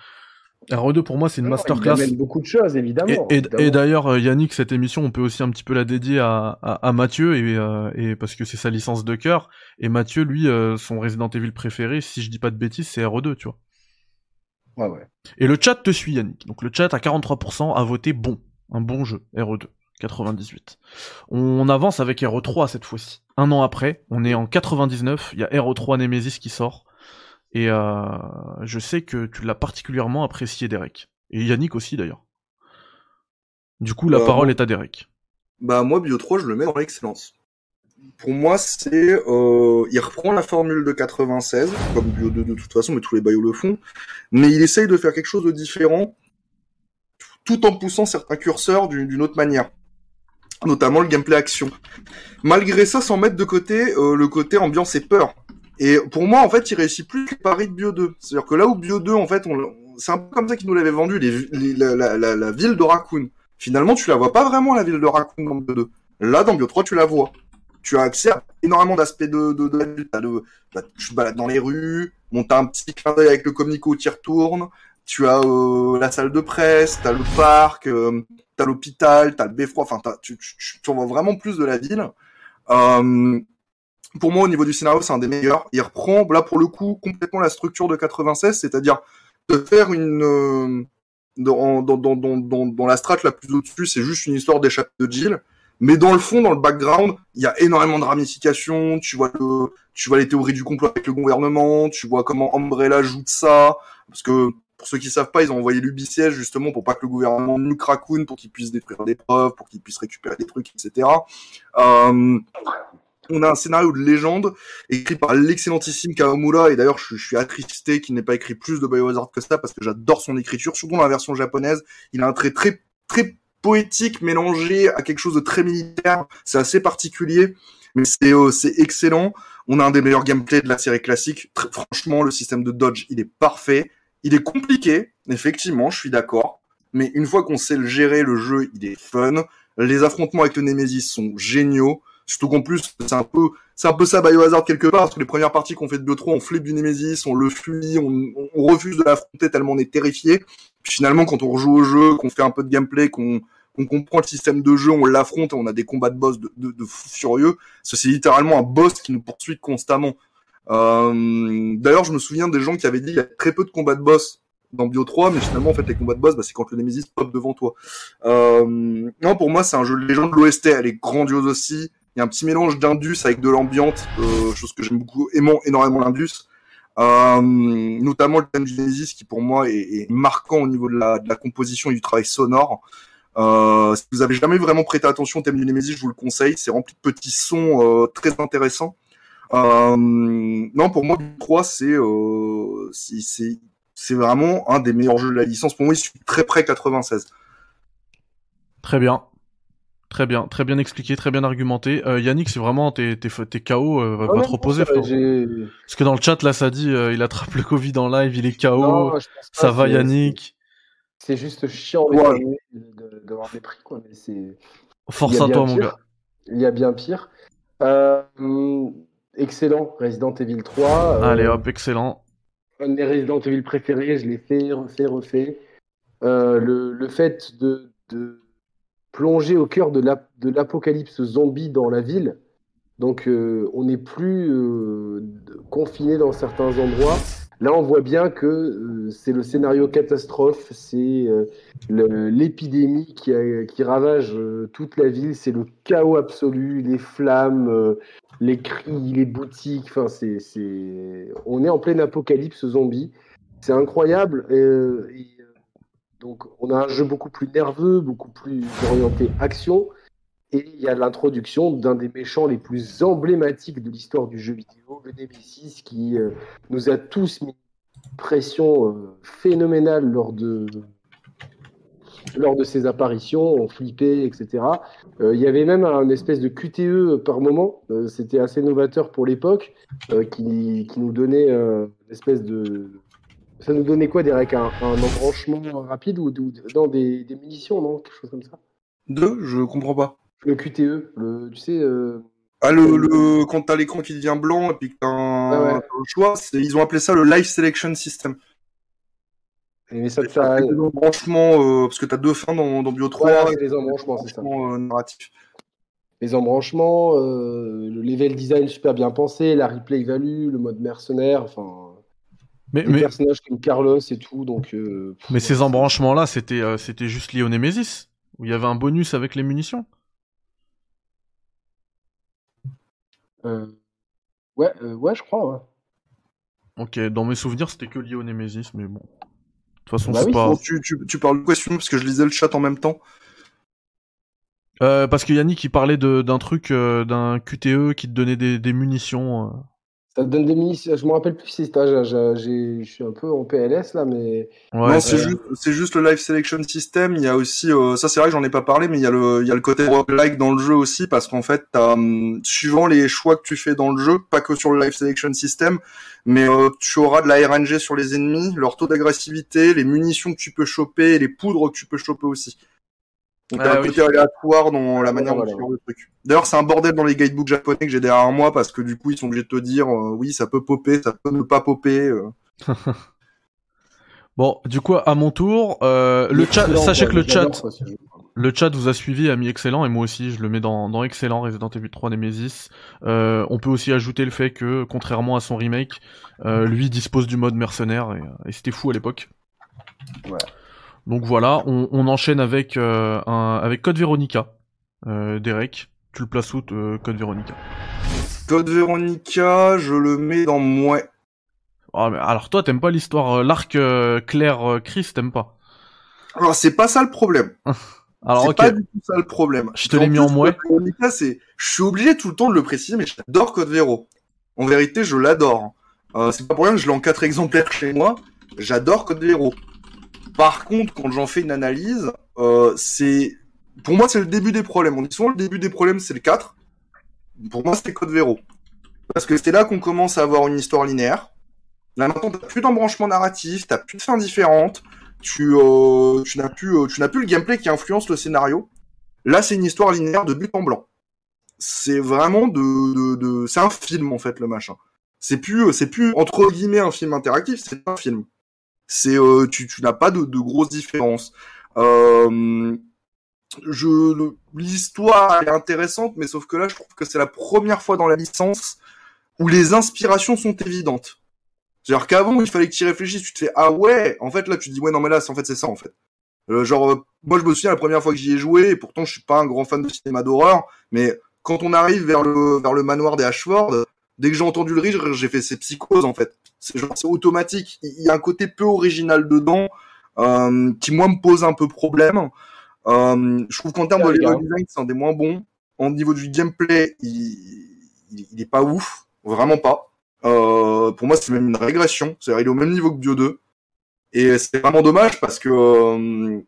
R E deux pour moi c'est une masterclass. Il amène beaucoup de choses évidemment. Et, et, évidemment. et d'ailleurs Yannick, cette émission on peut aussi un petit peu la dédier à, à, à Mathieu et, euh, et parce que c'est sa licence de cœur. Et Mathieu lui euh, son Resident Evil préféré, si je dis pas de bêtises, c'est R E deux tu vois. Ouais ouais. Et le chat te suit Yannick. Donc le chat à quarante-trois pour cent a voté bon, un bon jeu R E deux quatre-vingt-dix-huit. On avance avec R E trois cette fois-ci. Un an après, on est en quatre-vingt-dix-neuf, il y a R E trois Nemesis qui sort. Et euh, je sais que tu l'as particulièrement apprécié, Derek. Et Yannick aussi, d'ailleurs. Du coup, la euh, parole est à Derek. Bah moi, Bio trois, je le mets dans l'excellence. Pour moi, c'est... Euh, il reprend la formule de quatre-vingt-seize, comme Bio deux de toute façon, mais tous les Bio le font. Mais il essaye de faire quelque chose de différent, tout en poussant certains curseurs d'une autre manière. Notamment le gameplay action. Malgré ça, sans mettre de côté euh, le côté ambiance et peur. Et pour moi, en fait, il réussit plus que le pari de Bio deux. C'est-à-dire que là où Bio deux, en fait, on... c'est un peu comme ça qu'ils nous l'avaient vendu, les... Les... La... La... La... la ville de Raccoon. Finalement, tu la vois pas vraiment, la ville de Raccoon, dans Bio deux. Là, dans Bio trois, tu la vois. Tu as accès à énormément d'aspects de, de... de la ville. De... Bah, tu te balades dans les rues, bon, t'as un petit clin d'œil avec le comico qui retourne, tu as euh, la salle de presse, t'as le parc, euh, t'as l'hôpital, t'as le beffroi, enfin, t'as... Tu... Tu... tu en vois vraiment plus de la ville. Euh... Pour moi, au niveau du scénario, c'est un des meilleurs. Il reprend, là, pour le coup, complètement la structure de quatre-vingt-seize, c'est-à-dire de faire une... Euh, dans, dans, dans, dans, dans la strate la plus au-dessus, c'est juste une histoire d'échappée de Jill. Mais dans le fond, dans le background, il y a énormément de ramifications. Tu vois, le, tu vois les théories du complot avec le gouvernement, tu vois comment Umbrella joue de ça. Parce que, pour ceux qui savent pas, ils ont envoyé l'U B C S, justement, pour pas que le gouvernement nuque Raccoon, pour qu'ils puissent détruire des preuves, pour qu'ils puissent récupérer des trucs, et cetera. Euh... On a un scénario de légende, écrit par l'excellentissime Kawamura, et d'ailleurs je, je suis attristé qu'il n'ait pas écrit plus de Biohazard que ça, parce que j'adore son écriture, surtout dans la version japonaise. Il a un trait très très poétique mélangé à quelque chose de très militaire, c'est assez particulier, mais c'est euh, c'est excellent. On a un des meilleurs gameplays de la série classique, très, franchement le système de dodge il est parfait, il est compliqué, effectivement je suis d'accord, mais une fois qu'on sait le gérer, le jeu il est fun, les affrontements avec le Nemesis sont géniaux. Surtout qu'en plus, c'est un peu, c'est un peu ça Biohazard quelque part, parce que les premières parties qu'on fait de Bio trois, on flippe du Nemesis, on le fuit, on, on refuse de l'affronter tellement on est terrifié. Puis finalement, quand on rejoue au jeu, qu'on fait un peu de gameplay, qu'on, qu'on comprend le système de jeu, on l'affronte et on a des combats de boss de, de, de fou furieux. C'est littéralement un boss qui nous poursuit constamment. Euh, d'ailleurs, je me souviens des gens qui avaient dit, il y a très peu de combats de boss dans Bio trois, mais finalement, en fait, les combats de boss, bah, c'est quand le Nemesis pop devant toi. Euh, non, pour moi, c'est un jeu de légende. L'O S T, elle est grandiose aussi. Il y a un petit mélange d'indus avec de l'ambiance, euh, chose que j'aime beaucoup, aimant énormément l'indus, euh, notamment le thème du Genesis qui pour moi est, est marquant au niveau de la, de la composition et du travail sonore. Euh, si vous avez jamais vraiment prêté attention au thème du Nemesis, je vous le conseille, c'est rempli de petits sons euh, très intéressants. Euh, non, pour moi, Bio trois, c'est, euh, c'est, c'est, c'est vraiment un des meilleurs jeux de la licence. Pour moi, il suis très près quatre-vingt-seize. Très bien. Très bien, très bien expliqué, très bien argumenté. Euh, Yannick, c'est vraiment t'es t'es, t'es K O, euh, va ah pas trop poser. Parce que dans le chat là, ça dit euh, il attrape le Covid en live, il est K O. Non, pas, ça va, Yannick. C'est juste chiant ouais. de, de, de avoir des prix quoi, mais c'est. Force à toi mon gars. il y a bien pire. Euh, excellent, Resident Evil trois. Euh, Allez hop, excellent. Un de mes Resident Evil préférés, je l'ai fait, refait, refait. Euh, le, le fait de, de plonger au cœur de, la, de l'apocalypse zombie dans la ville. Donc, euh, on n'est plus euh, confiné dans certains endroits. Là, on voit bien que euh, c'est le scénario catastrophe, c'est euh, le, l'épidémie qui, a, qui ravage euh, toute la ville, c'est le chaos absolu, les flammes, euh, les cris, les boutiques. Enfin, c'est, c'est... On est en pleine apocalypse zombie. C'est incroyable. Euh, et, donc, on a un jeu beaucoup plus nerveux, beaucoup plus orienté action. Et il y a l'introduction d'un des méchants les plus emblématiques de l'histoire du jeu vidéo, le Nemesis, qui euh, nous a tous mis une pression euh, phénoménale lors de... lors de ses apparitions, on flippait, et cetera. Euh, il y avait même un espèce de Q T E par moment, euh, c'était assez novateur pour l'époque, euh, qui, qui nous donnait euh, une espèce de... Ça nous donnait quoi, Derek, un, un embranchement rapide ou, ou non, des, des munitions, non, quelque chose comme ça? Deux, je comprends pas. Le Q T E, le, tu sais... Euh... Ah, le, le, quand t'as l'écran qui devient blanc et puis que t'as un, ah ouais. un choix, c'est, ils ont appelé ça le Life Selection System. Et ça, ça... Les embranchements, euh, parce que t'as deux fins dans, dans Bio trois. Ouais, les embranchements, c'est ça. Euh, narratif. Les embranchements, euh, le level design super bien pensé, la replay value, le mode mercenaire, enfin... Mais, les mais... personnages comme Carlos et tout, donc... Euh, pff, mais ouais. Ces embranchements-là, c'était, euh, c'était juste lié au Nemesis, où il y avait un bonus avec les munitions. Euh... Ouais, euh, ouais, je crois. Ouais. Ok, dans mes souvenirs, c'était que lié au Nemesis, mais bon. De toute façon, bah c'est oui, pas. Bon, tu, tu, tu parles de quoi, parce que je lisais le chat en même temps. Euh, parce que Yannick, il parlait de, d'un truc, euh, d'un Q T E qui te donnait des, des munitions. Euh... Ça te donne des munitions. Je me rappelle plus si c'est ça. Je suis un peu en P L S là, mais. Ouais, non, c'est, euh... juste, c'est juste le Life Selection System. Il y a aussi, euh, ça c'est vrai que j'en ai pas parlé, mais il y a le, il y a le côté roguelike dans le jeu aussi, parce qu'en fait, t'as, um, suivant les choix que tu fais dans le jeu, pas que sur le Life Selection System, mais euh, tu auras de la R N G sur les ennemis, leur taux d'agressivité, les munitions que tu peux choper, et les poudres que tu peux choper aussi. Donc, t'as ah, un oui. côté aléatoire dans la manière dont tu gères le truc. D'ailleurs, c'est un bordel dans les guidebooks japonais que j'ai derrière moi, parce que du coup, ils sont obligés de te dire euh, oui, ça peut popper, ça peut ne pas popper. Euh. Bon, du coup, à mon tour, euh, le chat, sachez ouais, que le chat, ça, le chat vous a suivi, a mis excellent, et moi aussi, je le mets dans, dans excellent, Resident Evil trois Nemesis. Euh, on peut aussi ajouter le fait que, contrairement à son remake, euh, lui dispose du mode mercenaire, et, et c'était fou à l'époque. Ouais. Donc voilà, on, on enchaîne avec, euh, un, avec Code Veronica. Euh, Derek, tu le places où, euh, Code Veronica? Code Veronica, je le mets dans moins. Ah, mais alors toi, t'aimes pas l'histoire, euh, l'arc euh, Claire-Chris, euh, t'aimes pas? Alors c'est pas ça le problème. alors, c'est okay. pas du tout ça le problème. Je te l'ai mis en moins. Code Veronica, c'est... Je suis obligé tout le temps de le préciser, mais j'adore Code Vero. En vérité, je l'adore. Euh, c'est pas pour rien que je l'ai en quatre exemplaires chez moi. J'adore Code Vero. Par contre, quand j'en fais une analyse, euh, c'est... Pour moi, c'est le début des problèmes. On dit souvent le début des problèmes, c'est le quatre. Pour moi, c'était Code Vero. Parce que c'est là qu'on commence à avoir une histoire linéaire. Là, maintenant, t'as plus d'embranchement narratif, t'as plus de fins différentes, tu, euh, tu, n'as plus, euh, tu n'as plus le gameplay qui influence le scénario. Là, c'est une histoire linéaire de but en blanc. C'est vraiment de... de, de... C'est un film, en fait, le machin. C'est plus, c'est plus, entre guillemets, un film interactif, c'est un film. C'est euh, tu tu n'as pas de, de grosses différences. Euh, je le, l'histoire est intéressante, mais sauf que là, je trouve que c'est la première fois dans la licence où les inspirations sont évidentes. C'est-à-dire qu'avant, il fallait que tu y réfléchisses, tu te fais ah ouais, en fait là, tu te dis ouais non mais là, c'est, en fait c'est ça en fait. Euh, genre euh, moi, je me souviens la première fois que j'y ai joué, et pourtant je suis pas un grand fan de cinéma d'horreur, mais quand on arrive vers le vers le manoir des Ashford. Dès que j'ai entendu le rire, j'ai fait ces psychoses, en fait. C'est genre, c'est automatique. Il y a un côté peu original dedans, euh, qui, moi, me pose un peu problème. Euh, je trouve qu'en termes de level design, c'est un des moins bons. Au niveau du gameplay, il, il, il est pas ouf. Vraiment pas. Euh, pour moi, c'est même une régression. C'est-à-dire, il est au même niveau que Bio deux. Et c'est vraiment dommage parce que, euh,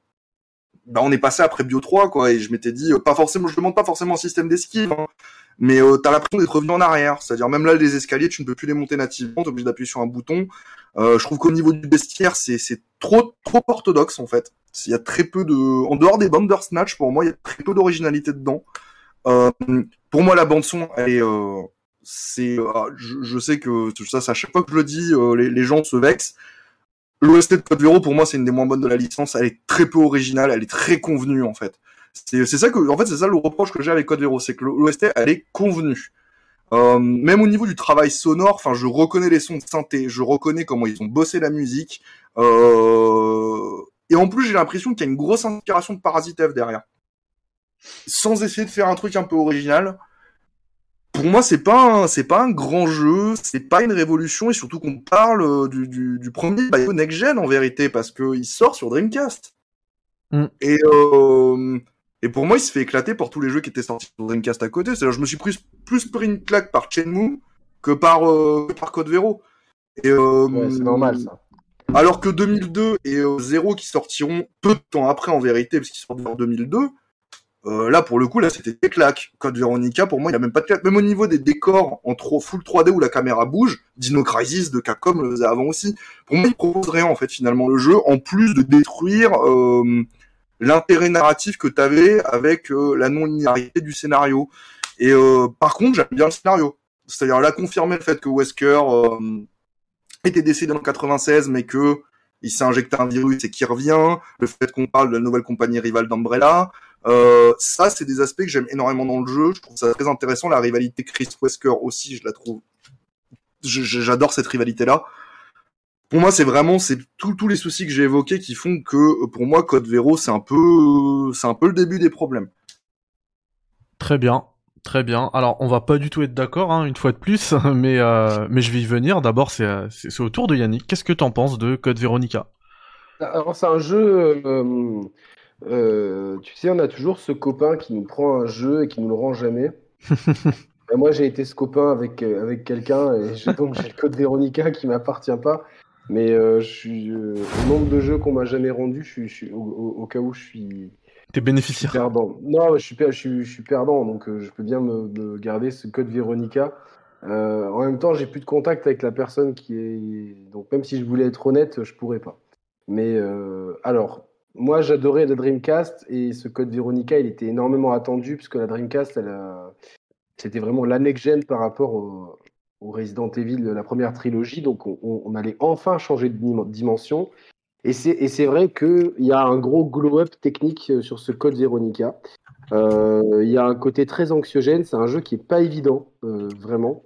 bah, on est passé après Bio trois, quoi. Et je m'étais dit, euh, pas forcément, je demande pas forcément un système d'esquive, hein. Mais euh, t'as l'impression d'être revenu en arrière, c'est-à-dire même là les escaliers tu ne peux plus les monter nativement, t'es obligé d'appuyer sur un bouton. Euh, je trouve qu'au niveau du bestiaire c'est c'est trop trop orthodoxe en fait. Il y a très peu de, en dehors des Bandersnatch pour moi il y a très peu d'originalité dedans. Euh, pour moi, la bande-son, elle est... Euh, c'est, euh, je, je sais que ça, ça, à chaque fois que je le dis, euh, les, les gens se vexent. L'O S T de Code Véro, pour moi, c'est une des moins bonnes de la licence. Elle est très peu originale, elle est très convenue, en fait. C'est, c'est ça que, en fait, c'est ça le reproche que j'ai avec Code Véro, c'est que l'O S T, elle est convenue. Euh, même au niveau du travail sonore, enfin, je reconnais les sons de synthé, je reconnais comment ils ont bossé la musique. Euh... Et en plus, j'ai l'impression qu'il y a une grosse inspiration de Parasite Eve derrière. Sans essayer de faire un truc un peu original. Pour moi, c'est pas un, c'est pas un grand jeu, c'est pas une révolution, et surtout qu'on parle du, du, du premier Bio Next Gen en vérité, parce qu'il sort sur Dreamcast. Mm. Et, euh, et pour moi, il se fait éclater par tous les jeux qui étaient sortis sur Dreamcast à côté. C'est-à-dire, je me suis plus, plus pris une claque par Shenmue que par, euh, que par Code Véro. Et, euh, ouais, c'est normal ça. Alors que deux mille deux et euh, Zero qui sortiront peu de temps après en vérité, parce qu'ils sortent en deux mille deux. Euh, là, pour le coup, là, c'était des claques. Code Veronica, pour moi, il n'y a même pas de claque. Même au niveau des décors en trop, full trois D où la caméra bouge, Dino Crisis de Capcom le faisait avant aussi. Pour moi, il ne propose rien, en fait, finalement, le jeu, en plus de détruire euh, l'intérêt narratif que tu avais avec euh, la non-linéarité du scénario. Et euh, par contre, j'aime bien le scénario. C'est-à-dire, là, confirmer le fait que Wesker euh, était décédé en quatre-vingt-seize, mais que il s'est injecté un virus et qu'il revient. Le fait qu'on parle de la nouvelle compagnie rivale d'Umbrella. Euh, ça, c'est des aspects que j'aime énormément dans le jeu. Je trouve ça très intéressant. La rivalité Chris-Wesker aussi, je la trouve. Je, je, j'adore cette rivalité-là. Pour moi, c'est vraiment c'est tout, tous les soucis que j'ai évoqués qui font que, pour moi, Code Véro, c'est un peu, c'est un peu le début des problèmes. Très bien. Très bien. Alors, on va pas du tout être d'accord, hein, une fois de plus, mais, euh, mais je vais y venir. D'abord, c'est, c'est, c'est au tour de Yannick. Qu'est-ce que t'en penses de Code Veronica? Alors, c'est un jeu... Euh... Euh, tu sais, on a toujours ce copain qui nous prend un jeu et qui nous le rend jamais. Et moi, j'ai été ce copain avec, euh, avec quelqu'un, et j'ai, donc j'ai le Code Veronica qui m'appartient pas. Mais euh, je suis, euh, au nombre de jeux qu'on m'a jamais rendu, je suis, je suis, au, au, au cas où je suis. T'es bénéficiaire. Je suis perdant. Non, je suis, je suis, je suis perdant, donc euh, je peux bien me, me garder ce Code Veronica. Euh, en même temps, j'ai plus de contact avec la personne qui est. Donc, même si je voulais être honnête, je pourrais pas. Mais euh, alors. Moi, j'adorais la Dreamcast, et ce Code Veronica, il était énormément attendu, puisque la Dreamcast, elle a... c'était vraiment la next-gen par rapport au... au Resident Evil, la première trilogie. Donc, on, on allait enfin changer de dimension. Et c'est, et c'est vrai qu'il y a un gros glow-up technique sur ce Code Veronica. Euh, il y a un côté très anxiogène. C'est un jeu qui n'est pas évident, euh, vraiment,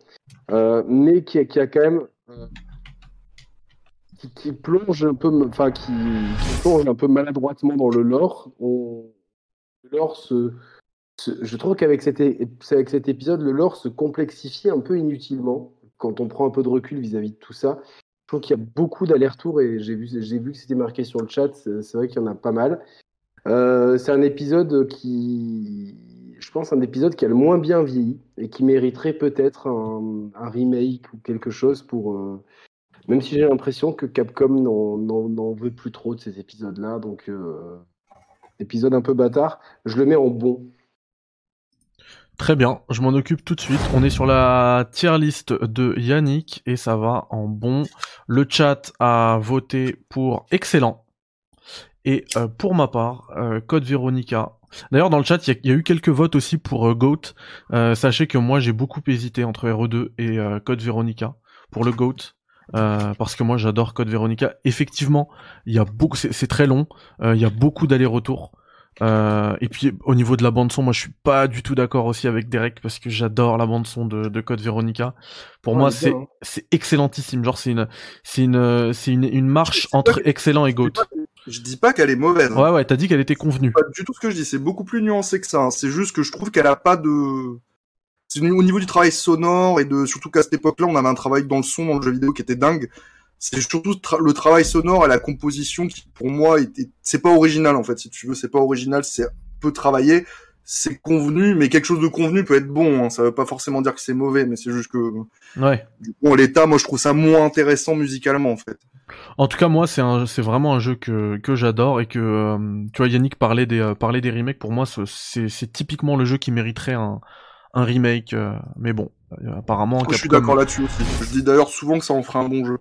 euh, mais qui, qui a quand même... Euh... qui plonge un peu, enfin qui, qui plonge un peu maladroitement dans le lore. On, le lore se, se, je trouve qu'avec cet, é, avec cet épisode, le lore se complexifie un peu inutilement quand on prend un peu de recul vis-à-vis de tout ça. Je trouve qu'il y a beaucoup d'allers-retours, et j'ai vu, j'ai vu que c'était marqué sur le chat. C'est, c'est vrai qu'il y en a pas mal. Euh, c'est un épisode qui, je pense, un épisode qui a le moins bien vieilli et qui mériterait peut-être un, un remake ou quelque chose pour. Euh, Même si j'ai l'impression que Capcom n'en, n'en, n'en veut plus trop de ces épisodes-là, donc euh, épisode un peu bâtard, je le mets en bon. Très bien, je m'en occupe tout de suite. On est sur la tier list de Yannick et ça va en bon. Le chat a voté pour excellent. Et euh, pour ma part, euh, Code Veronica. D'ailleurs, dans le chat, il y, y a eu quelques votes aussi pour euh, GOAT. Euh, sachez que moi, j'ai beaucoup hésité entre R E deux et euh, Code Veronica pour le GOAT. Euh, parce que moi j'adore Code Veronica. Effectivement, il y a beaucoup, c'est, c'est très long. Il euh, y a beaucoup d'allers-retours. Euh, et puis au niveau de la bande son, moi je suis pas du tout d'accord aussi avec Derek parce que j'adore la bande son de, de Code Veronica. Pour ouais, moi, c'est, bien, c'est, c'est excellentissime. Genre c'est une, c'est une, c'est une, une marche entre que, excellent et GOAT. Je dis pas qu'elle est mauvaise. Hein. Ouais ouais, t'as dit qu'elle était convenue. C'est pas du tout ce que je dis. C'est beaucoup plus nuancé que ça. Hein. C'est juste que je trouve qu'elle a pas de. Au niveau du travail sonore, et de surtout qu'à cette époque-là, on avait un travail dans le son, dans le jeu vidéo, qui était dingue. C'est surtout tra- le travail sonore et la composition qui, pour moi, était... c'est pas original, en fait, si tu veux. C'est pas original, c'est peu travaillé, c'est convenu, mais quelque chose de convenu peut être bon. Hein. Ça veut pas forcément dire que c'est mauvais, mais c'est juste que... Ouais. Du coup, en l'état, moi, je trouve ça moins intéressant musicalement, en fait. En tout cas, moi, c'est, un, c'est vraiment un jeu que, que j'adore et que, euh, tu vois, Yannick parlait des, euh, parlait des remakes. Pour moi, c'est, c'est typiquement le jeu qui mériterait un... un remake, euh, mais bon, euh, apparemment... Oh, Capcom... Je suis d'accord là-dessus aussi. Je dis d'ailleurs souvent que ça en fera un bon jeu.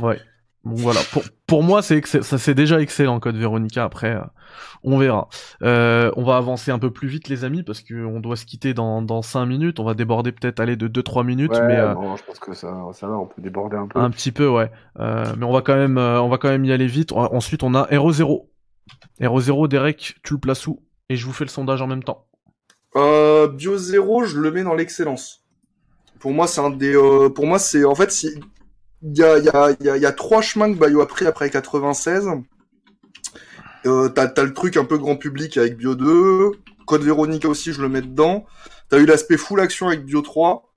Ouais. Bon voilà, pour, pour moi c'est exce- ça c'est déjà excellent Code Veronica, après euh, on verra. Euh, on va avancer un peu plus vite les amis parce qu'on doit se quitter dans, dans cinq minutes, on va déborder peut-être aller de deux trois minutes. Ouais, mais, euh, bon, je pense que ça, ça va, on peut déborder un peu. Un petit peu ouais, euh, mais on va, quand même, euh, on va quand même y aller vite. On, ensuite on a R zéro. R zéro, Derek, tu le places où? Et je vous fais le sondage en même temps. Euh, Bio zéro, je le mets dans l'excellence. Pour moi c'est un des... Euh, pour moi c'est en fait... C'est... Il y a, y, a, y, a, y a trois chemins que Bio a pris après quatre-vingt-seize. Euh, t'as, t'as le truc un peu grand public avec Bio deux. Code Veronica aussi, je le mets dedans. T'as eu l'aspect full action avec Bio trois.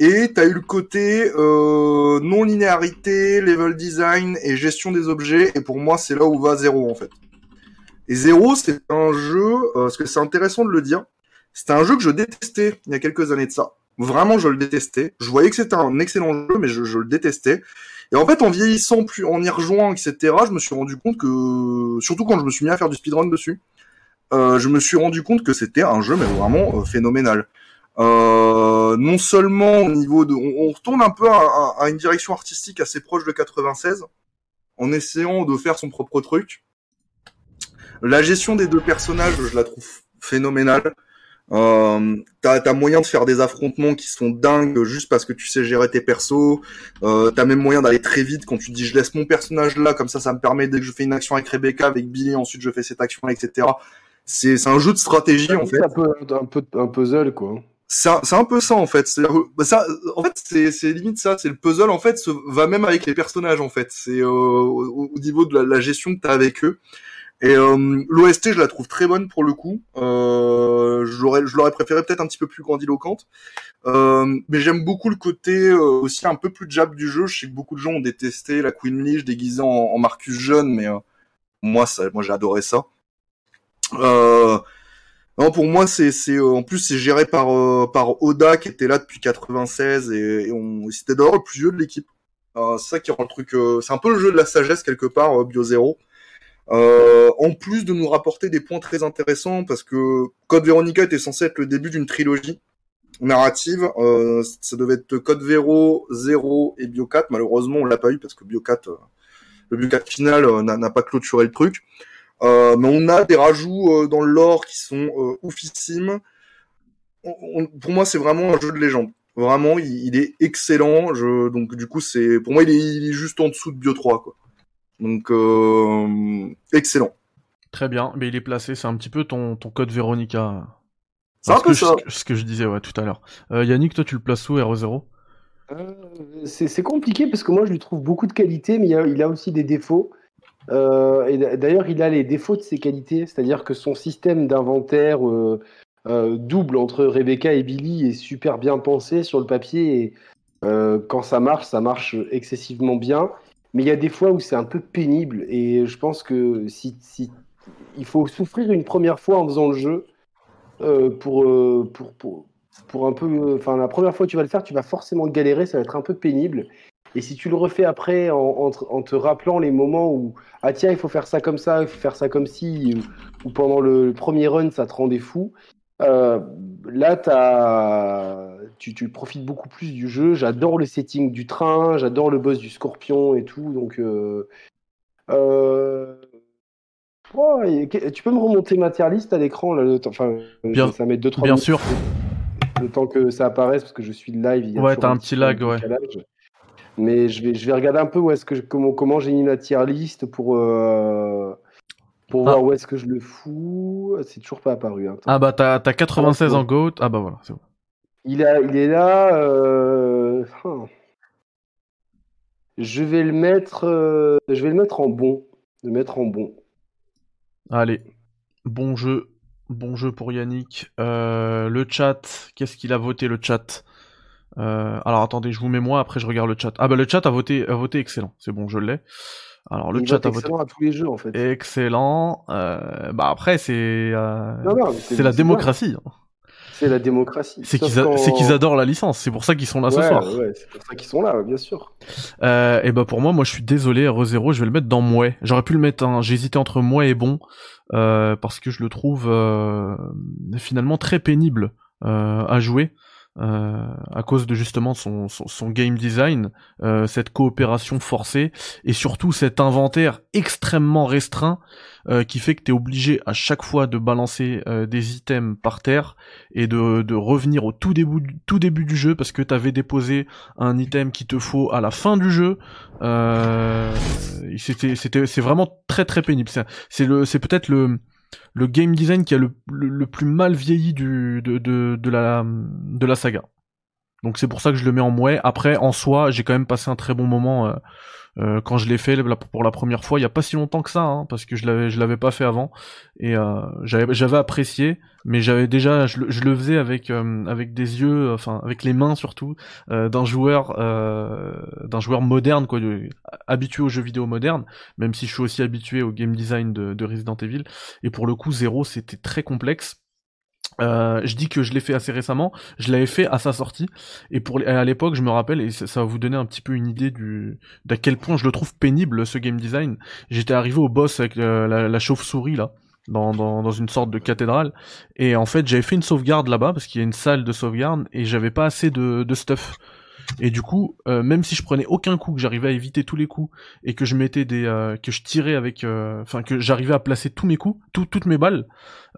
Et t'as eu le côté euh, non-linéarité, level design et gestion des objets. Et pour moi, c'est là où va Zéro, en fait. Et Zéro, c'est un jeu... Euh, parce que c'est intéressant de le dire. C'était un jeu que je détestais il y a quelques années de ça. Vraiment, je le détestais. Je voyais que c'était un excellent jeu, mais je, je le détestais. Et en fait, en vieillissant, plus, en y rejoignant, et cetera, je me suis rendu compte que... Surtout quand je me suis mis à faire du speedrun dessus, euh, je me suis rendu compte que c'était un jeu mais vraiment euh, phénoménal. Euh, non seulement au niveau de... On, on retourne un peu à, à, à une direction artistique assez proche de quatre-vingt-seize, en essayant de faire son propre truc. La gestion des deux personnages, je la trouve phénoménale. Euh, t'as, t'as moyen de faire des affrontements qui sont dingues juste parce que tu sais gérer tes persos. Euh, t'as même moyen d'aller très vite quand tu dis je laisse mon personnage là, comme ça ça me permet dès que je fais une action avec Rebecca, avec Billy, ensuite je fais cette action, et cetera. C'est, c'est un jeu de stratégie c'est en fait. C'est un peu un, peu, un puzzle quoi. C'est un, c'est un peu ça en fait. C'est, ça, en fait c'est, c'est limite ça. C'est le puzzle en fait se, va même avec les personnages en fait. C'est euh, au, au niveau de la, la gestion que t'as avec eux. Et euh, l'O S T, je la trouve très bonne pour le coup. Euh, je l'aurais, je l'aurais préféré peut-être un petit peu plus grandiloquente. Euh, mais j'aime beaucoup le côté euh, aussi un peu plus jab du jeu. Je sais que beaucoup de gens ont détesté la Queen Lich déguisée en, en Marcus jeune, mais euh, moi, ça, moi, j'ai adoré ça. Euh, non, pour moi, c'est, c'est euh, en plus c'est géré par euh, par Oda qui était là depuis quatre-vingt-seize et, et on, c'était d'ailleurs le plus vieux de l'équipe. Euh, c'est ça qui rend le truc. Euh, c'est un peu le jeu de la sagesse quelque part, euh, Bio zéro. Euh, en plus de nous rapporter des points très intéressants parce que Code Veronica était censé être le début d'une trilogie narrative, euh, ça devait être Code Vero, Zero et Bio quatre, malheureusement on l'a pas eu parce que Bio quatre, euh, le Bio quatre final euh, n'a, n'a pas clôturé le truc, euh, mais on a des rajouts euh, dans le lore qui sont euh, oufissimes. on, on, pour moi c'est vraiment un jeu de légende, vraiment il, il est excellent, je, donc du coup c'est, pour moi il est, il est juste en dessous de Bio trois quoi. Donc, euh, excellent. Très bien, mais il est placé, c'est un petit peu ton, ton Code Veronica. C'est un peu ça. Je, ce que je disais ouais, tout à l'heure. Euh, Yannick, toi, tu le places où, R zéro? euh, c'est, c'est compliqué parce que moi, je lui trouve beaucoup de qualités, mais il a, il a aussi des défauts. Euh, et d'ailleurs, il a les défauts de ses qualités, c'est-à-dire que son système d'inventaire euh, euh, double entre Rebecca et Billy est super bien pensé sur le papier. Et euh, quand ça marche, ça marche excessivement bien. Mais il y a des fois où c'est un peu pénible et je pense que si, si il faut souffrir une première fois en faisant le jeu euh, pour, euh, pour pour pour un peu, enfin la première fois que tu vas le faire, tu vas forcément galérer, ça va être un peu pénible. Et si tu le refais après en, en, en te rappelant les moments où ah tiens il faut faire ça comme ça, il faut faire ça comme ci, ou, ou pendant le, le premier run ça te rendait fou. Euh, là, t'as... Tu, tu profites beaucoup plus du jeu. J'adore le setting du train, j'adore le boss du scorpion et tout. Donc, euh... Euh... Oh, et... tu peux me remonter ma tier list à l'écran là, le temps... enfin, bien, ça met deux trois. Bien minutes, sûr. Le temps que ça apparaisse parce que je suis live. Il y a ouais, t'as un petit lag, ouais. Mais je vais, je vais regarder un peu où est-ce que je, comment, comment j'ai mis ma tier list pour. Euh... Pour ah. voir où est-ce que je le fous, c'est toujours pas apparu. Hein. Ah bah t'as, t'as quatre-vingt-seize en GOAT, ah bah voilà, c'est bon. Il, a, il est là, euh... oh. je, vais le mettre, euh... je vais le mettre en bon, le mettre en bon. Allez, bon jeu, bon jeu pour Yannick. Euh, le chat, qu'est-ce qu'il a voté le chat? euh, Alors attendez, je vous mets moi, après je regarde le chat. Ah bah le chat a voté, a voté excellent, c'est bon, je l'ai. Alors le il chat a voté à tous les jeux en fait. Excellent. Euh, bah après c'est euh, non, non, c'est, c'est la démocratie. Hein. C'est la démocratie. C'est qu'ils, a, quand... c'est qu'ils adorent la licence. C'est pour ça qu'ils sont là ouais, ce soir. Ouais, c'est pour ça qu'ils sont là, bien sûr. Euh, et bah pour moi, moi je suis désolé, R zéro, je vais le mettre dans Mouais. J'aurais pu le mettre. Hein, j'ai hésité entre Mouais et Bon euh, parce que je le trouve euh, finalement très pénible euh, à jouer. euh, à cause de justement son, son, son game design, euh, cette coopération forcée et surtout cet inventaire extrêmement restreint euh, qui fait que t'es obligé à chaque fois de balancer euh, des items par terre et de, de revenir au tout début, tout début du jeu parce que t'avais déposé un item qu'il te faut à la fin du jeu. Euh, c'était, c'était, c'est vraiment très très pénible. C'est, c'est, le, c'est peut-être le... le game design qui a le, le, le plus mal vieilli du, de, de, de, la, de la saga. Donc c'est pour ça que je le mets en mouais. Après, en soi, j'ai quand même passé un très bon moment euh, euh, quand je l'ai fait pour la première fois. Il n'y a pas si longtemps que ça, hein, parce que je l'avais, je l'avais pas fait avant. Et euh, j'avais, j'avais apprécié, mais j'avais déjà, je, je le faisais avec, euh, avec des yeux, enfin avec les mains surtout, euh, d'un joueur, euh, d'un joueur moderne, quoi, de, habitué aux jeux vidéo modernes. Même si je suis aussi habitué au game design de, de Resident Evil. Et pour le coup, Zero, c'était très complexe. Euh, je dis que je l'ai fait assez récemment, je l'avais fait à sa sortie, et pour à l'époque je me rappelle, et ça, ça va vous donner un petit peu une idée du d'à quel point je le trouve pénible ce game design. J'étais arrivé au boss avec euh, la, la chauve-souris là, dans, dans, dans une sorte de cathédrale, et en fait j'avais fait une sauvegarde là-bas, parce qu'il y a une salle de sauvegarde, et j'avais pas assez de, de stuff. Et du coup, euh, même si je prenais aucun coup, que j'arrivais à éviter tous les coups, et que je mettais des, euh, que je tirais avec, enfin euh, que j'arrivais à placer tous mes coups, tout, toutes mes balles,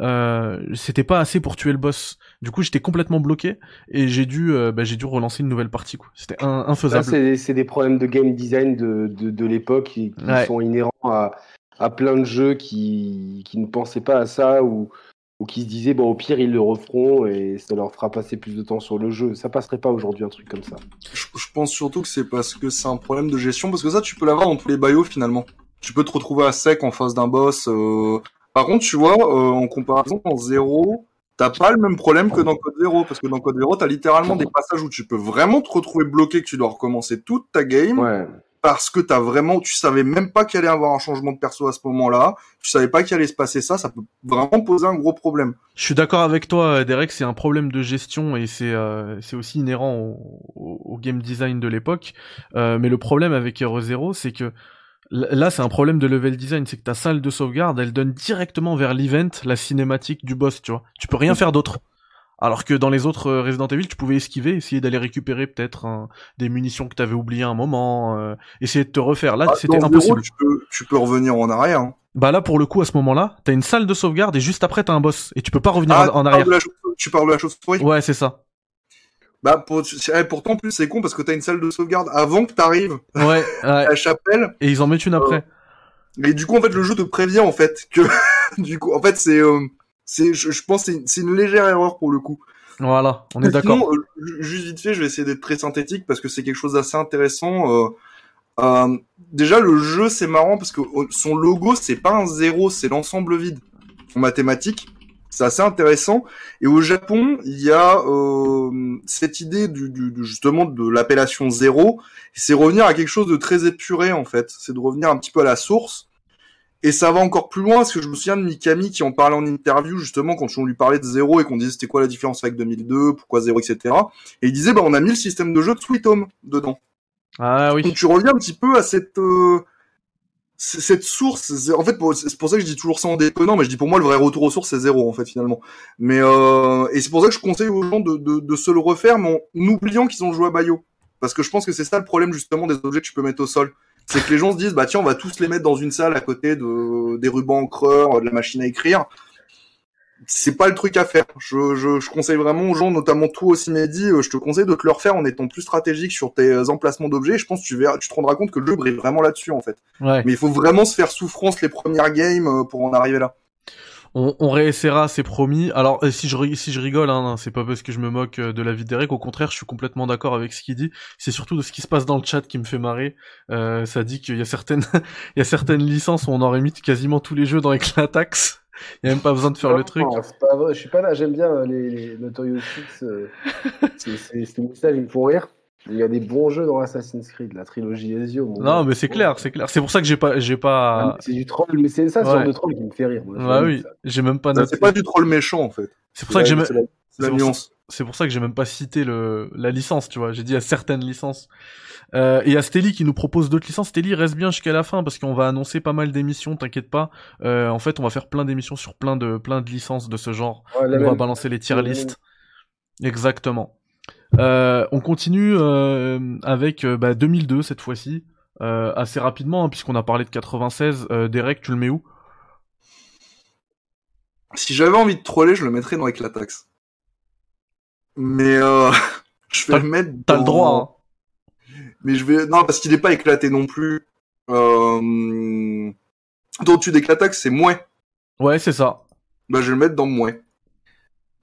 euh, c'était pas assez pour tuer le boss. Du coup, j'étais complètement bloqué et j'ai dû, euh, bah, j'ai dû relancer une nouvelle partie, quoi. C'était un, infaisable. Ça, c'est, c'est des problèmes de game design de, de, de l'époque qui, qui ouais. sont inhérents à, à plein de jeux qui, qui ne pensaient pas à ça ou. Ou qui se disaient, bon, au pire, ils le referont et ça leur fera passer plus de temps sur le jeu. Ça passerait pas aujourd'hui, un truc comme ça. Je, je pense surtout que c'est parce que c'est un problème de gestion, parce que ça, tu peux l'avoir dans tous les bios, finalement. Tu peux te retrouver à sec en face d'un boss. Euh... Par contre, tu vois, euh, en comparaison, en zéro, t'as pas le même problème que dans Code Zero, parce que dans Code Zero, t'as littéralement des passages où tu peux vraiment te retrouver bloqué, que tu dois recommencer toute ta game. Ouais. Parce que t'as vraiment, tu savais même pas qu'il allait avoir un changement de perso à ce moment-là, tu savais pas qu'il allait se passer ça, ça peut vraiment poser un gros problème. Je suis d'accord avec toi, Derek, c'est un problème de gestion et c'est euh, c'est aussi inhérent au, au game design de l'époque. Euh, mais le problème avec Hero Zero, c'est que là, c'est un problème de level design, c'est que ta salle de sauvegarde, elle donne directement vers l'event, la cinématique du boss, tu vois. Tu peux rien faire d'autre. Alors que dans les autres Resident Evil, tu pouvais esquiver, essayer d'aller récupérer peut-être hein, des munitions que t'avais oubliées à un moment, euh, essayer de te refaire. Là, ah, c'était dans impossible. Zéro, tu, peux, tu peux revenir en arrière. Hein. Bah là, pour le coup, à ce moment-là, t'as une salle de sauvegarde et juste après, t'as un boss. Et tu peux pas revenir ah, en, en arrière. Tu parles de la chauve-souris ? Ouais, c'est ça. Bah pour, pourtant, plus c'est con parce que t'as une salle de sauvegarde avant que t'arrives ouais, ouais. à la chapelle. Et ils en mettent une après. Euh, et du coup, en fait, le jeu te prévient, en fait. Que du coup, en fait, c'est... Euh... C'est, je, je pense que c'est une, c'est une légère erreur pour le coup. Voilà, on est sinon, d'accord. Euh, juste vite fait, je vais essayer d'être très synthétique parce que c'est quelque chose d'assez intéressant. Euh, euh, déjà, le jeu, c'est marrant parce que son logo, c'est pas un zéro, c'est l'ensemble vide en mathématiques. C'est assez intéressant. Et au Japon, il y a euh, cette idée du, du, justement de l'appellation zéro. C'est revenir à quelque chose de très épuré en fait. C'est de revenir un petit peu à la source. Et ça va encore plus loin, parce que je me souviens de Mikami qui en parlait en interview, justement, quand on lui parlait de zéro et qu'on disait c'était quoi la différence avec deux mille deux, pourquoi zéro, et cetera. Et il disait, bah, on a mis le système de jeu de Sweet Home dedans. Ah oui. Donc tu reviens un petit peu à cette, euh, cette source. En fait, c'est pour ça que je dis toujours ça en déconnant, mais je dis pour moi le vrai retour aux sources c'est zéro, en fait, finalement. Mais, euh, et c'est pour ça que je conseille aux gens de, de, de se le refaire, mais en oubliant qu'ils ont joué à Bayo. Parce que je pense que c'est ça le problème, justement, des objets que tu peux mettre au sol. C'est que les gens se disent, bah tiens, on va tous les mettre dans une salle à côté de des rubans encreurs, de la machine à écrire. C'est pas le truc à faire. Je, je, je conseille vraiment aux gens, notamment toi aussi, Mehdi, je te conseille de te le refaire en étant plus stratégique sur tes emplacements d'objets. Je pense que tu, verras, tu te rendras compte que le jeu brille vraiment là-dessus, en fait. Ouais. Mais il faut vraiment se faire souffrance les premières games pour en arriver là. On, on réessaiera, c'est promis. Alors si je si je rigole, hein, c'est pas parce que je me moque de la vie de Derek. Au contraire, je suis complètement d'accord avec ce qu'il dit. C'est surtout de ce qui se passe dans le chat qui me fait marrer. Euh, ça dit qu'il y a certaines il y a certaines licences où on aurait mis quasiment tous les jeux dans Eclatax. Il y a même pas besoin de faire non, le truc. Non, c'est pas vrai. Je suis pas là. J'aime bien les, les Notorious Six. Euh, c'est c'est, c'est une salle, ils me font rire. Il y a des bons jeux dans Assassin's Creed, la trilogie Ezio. Non, mais c'est clair, c'est clair. C'est pour ça que j'ai pas, j'ai pas. C'est du troll, mais c'est ça, ouais. Ce genre de troll qui me fait rire. Moi, bah oui, ça. J'ai même pas. Ça, c'est pas du troll méchant en fait. C'est pour c'est ça que j'ai même. C'est, la... c'est, la c'est, pour... c'est pour ça que j'ai même pas cité le la licence, tu vois. J'ai dit à certaines licences. Euh, et il y a Stélie qui nous propose d'autres licences. Stélie, reste bien jusqu'à la fin parce qu'on va annoncer pas mal d'émissions, t'inquiète pas. Euh, en fait, on va faire plein d'émissions sur plein de plein de licences de ce genre. Ouais, on même. va balancer les tier lists. Exactement. Euh, on continue euh, avec euh, bah, deux mille deux cette fois-ci, euh, assez rapidement, hein, puisqu'on a parlé de quatre-vingt-seize. Euh, Derek, tu le mets où? Si j'avais envie de troller, je le mettrais dans Éclataxe. Mais euh, je vais le mettre dans... T'as le droit, hein. Mais je vais... Non, parce qu'il n'est pas éclaté non plus. Euh... Toi, tu d'Éclataxe, c'est Mouais. Ouais, c'est ça. Bah, je vais le mettre dans Mouais.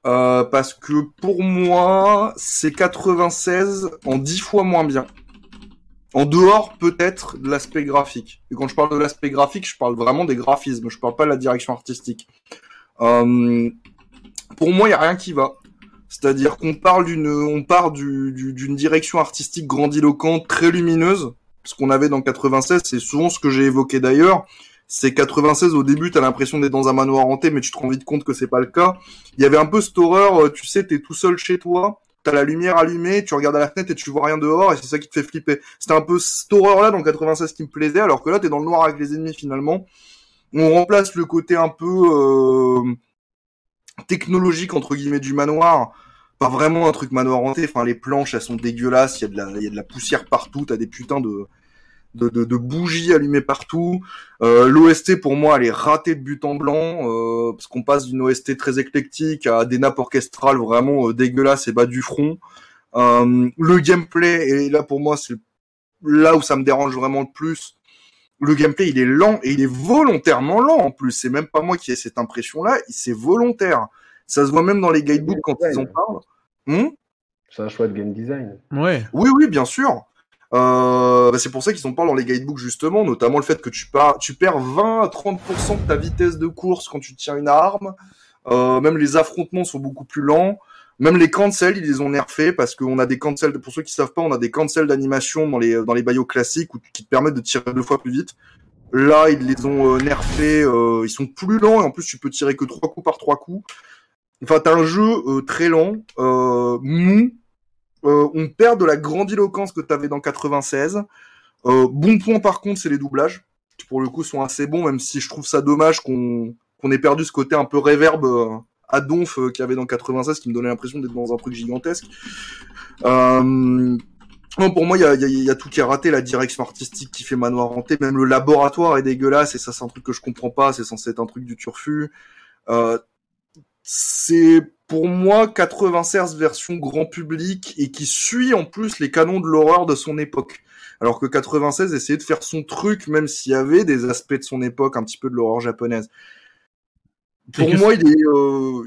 Euh, parce que pour moi, c'est quatre-vingt-seize en dix fois moins bien. En dehors, peut-être, de l'aspect graphique. Et quand je parle de l'aspect graphique, je parle vraiment des graphismes. Je parle pas de la direction artistique. Euh, pour moi, il n'y a rien qui va. C'est-à-dire qu'on parle d'une, on part du, du, d'une direction artistique grandiloquente, très lumineuse. Ce qu'on avait dans quatre-vingt-seize, c'est souvent ce que j'ai évoqué d'ailleurs. C'est quatre-vingt-seize, au début, t'as l'impression d'être dans un manoir hanté, mais tu te rends vite compte que c'est pas le cas. Il y avait un peu cette horreur, tu sais, t'es tout seul chez toi, t'as la lumière allumée, tu regardes à la fenêtre et tu vois rien dehors, et c'est ça qui te fait flipper. C'était un peu cette horreur-là dans quatre-vingt-seize qui me plaisait, alors que là, t'es dans le noir avec les ennemis, finalement. On remplace le côté un peu euh, technologique, entre guillemets, du manoir, par vraiment un truc manoir hanté. Enfin, les planches, elles sont dégueulasses, il y a de la, il y a de la poussière partout, t'as des putains de... De, de, de bougies allumées partout. Euh, l'O S T, pour moi, elle est ratée de but en blanc, euh, parce qu'on passe d'une O S T très éclectique à des nappes orchestrales vraiment euh, dégueulasses et bas du front. Euh, le gameplay, et là, pour moi, c'est là où ça me dérange vraiment le plus. Le gameplay, il est lent, et il est volontairement lent, en plus. C'est même pas moi qui ai cette impression-là, c'est volontaire. Ça se voit même dans les guidebooks quand ils en parlent. Hum c'est un choix de game design. Ouais. Oui, oui, bien sûr. Euh, bah c'est pour ça qu'ils en parlent dans les guidebooks justement, notamment le fait que tu, par... tu perds vingt à trente pour cent de ta vitesse de course quand tu tiens une arme. Euh, même les affrontements sont beaucoup plus lents. Même les cancels, ils les ont nerfés parce qu'on a des cancels. Pour ceux qui savent pas, on a des cancels d'animation dans les dans les Bio classiques où... qui te permettent de tirer deux fois plus vite. Là, ils les ont euh, nerfés. Euh, ils sont plus lents et en plus tu peux tirer que trois coups par trois coups. Enfin, t'as un jeu euh, très lent, euh, mou. Euh, on perd de la grandiloquence que t'avais dans quatre-vingt-seize. Euh, bon point par contre, c'est les doublages, qui pour le coup sont assez bons, même si je trouve ça dommage qu'on, qu'on ait perdu ce côté un peu réverb euh, à donf euh, qu'il y avait dans quatre-vingt-seize, qui me donnait l'impression d'être dans un truc gigantesque. Euh... Non, pour moi, il y a, y, a, y a tout qui est raté, la direction artistique qui fait manoir hanté, même le laboratoire est dégueulasse, et ça c'est un truc que je comprends pas, c'est censé être un truc du turfu. Euh... C'est pour moi quatre-vingt-seize version grand public et qui suit en plus les canons de l'horreur de son époque. Alors que quatre-vingt-seize essayait de faire son truc même s'il y avait des aspects de son époque, un petit peu de l'horreur japonaise. Pour moi, il est, euh,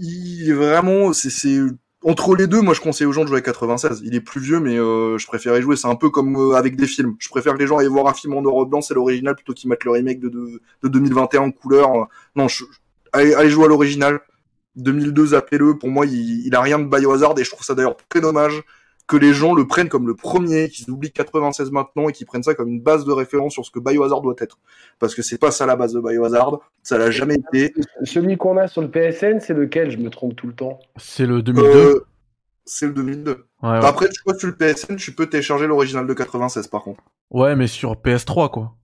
il est vraiment... C'est, c'est... Entre les deux, moi je conseille aux gens de jouer à quatre-vingt-seize. Il est plus vieux, mais euh, je préfère y jouer. C'est un peu comme euh, avec des films. Je préfère que les gens aillent voir un film en noir et blanc, c'est l'original, plutôt qu'ils mettent le remake de, de, de deux mille vingt et un en couleur. Non, je... allez, allez jouer à l'original. deux mille deux, appelez-le, pour moi, il, il a rien de Biohazard, et je trouve ça d'ailleurs très dommage que les gens le prennent comme le premier, qu'ils oublient quatre-vingt-seize maintenant, et qu'ils prennent ça comme une base de référence sur ce que Biohazard doit être. Parce que c'est pas ça la base de Biohazard, ça l'a jamais été. Celui qu'on a sur le P S N, c'est lequel? Je me trompe tout le temps. C'est le deux mille deux euh, C'est le deux mille deux. Ouais, ouais. Après, tu vois, sur le P S N, tu peux télécharger l'original de quatre-vingt-seize, par contre. Ouais, mais sur P S trois, quoi.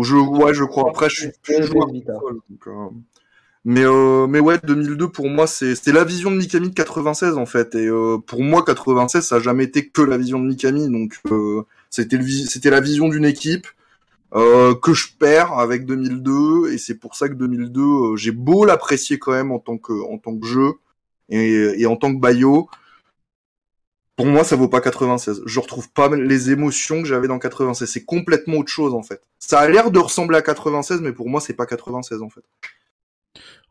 Je, ouais, je crois. Après, je suis plus joueur console, donc... Euh... Mais, euh, mais ouais, deux mille deux, pour moi, c'est, c'est la vision de Mikami de quatre-vingt-seize, en fait. Et euh, pour moi, quatre-vingt-seize, ça a jamais été que la vision de Mikami. Donc, euh, c'était, le vi- c'était la vision d'une équipe euh, que je perds avec deux mille deux. Et c'est pour ça que deux mille deux, euh, j'ai beau l'apprécier quand même en tant que, en tant que jeu et, et en tant que Bayo. Pour moi, ça vaut pas quatre-vingt-seize. Je retrouve pas les émotions que j'avais dans quatre-vingt-seize. C'est complètement autre chose, en fait. Ça a l'air de ressembler à quatre-vingt-seize, mais pour moi, c'est pas quatre-vingt-seize, en fait.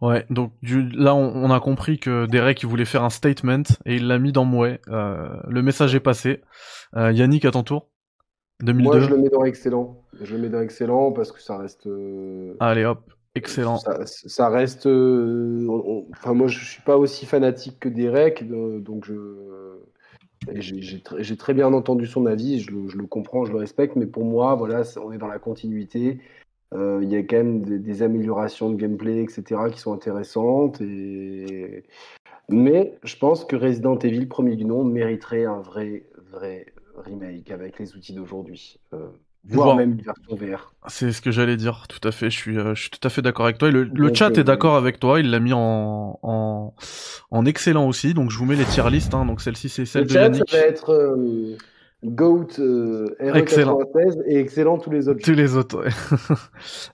Ouais, donc du, là on, on a compris que Derek il voulait faire un statement et il l'a mis dans Mouais. Euh, le message est passé. Euh, Yannick, à ton tour. deux mille deux. Moi je le mets dans excellent. Je le mets dans excellent parce que ça reste. Euh... Allez hop, excellent. Ça, ça reste. Euh... Enfin moi je suis pas aussi fanatique que Derek, donc je j'ai, j'ai, tr- j'ai très bien entendu son avis. Je le, je le comprends, je le respecte, mais pour moi voilà, on est dans la continuité. Il euh, y a quand même des, des améliorations de gameplay, et cetera, qui sont intéressantes. Et... Mais je pense que Resident Evil, premier du nom, mériterait un vrai, vrai remake avec les outils d'aujourd'hui. Euh, voire bon. Même une version V R. C'est ce que j'allais dire, tout à fait, je suis, je suis tout à fait d'accord avec toi, et le, le chat euh, est d'accord avec toi, il l'a mis en, en, en excellent aussi, donc je vous mets les tier list, hein. Donc celle-ci c'est celle le de chat, Yannick. Ça va être euh, Goat, euh, R E quatre-vingt-seize et excellent tous les autres. Tous les autres, ouais.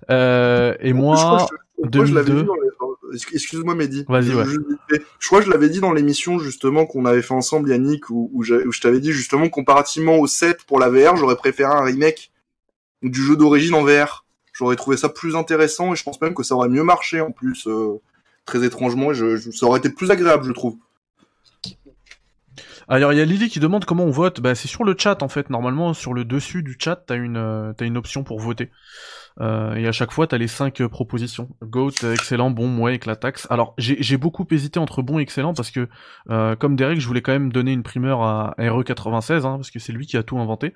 euh, et moi, je, je, je, je l'avais dit dans les... Excuse-moi Mehdi, Vas-y, je, ouais. je, je crois que je l'avais dit dans l'émission justement qu'on avait fait ensemble Yannick, où, où, je, où je t'avais dit justement comparativement au sept pour la V R, j'aurais préféré un remake du jeu d'origine en V R. J'aurais trouvé ça plus intéressant et je pense même que ça aurait mieux marché en plus, euh, très étrangement, et je, je, ça aurait été plus agréable, je trouve. Alors il y a Lily qui demande comment on vote. Bah c'est sur le chat en fait, normalement sur le dessus du chat t'as une, euh, t'as une option pour voter. Euh, et à chaque fois t'as les cinq euh, propositions. Goat, excellent, bon, mouais, éclataxe. Alors j'ai, j'ai beaucoup hésité entre bon et excellent parce que euh, comme Derek je voulais quand même donner une primeur à R E quatre-vingt-seize hein, parce que c'est lui qui a tout inventé.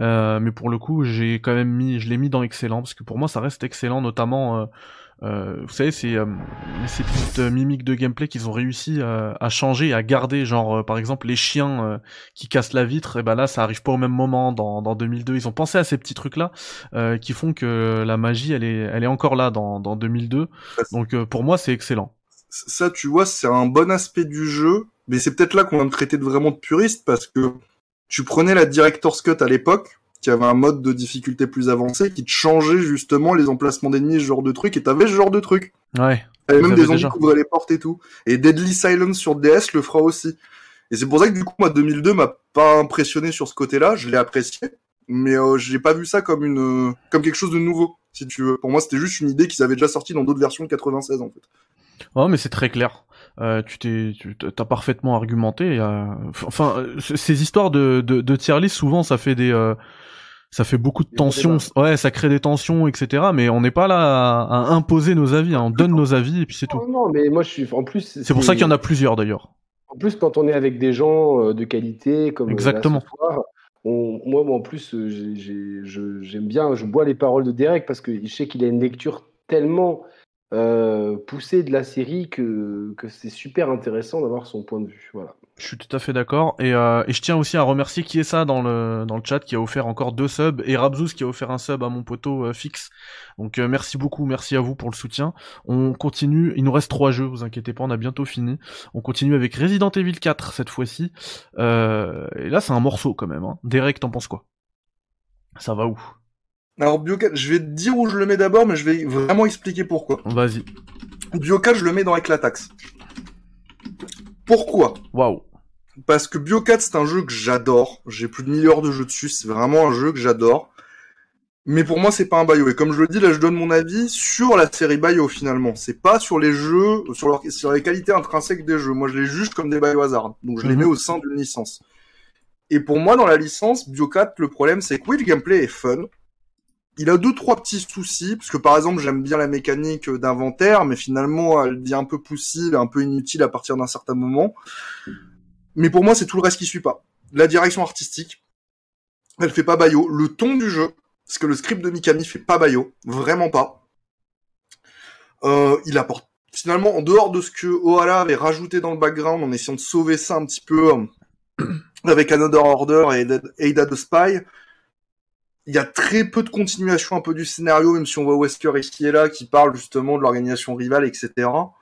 Euh, mais pour le coup j'ai quand même mis, je l'ai mis dans excellent parce que pour moi ça reste excellent, notamment euh, euh, vous savez c'est, euh, ces petites euh, mimiques de gameplay qu'ils ont réussi euh, à changer, à garder, genre euh, par exemple les chiens euh, qui cassent la vitre, et ben là ça arrive pas au même moment dans, dans deux mille deux, ils ont pensé à ces petits trucs là euh, qui font que la magie elle est, elle est encore là dans, dans deux mille deux, donc euh, pour moi c'est excellent. Ça tu vois c'est un bon aspect du jeu, mais c'est peut-être là qu'on va me traiter de vraiment de puriste parce que tu prenais la Director's Cut à l'époque, qui avait un mode de difficulté plus avancé, qui te changeait justement les emplacements d'ennemis, ce genre de truc, et t'avais ce genre de truc. Ouais. T'avais même des zombies qui ouvraient les portes et tout. Et Deadly Silence sur D S le fera aussi. Et c'est pour ça que du coup, moi, deux mille deux m'a pas impressionné sur ce côté-là, je l'ai apprécié, mais euh, j'ai pas vu ça comme une, comme quelque chose de nouveau, si tu veux. Pour moi, c'était juste une idée qu'ils avaient déjà sortie dans d'autres versions de quatre-vingt-seize, en fait. Ouais, mais c'est très clair. Euh, tu t'es, tu t'as parfaitement argumenté. Euh, enfin, ces histoires de, de, de tier list, souvent, ça fait des, euh, ça fait beaucoup de tensions. Ouais, ça crée des tensions, et cetera. Mais on n'est pas là à, à imposer nos avis. Hein. On donne nos avis et puis c'est tout. Non, non, mais moi je suis. En plus, c'est, c'est pour ça qu'il y en a plusieurs d'ailleurs. En plus, quand on est avec des gens de qualité, comme exactement. Là, ce soir, on... moi, moi, en plus, j'ai, j'ai, je, j'aime bien. Je bois les paroles de Derek parce que je sais qu'il a une lecture tellement. Euh, poussé de la série que, que c'est super intéressant d'avoir son point de vue, voilà. Je suis tout à fait d'accord et, euh, et je tiens aussi à remercier qui est ça dans le, dans le chat qui a offert encore deux subs et Rabzouz qui a offert un sub à mon poteau euh, fixe, donc euh, merci beaucoup, merci à vous pour le soutien. On continue, il nous reste trois jeux, vous inquiétez pas, on a bientôt fini. On continue avec Resident Evil quatre cette fois-ci euh, et là c'est un morceau quand même hein. Derek, t'en penses quoi? Ça va où? Alors Bio quatre, je vais te dire où je le mets d'abord, mais je vais vraiment expliquer pourquoi. Vas-y. Bio quatre, je le mets dans Éclataxe. Pourquoi ? Waouh. Parce que Bio quatre, c'est un jeu que j'adore. J'ai plus de mille heures de jeu dessus, c'est vraiment un jeu que j'adore. Mais pour moi, c'est pas un Bio. Et comme je le dis, là, je donne mon avis sur la série Bio, finalement. C'est pas sur les jeux, sur, leur, sur les qualités intrinsèques des jeux. Moi, je les juge comme des Biohazard. Donc, je mm-hmm. les mets au sein d'une licence. Et pour moi, dans la licence, Bio quatre, le problème, c'est que oui, le gameplay est fun. Il a deux, trois petits soucis, parce que par exemple, j'aime bien la mécanique d'inventaire, mais finalement, elle devient un peu poussive, un peu inutile à partir d'un certain moment. Mais pour moi, c'est tout le reste qui suit pas. La direction artistique, elle fait pas Bio. Le ton du jeu, parce que le script de Mikami fait pas Bio. Vraiment pas. Euh, il apporte, finalement, en dehors de ce que Ohala avait rajouté dans le background, en essayant de sauver ça un petit peu, euh, avec Another Order et Ada the Spy, il y a très peu de continuation un peu du scénario, même si on voit Wesker ici et là, qui parle justement de l'organisation rivale, et cetera.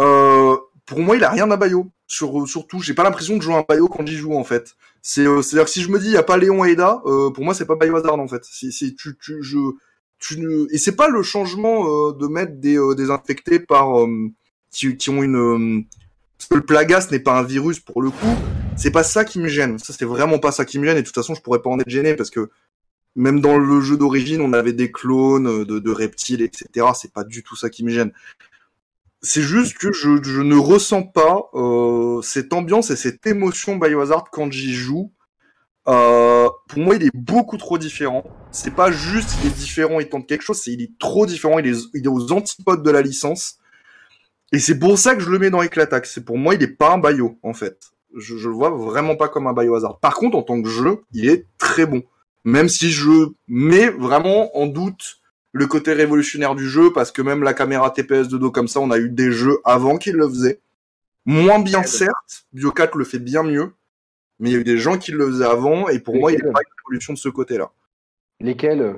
Euh, pour moi, il a rien à Bio. Sur, surtout, j'ai pas l'impression de jouer un Bio quand j'y joue, en fait. C'est, euh, c'est-à-dire que si je me dis, il y a pas Léon et Ada, euh, pour moi, c'est pas Biohazard, en fait. C'est, c'est, tu, tu, je, tu ne, et c'est pas le changement, euh, de mettre des, euh, des infectés par, euh, qui, qui ont une, euh, parce que le Plaga, ce n'est pas un virus, pour le coup. C'est pas ça qui me gêne. Ça, c'est vraiment pas ça qui me gêne, et de toute façon, je pourrais pas en être gêné, parce que, même dans le jeu d'origine, on avait des clones de, de reptiles, et cetera. C'est pas du tout ça qui me gêne. C'est juste que je, je ne ressens pas euh, cette ambiance et cette émotion Biohazard quand j'y joue. Euh, pour moi, il est beaucoup trop différent. C'est pas juste il est différent et tente quelque chose, c'est il est trop différent. Il est, il est aux antipodes de la licence. Et c'est pour ça que je le mets dans Éclataxe. Pour moi, il est pas un Bio, en fait. Je, je le vois vraiment pas comme un Biohazard. Par contre, en tant que jeu, il est très bon. Même si je mets vraiment en doute le côté révolutionnaire du jeu, parce que même la caméra T P S de dos comme ça, on a eu des jeux avant qui le faisaient. Moins bien, certes, Bio quatre le fait bien mieux, mais il y a eu des gens qui le faisaient avant, et pour moi, il n'y a pas une révolution de ce côté-là. Lesquels?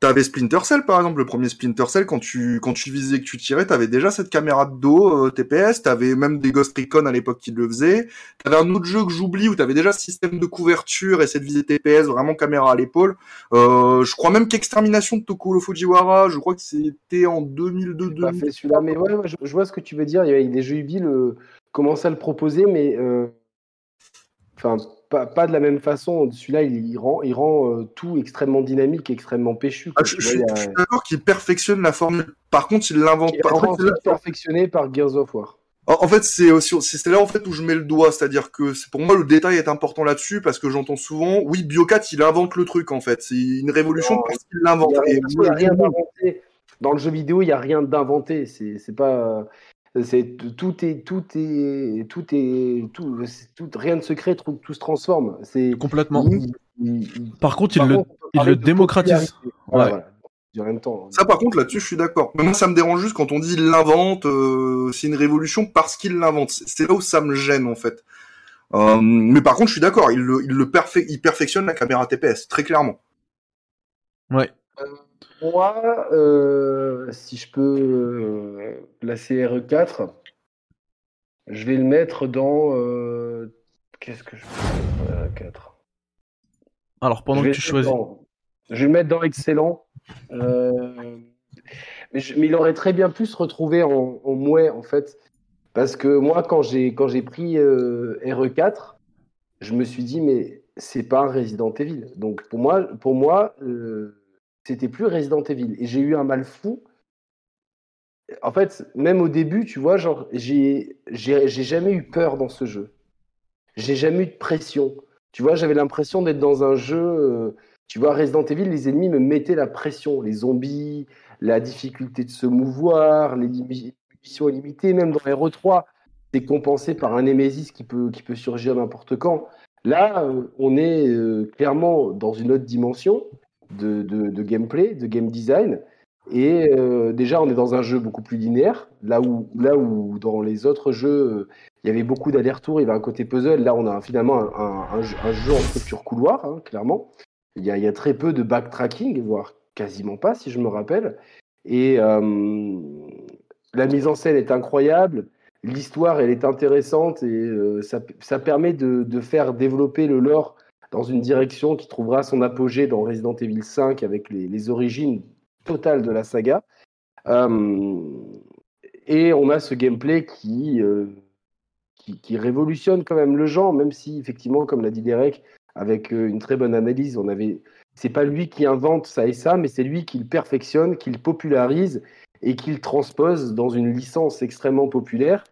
T'avais Splinter Cell, par exemple, le premier Splinter Cell, quand tu, quand tu visais et que tu tirais, t'avais déjà cette caméra de dos, euh, T P S, t'avais même des Ghost Recon à l'époque qui le faisaient, t'avais un autre jeu que j'oublie où t'avais déjà ce système de couverture et cette visée T P S, vraiment caméra à l'épaule, euh, je crois même qu'Extermination de Tokoro Fujiwara, je crois que c'était en deux mille deux. J'ai pas fait celui-là, mais ouais, je, je vois ce que tu veux dire, il y avait des jeux Ubi, le, commençaient à le proposer, mais, euh, enfin, Pas, pas de la même façon. Celui-là, il, il rend, il rend euh, tout extrêmement dynamique, extrêmement péchu. Ah, je, je, vois, je suis d'accord qu'il perfectionne la formule. Par contre, il l'invente pas. En fait, c'est là... perfectionné par Gears of War. En fait, c'est aussi, c'est là en fait où je mets le doigt, c'est-à-dire que c'est pour moi le détail est important là-dessus parce que j'entends souvent, oui, Biocat, il invente le truc en fait. C'est une révolution non, parce qu'il l'invente. Il y a, et il y a rien d'inventé dans le jeu vidéo. Il y a rien d'inventé. C'est, c'est pas. C'est tout est tout est tout est tout, est, tout rien de secret, tout, tout se transforme. C'est complètement. Il, il, par contre, par il contre, le il le démocratise. Voilà, ouais. Voilà. En même temps. Ça, par contre, là-dessus, je suis d'accord. Mais moi, ça me dérange juste quand on dit il l'invente. Euh, c'est une révolution parce qu'il l'invente. C'est là où ça me gêne en fait. Euh, mais par contre, je suis d'accord. Il le il le perfec- il perfectionne la caméra T P S très clairement. Ouais. Euh... Moi, euh, si je peux euh, placer R E quatre, je vais le mettre dans... Euh, qu'est-ce que je peux mettre R E quatre ? Alors, pendant que tu choisis... Dans, je vais le mettre dans Excellent. Euh, mais, je, mais il aurait très bien pu se retrouver en, en mouais, en fait. Parce que moi, quand j'ai, quand j'ai pris euh, R E quatre, je me suis dit, mais c'est pas un Resident Evil. Donc, pour moi... Pour moi euh, c'était plus Resident Evil. Et j'ai eu un mal fou. En fait, même au début, tu vois, genre, j'ai, j'ai, j'ai jamais eu peur dans ce jeu. J'ai jamais eu de pression. Tu vois, j'avais l'impression d'être dans un jeu... Euh, tu vois, Resident Evil, les ennemis me mettaient la pression. Les zombies, la difficulté de se mouvoir, les munitions illimitées, même dans R E trois, c'est compensé par un Némésis qui peut, qui peut surgir n'importe quand. Là, euh, on est euh, clairement dans une autre dimension... De, de, de gameplay, de game design, et euh, déjà on est dans un jeu beaucoup plus linéaire, là où, là où dans les autres jeux il euh, y avait beaucoup d'allers-retours, il y avait un côté puzzle, là on a finalement un, un, un, un jeu en structure couloir, hein, clairement, il y, a, il y a très peu de backtracking, voire quasiment pas si je me rappelle, et euh, la mise en scène est incroyable, l'histoire elle est intéressante, et euh, ça, ça permet de, de faire développer le lore dans une direction qui trouvera son apogée dans Resident Evil cinq avec les, les origines totales de la saga. Euh, et on a ce gameplay qui, euh, qui, qui révolutionne quand même le genre, même si, effectivement, comme l'a dit Derek, avec euh, une très bonne analyse, on avait... c'est pas lui qui invente ça et ça, mais c'est lui qui le perfectionne, qui le popularise et qui le transpose dans une licence extrêmement populaire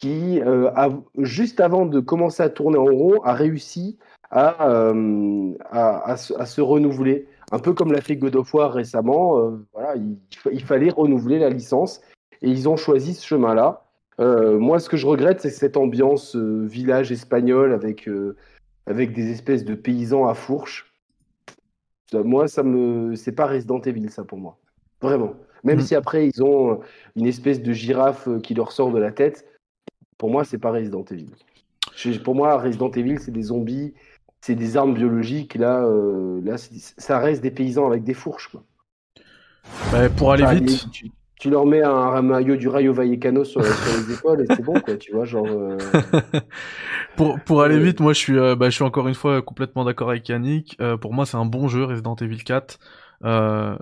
qui, euh, a, juste avant de commencer à tourner en rond, a réussi À, euh, à, à, se, à se renouveler, un peu comme l'a fait God of War récemment. Euh, voilà, il, il fallait renouveler la licence et ils ont choisi ce chemin-là. Euh, moi, ce que je regrette, c'est cette ambiance euh, village espagnol avec euh, avec des espèces de paysans à fourche. Moi, ça me, c'est pas Resident Evil, ça pour moi, vraiment. Même mmh. si après ils ont une espèce de girafe qui leur sort de la tête, pour moi, c'est pas Resident Evil. Je, pour moi, Resident Evil, c'est des zombies. C'est des armes biologiques, là, euh, là ça reste des paysans avec des fourches. Quoi. Bah, pour aller enfin, vite... Les, tu, tu leur mets un, un maillot du Rayo Vallecano sur, sur les épaules et c'est bon, quoi, tu vois, genre... Euh... pour pour aller vite, moi, je suis, euh, bah, je suis encore une fois complètement d'accord avec Yannick. Euh, pour moi, c'est un bon jeu, Resident Evil quatre. Euh...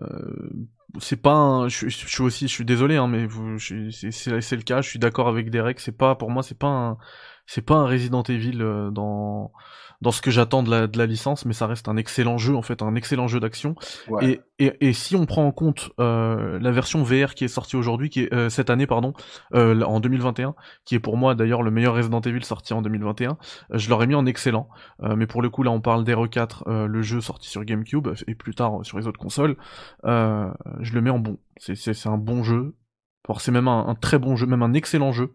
C'est pas un... je, je, je suis aussi, je suis désolé, hein, mais vous, je, c'est, c'est, c'est le cas, je suis d'accord avec Derek, c'est pas, pour moi, c'est pas un... C'est pas un Resident Evil euh, dans dans ce que j'attends de la de la licence, mais ça reste un excellent jeu en fait, un excellent jeu d'action. Ouais. Et et et si on prend en compte euh, la version V R qui est sortie aujourd'hui, qui est euh, cette année pardon, euh, en deux mille vingt et un, qui est pour moi d'ailleurs le meilleur Resident Evil sorti en deux mille vingt et un, euh, je l'aurais mis en excellent. Euh, mais pour le coup là, on parle d'R E quatre, euh, le jeu sorti sur GameCube et plus tard euh, sur les autres consoles, euh, je le mets en bon. C'est c'est c'est un bon jeu. Alors, c'est même un, un très bon jeu, même un excellent jeu,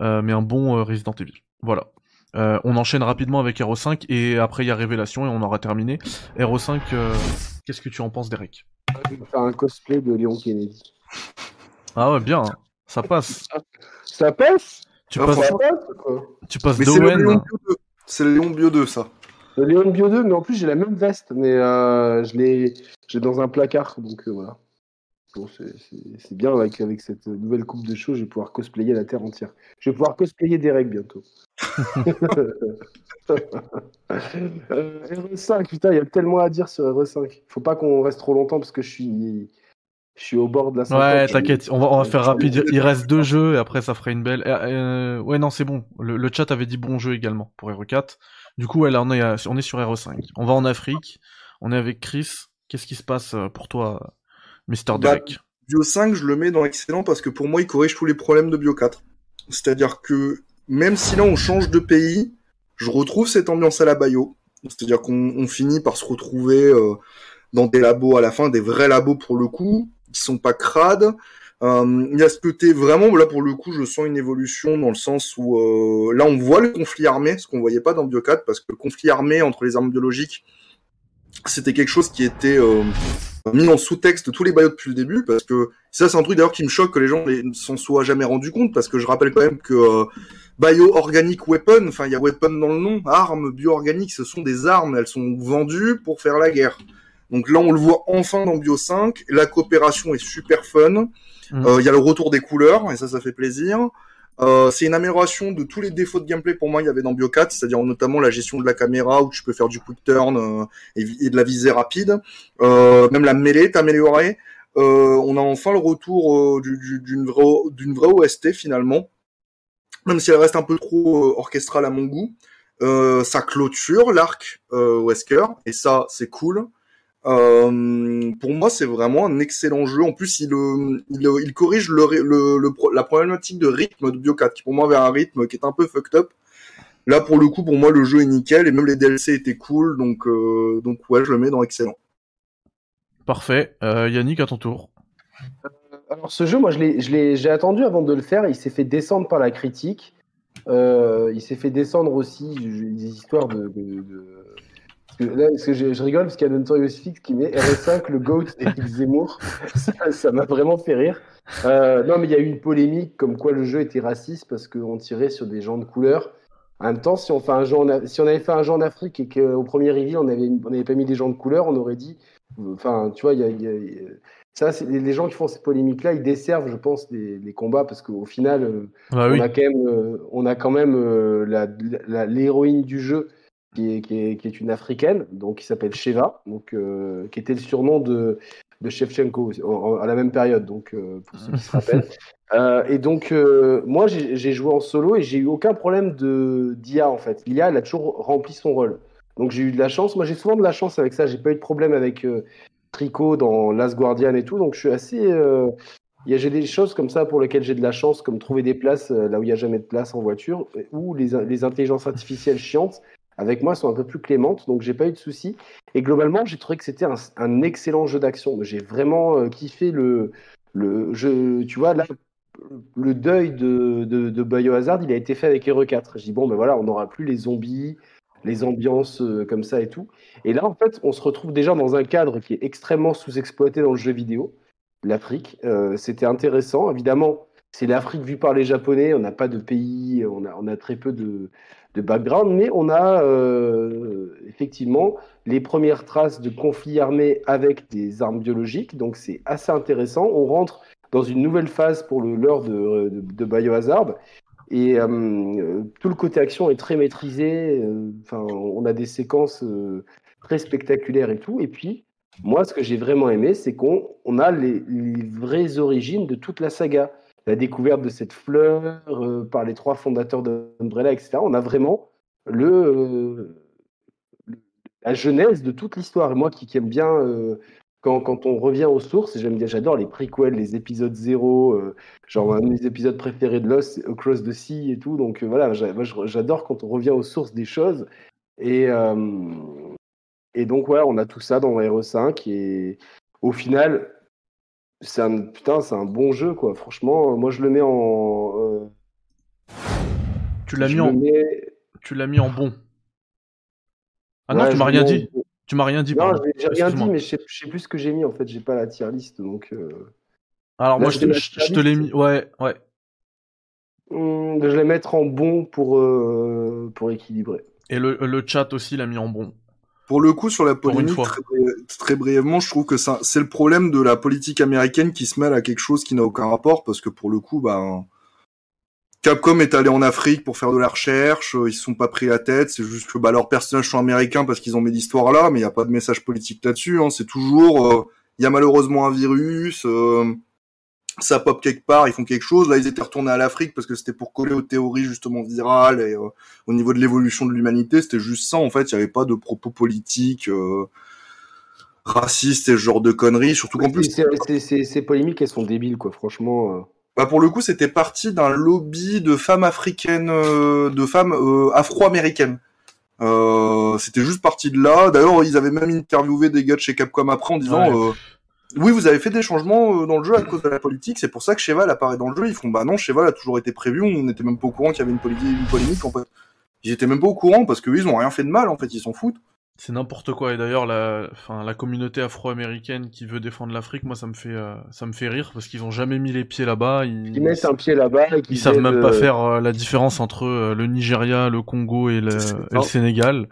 euh, mais un bon euh, Resident Evil. Voilà. Euh, on enchaîne rapidement avec R O cinq, et après il y a Révélation, et on aura terminé. R O cinq, euh, qu'est-ce que tu en penses, Derek? Je vais faire un cosplay de Léon Kennedy. Ah ouais, bien, ça passe. Ça passe, tu, non, passes... ça passe tu passes d'Owen. C'est le Léon Bio deux, ça. Le Léon Bio deux, mais en plus j'ai la même veste, mais euh, je l'ai j'ai dans un placard, donc euh, voilà. Bon, c'est, c'est, c'est bien, avec, avec cette nouvelle coupe de cheveux, je vais pouvoir cosplayer la terre entière. Je vais pouvoir cosplayer Derek bientôt. euh, R E cinq, putain, il y a tellement à dire sur R E cinq. Faut pas qu'on reste trop longtemps parce que je suis, je suis au bord de la cinquantaine. Ouais, t'inquiète, on va, on va faire rapide. Il reste deux jeux et après ça ferait une belle. Euh, euh, ouais, non, c'est bon. Le, le chat avait dit bon jeu également pour R E quatre. Du coup, ouais, là, on est, on est sur R E cinq. On va en Afrique. On est avec Chris. Qu'est-ce qui se passe pour toi, Mister Derek? Bah, Bio cinq, je le mets dans excellent parce que pour moi, il corrige tous les problèmes de Bio quatre. C'est-à-dire que même si là, on change de pays, je retrouve cette ambiance à la Bio. C'est-à-dire qu'on on finit par se retrouver euh, dans des labos à la fin, des vrais labos pour le coup, qui sont pas crades. Euh, il y a ce côté vraiment, là pour le coup, je sens une évolution dans le sens où euh, là, on voit le conflit armé, ce qu'on voyait pas dans Bio quatre, parce que le conflit armé entre les armes biologiques, c'était quelque chose qui était... Euh, mis en sous-texte tous les Bios depuis le début, parce que ça c'est un truc d'ailleurs qui me choque que les gens ne s'en soient jamais rendus compte, parce que je rappelle quand même que euh, Bio Organic Weapon, enfin il y a Weapon dans le nom, armes bio-organiques, ce sont des armes, elles sont vendues pour faire la guerre. Donc là on le voit enfin dans Bio cinq, la coopération est super fun, il mmh. euh, y a le retour des couleurs, et ça ça fait plaisir. Euh, c'est une amélioration de tous les défauts de gameplay pour moi il y avait dans Bio quatre, c'est-à-dire notamment la gestion de la caméra où tu peux faire du quick turn euh, et, et de la visée rapide, euh, même la mêlée est améliorée, euh, on a enfin le retour euh, du, du, d'une, vraie, d'une vraie O S T finalement, même si elle reste un peu trop euh, orchestrale à mon goût, euh, ça clôture l'arc euh, Wesker et ça c'est cool. Euh, pour moi, c'est vraiment un excellent jeu. En plus, il, il, il corrige le, le, le, la problématique de rythme de Bio quatre, qui pour moi avait un rythme qui est un peu fucked up. Là, pour le coup, pour moi, le jeu est nickel et même les D L C étaient cool. Donc, euh, donc ouais, je le mets dans excellent. Parfait. Euh, Yannick, à ton tour. Alors, ce jeu, moi, je l'ai, je l'ai, j'ai attendu avant de le faire. Il s'est fait descendre par la critique. Euh, il s'est fait descendre aussi des histoires de... de, de... Là, parce que je, je rigole parce qu'il y a Notorious Fix qui met R S cinq, le GOAT et Yves Zemmour. Ça, ça m'a vraiment fait rire. Euh, non, mais il y a eu une polémique comme quoi le jeu était raciste parce qu'on tirait sur des gens de couleur. En même temps, si on, fait un jeu en, si on avait fait un jeu en Afrique et qu'au premier reveal, on n'avait on avait pas mis des gens de couleur, on aurait dit... Enfin, tu vois, il y a... Y a, y a ça, c'est, les gens qui font ces polémiques-là, ils desservent, je pense, les, les combats parce qu'au final, euh, ah, on, oui. a quand même, euh, on a quand même euh, la, la, l'héroïne du jeu Qui est, qui, est, qui est une africaine, donc qui s'appelle Sheva, donc euh, qui était le surnom de, de Shevchenko en, en, à la même période, donc euh, pour ceux qui se rappellent. Euh, et donc euh, moi j'ai, j'ai joué en solo et j'ai eu aucun problème de d'I A en fait. L'I A elle a toujours rempli son rôle, donc j'ai eu de la chance. Moi j'ai souvent de la chance avec ça, j'ai pas eu de problème avec euh, Trico dans Last Guardian et tout, donc je suis assez. Euh, y a, j'ai des choses comme ça pour lesquelles j'ai de la chance, comme trouver des places euh, là où il y a jamais de place en voiture, ou les les intelligences artificielles chiantes. Avec moi, elles sont un peu plus clémentes, donc j'ai pas eu de soucis. Et globalement, j'ai trouvé que c'était un, un excellent jeu d'action. J'ai vraiment euh, kiffé le, le jeu. Tu vois, là, le deuil de, de, de Biohazard, il a été fait avec R E quatre. Je dis, bon, ben voilà, on n'aura plus les zombies, les ambiances euh, comme ça et tout. Et là, en fait, on se retrouve déjà dans un cadre qui est extrêmement sous-exploité dans le jeu vidéo, l'Afrique. Euh, c'était intéressant. Évidemment, c'est l'Afrique vue par les Japonais. On n'a pas de pays, on a, on a très peu de. de background, mais on a euh, effectivement les premières traces de conflits armés avec des armes biologiques, donc c'est assez intéressant. On rentre dans une nouvelle phase pour le lore de, de, de Biohazard, et euh, tout le côté action est très maîtrisé, euh, on a des séquences euh, très spectaculaires et tout, et puis moi ce que j'ai vraiment aimé, c'est qu'on on a les, les vraies origines de toute la saga. La découverte de cette fleur euh, par les trois fondateurs d'Umbrella, et cetera. On a vraiment le, euh, la genèse de toute l'histoire. Et moi qui, qui aime bien, euh, quand, quand on revient aux sources, j'aime bien, j'adore les préquels, les épisodes zéro, euh, genre un de mes épisodes préférés de Lost, Across the Sea et tout. Donc euh, voilà, j'a, moi, j'adore quand on revient aux sources des choses. Et, euh, et donc, ouais, on a tout ça dans R E cinq. Et au final... C'est un, putain, c'est un bon jeu, quoi. Franchement, moi, je le mets en... Euh... Tu l'as je mis en... Mets... Tu l'as mis en bon. Ah ouais, non, tu m'as rien en... dit. Tu m'as rien dit. Non, j'ai, j'ai rien dit, mais je sais, je sais plus ce que j'ai mis, en fait. J'ai pas la tier list, donc... Euh... Alors, là, moi, je, je, je, je te l'ai mis... Ouais, ouais. Mmh, je vais mettre en bon pour, euh, pour équilibrer. Et le, le chat aussi l'a mis en bon. Pour le coup, sur la polémique, très, très brièvement, je trouve que ça, c'est le problème de la politique américaine qui se mêle à quelque chose qui n'a aucun rapport, parce que pour le coup, bah, Capcom est allé en Afrique pour faire de la recherche, ils se sont pas pris la tête, c'est juste que bah, leurs personnages sont américains parce qu'ils ont mis l'histoire là, mais il n'y a pas de message politique là-dessus, hein, c'est toujours, euh, y a malheureusement un virus, euh, ça pop quelque part, ils font quelque chose, là ils étaient retournés à l'Afrique parce que c'était pour coller aux théories justement virales et euh, au niveau de l'évolution de l'humanité, c'était juste ça en fait, il n'y avait pas de propos politiques... Euh... racistes et ce genre de conneries, surtout qu'en plus... C'est, c'est, c'est, ces polémiques, elles sont débiles, quoi, franchement. Euh... Bah pour le coup, c'était parti d'un lobby de femmes africaines, euh, de femmes euh, afro-américaines. Euh, c'était juste parti de là. D'ailleurs, ils avaient même interviewé des gars de chez Capcom après en disant... Ouais. Euh, oui, vous avez fait des changements dans le jeu à cause de la politique, c'est pour ça que Cheval apparaît dans le jeu. Ils font, bah non, Cheval a toujours été prévu, on n'était même pas au courant qu'il y avait une, poly- une polémique, en fait. Ils étaient même pas au courant, parce qu'eux, ils ont rien fait de mal, en fait, ils s'en foutent. C'est n'importe quoi, et d'ailleurs la, enfin, la communauté afro-américaine qui veut défendre l'Afrique, moi ça me fait, euh, ça me fait rire, parce qu'ils ont jamais mis les pieds là-bas, ils, ils mettent un pied là-bas, et qu'ils ils savent même de... pas faire euh, la différence entre euh, le Nigeria, le Congo et le, et le Sénégal,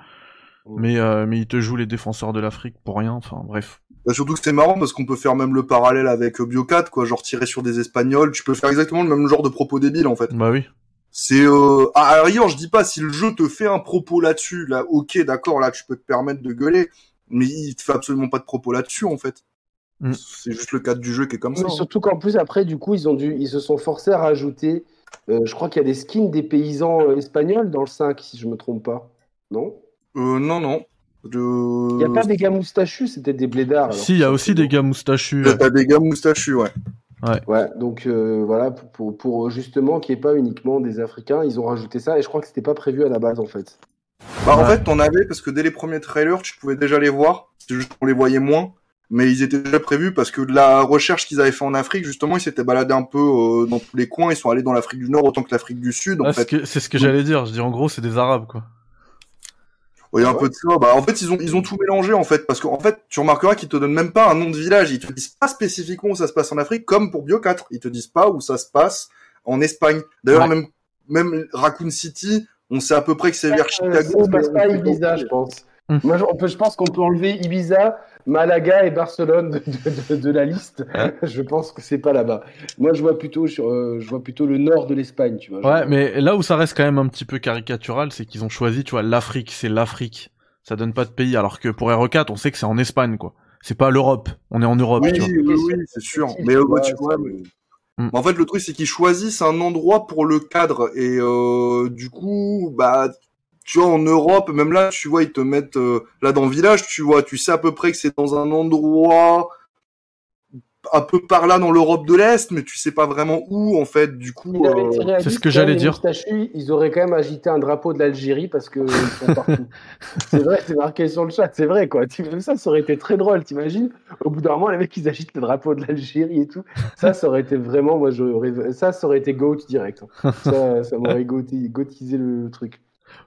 ouais. mais, euh, mais ils te jouent les défenseurs de l'Afrique pour rien, enfin bref. Bah, surtout que c'est marrant, parce qu'on peut faire même le parallèle avec Biocat, quoi, genre tirer sur des Espagnols, tu peux faire exactement le même genre de propos débile en fait. Bah oui. C'est euh... à la rigueur, je dis pas, si le jeu te fait un propos là-dessus, là, ok, d'accord, là, tu peux te permettre de gueuler, mais il te fait absolument pas de propos là-dessus, en fait. Mm. C'est juste le cadre du jeu qui est comme oui, ça. Surtout hein. qu'en plus, après, du coup, ils ont dû, ils se sont forcés à rajouter, euh, je crois qu'il y a des skins des paysans euh, espagnols dans le cinq, si je me trompe pas, non euh, Non, non. De... Il y a pas des gars moustachus, c'était des blédards. Alors. Si, il y a aussi des gars moustachus. T'as des gars moustachus, ouais. Ouais. ouais, donc euh, voilà, pour, pour, pour justement qu'il n'y ait pas uniquement des Africains, ils ont rajouté ça, et je crois que c'était pas prévu à la base en fait. Bah ouais. En fait, t'en avais, parce que dès les premiers trailers, tu pouvais déjà les voir, c'est juste qu'on les voyait moins, mais ils étaient déjà prévus, parce que de la recherche qu'ils avaient fait en Afrique, justement, ils s'étaient baladés un peu euh, dans tous les coins, ils sont allés dans l'Afrique du Nord autant que l'Afrique du Sud. En ah, fait. C'est, que, c'est ce que donc... j'allais dire, je dis en gros, c'est des Arabes quoi. Il y a un peu de ça. Bah, en fait, ils ont, ils ont tout mélangé, en fait. Parce qu'en fait, tu remarqueras qu'ils te donnent même pas un nom de village. Ils te disent pas spécifiquement où ça se passe en Afrique, comme pour Bio quatre. Ils te disent pas où ça se passe en Espagne. D'ailleurs, ouais. même, même Raccoon City, on sait à peu près que c'est vers Chicago. On passe pas Ibiza, je pense. Mmh. Moi, je, on peut, je pense qu'on peut enlever Ibiza, Malaga et Barcelone de, de, de, de la liste. Hein je pense que c'est pas là-bas. Moi, je vois plutôt, sur, euh, je vois plutôt le nord de l'Espagne, tu vois. Ouais, mais là où ça reste quand même un petit peu caricatural, c'est qu'ils ont choisi, tu vois, l'Afrique, c'est l'Afrique. Ça donne pas de pays, alors que pour R E quatre, on sait que c'est en Espagne, quoi. C'est pas l'Europe. On est en Europe, oui, tu vois. Oui, oui, c'est sûr. Mais euh, ouais, tu vois. Mais... Mm. En fait, le truc, c'est qu'ils choisissent un endroit pour le cadre, et euh, du coup, bah. Tu vois, en Europe, même là, tu vois, ils te mettent euh, là dans le village, tu vois, tu sais à peu près que c'est dans un endroit un peu par là dans l'Europe de l'Est, mais tu sais pas vraiment où, en fait, du coup... Euh... C'est ce que j'allais dire. Ils auraient quand même agité un drapeau de l'Algérie parce qu'ils sont partout. C'est vrai, c'est marqué sur le chat, c'est vrai, quoi. Même ça, ça aurait été très drôle, t'imagines ? Au bout d'un moment, les mecs, ils agitent le drapeau de l'Algérie et tout. Ça, ça aurait été vraiment... moi, j'aurais... Ça, ça aurait été goat direct. Ça, ça m'aurait goaté, goatisé le truc.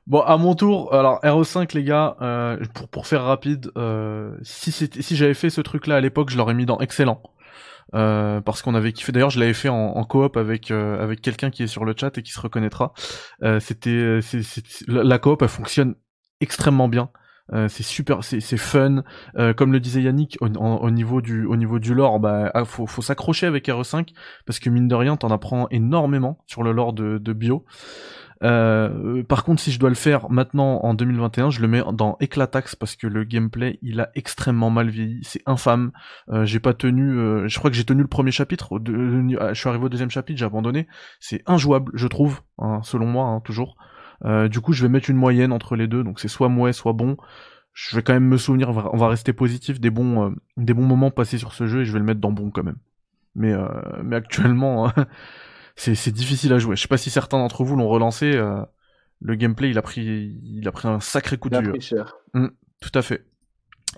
Bon, à mon tour, alors R E cinq les gars, euh, pour pour faire rapide, euh, si c'était, si j'avais fait ce truc là à l'époque, je l'aurais mis dans excellent, euh, parce qu'on avait kiffé. D'ailleurs, je l'avais fait en, en coop avec euh, avec quelqu'un qui est sur le chat et qui se reconnaîtra. Euh, c'était, c'est, c'est, la coop, elle fonctionne extrêmement bien. Euh, c'est super, c'est, c'est fun. Euh, comme le disait Yannick, au, en, au niveau du, au niveau du lore, bah, faut, faut s'accrocher avec R E cinq parce que mine de rien, t'en apprends énormément sur le lore de, de Bio. Euh, par contre, si je dois le faire maintenant en deux mille vingt et un, je le mets dans Éclataxe parce que le gameplay il a extrêmement mal vieilli, c'est infâme. Euh, j'ai pas tenu, euh, je crois que j'ai tenu le premier chapitre, de, euh, je suis arrivé au deuxième chapitre, j'ai abandonné. C'est injouable, je trouve, hein, selon moi, hein, toujours. Euh, du coup, je vais mettre une moyenne entre les deux, donc c'est soit mouais, soit bon. Je vais quand même me souvenir, on va rester positif des bons, euh, des bons moments passés sur ce jeu et je vais le mettre dans bon quand même. Mais, euh, mais actuellement. C'est, c'est difficile à jouer. Je sais pas si certains d'entre vous l'ont relancé. Euh, le gameplay, il a pris, il a pris un sacré coup de vieux. Il a pris cher. Mmh, tout à fait.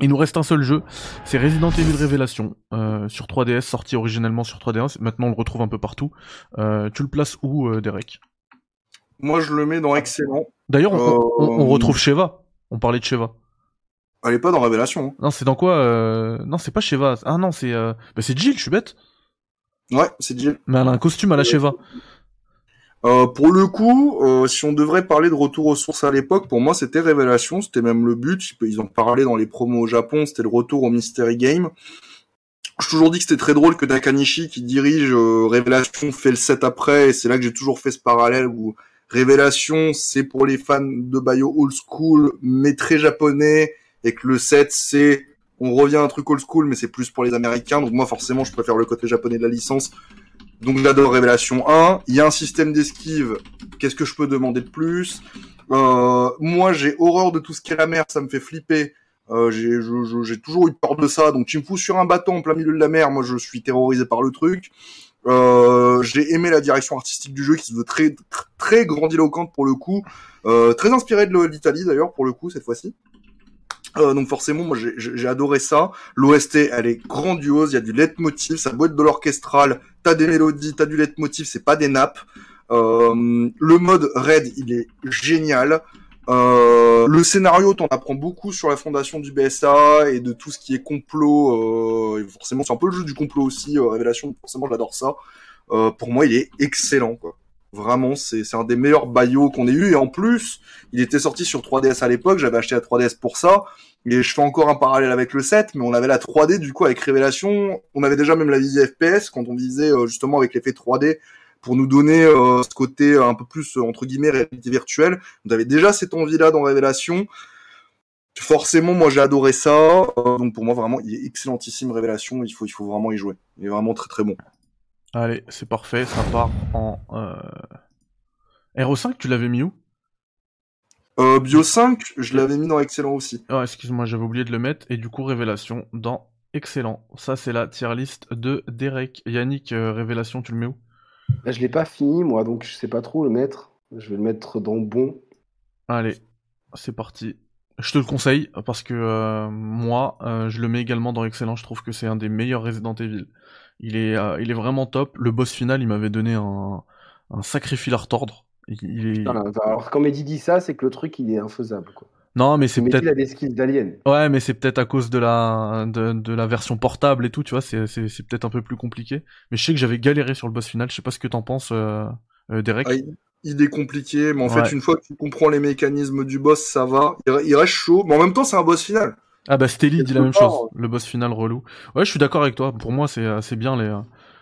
Il nous reste un seul jeu. C'est Resident Evil Révélation euh, sur trois D S, sorti originellement sur trois D S. Maintenant, on le retrouve un peu partout. Euh, tu le places où, euh, Derek ? Moi, je le mets dans excellent. D'ailleurs, on, euh... on, on retrouve Sheva. On parlait de Sheva. Elle est pas dans Révélation. Hein. Non, c'est dans quoi euh... Non, c'est pas Sheva. Ah non, c'est, euh... bah, c'est Jill. Je suis bête. Ouais, c'est Jill. Mais elle a un costume à la Sheva. Euh, pour le coup, euh, si on devrait parler de retour aux sources à l'époque, pour moi c'était Révélation, c'était même le but, ils en parlaient dans les promos au Japon, c'était le retour au Mystery Game. J'ai toujours dit que c'était très drôle que Nakanishi qui dirige euh, Révélation fait le set après, et c'est là que j'ai toujours fait ce parallèle où Révélation c'est pour les fans de Bio old school mais très japonais, et que le set c'est on revient à un truc old school mais c'est plus pour les Américains, donc moi forcément je préfère le côté japonais de la licence. Donc j'adore Révélation un, il y a un système d'esquive, qu'est-ce que je peux demander de plus? euh, Moi j'ai horreur de tout ce qu'est la mer, ça me fait flipper, euh, j'ai, je, je, j'ai toujours eu peur de ça, donc tu me fous sur un bateau en plein milieu de la mer, moi je suis terrorisé par le truc. Euh, j'ai aimé la direction artistique du jeu qui se veut très, très, très grandiloquente pour le coup, euh, très inspirée de l'Italie d'ailleurs pour le coup cette fois-ci. Euh, donc forcément, moi j'ai, j'ai adoré ça. L'O S T, elle est grandiose. Il y a du leitmotiv, ça doit être de l'orchestral. T'as des mélodies, t'as du leitmotiv. C'est pas des nappes. Euh, le mode raid, il est génial. Euh, le scénario, t'en apprends beaucoup sur la fondation du B S A et de tout ce qui est complot. Euh, et forcément, c'est un peu le jeu du complot aussi. Euh, Révélation, forcément, j'adore ça. Euh, pour moi, il est excellent, quoi. Vraiment, c'est, c'est un des meilleurs Bio qu'on ait eu. Et en plus, il était sorti sur trois D S à l'époque. J'avais acheté la trois D S pour ça. Et je fais encore un parallèle avec le sept, mais on avait la trois D du coup avec Révélation. On avait déjà même la visée F P S quand on visait euh, justement avec l'effet trois D pour nous donner euh, ce côté euh, un peu plus euh, entre guillemets réalité virtuelle. On avait déjà cette envie-là dans Révélation. Forcément, moi j'ai adoré ça. Euh, donc pour moi vraiment, il est excellentissime Révélation. Il faut, il faut vraiment y jouer. Il est vraiment très très bon. Allez, c'est parfait, ça part en... Euh... R O cinq, tu l'avais mis où? euh, Bio cinq, je l'avais mis dans Excellent aussi. Ah, excuse-moi, j'avais oublié de le mettre, et du coup, Révélation dans Excellent. Ça, c'est la tier list de Derek. Yannick, euh, Révélation, tu le mets où? Là, je l'ai pas fini, moi, donc je sais pas trop le mettre. Je vais le mettre dans Bon. Allez, c'est parti. Je te le conseille, parce que euh, moi, euh, je le mets également dans Excellent, je trouve que c'est un des meilleurs Resident Evil. Il est, euh, il est vraiment top. Le boss final, il m'avait donné un, un sacré fil à retordre. Il, il est... Putain, alors, quand Mehdi dit ça, c'est que le truc, il est infaisable, quoi. Non, mais c'est Mehdi peut-être... il a des skills d'alien. Ouais, mais c'est peut-être à cause de la, de, de la version portable et tout, tu vois. C'est, c'est, c'est peut-être un peu plus compliqué. Mais je sais que j'avais galéré sur le boss final. Je sais pas ce que t'en penses, euh, euh, Derek. Ah, il, il est compliqué, mais en ouais. fait, une fois que tu comprends les mécanismes du boss, ça va. Il, il reste chaud, mais en même temps, c'est un boss final. Ah bah Stélie dit la même chose, le boss final relou. Ouais, je suis d'accord avec toi, pour moi c'est, c'est bien les,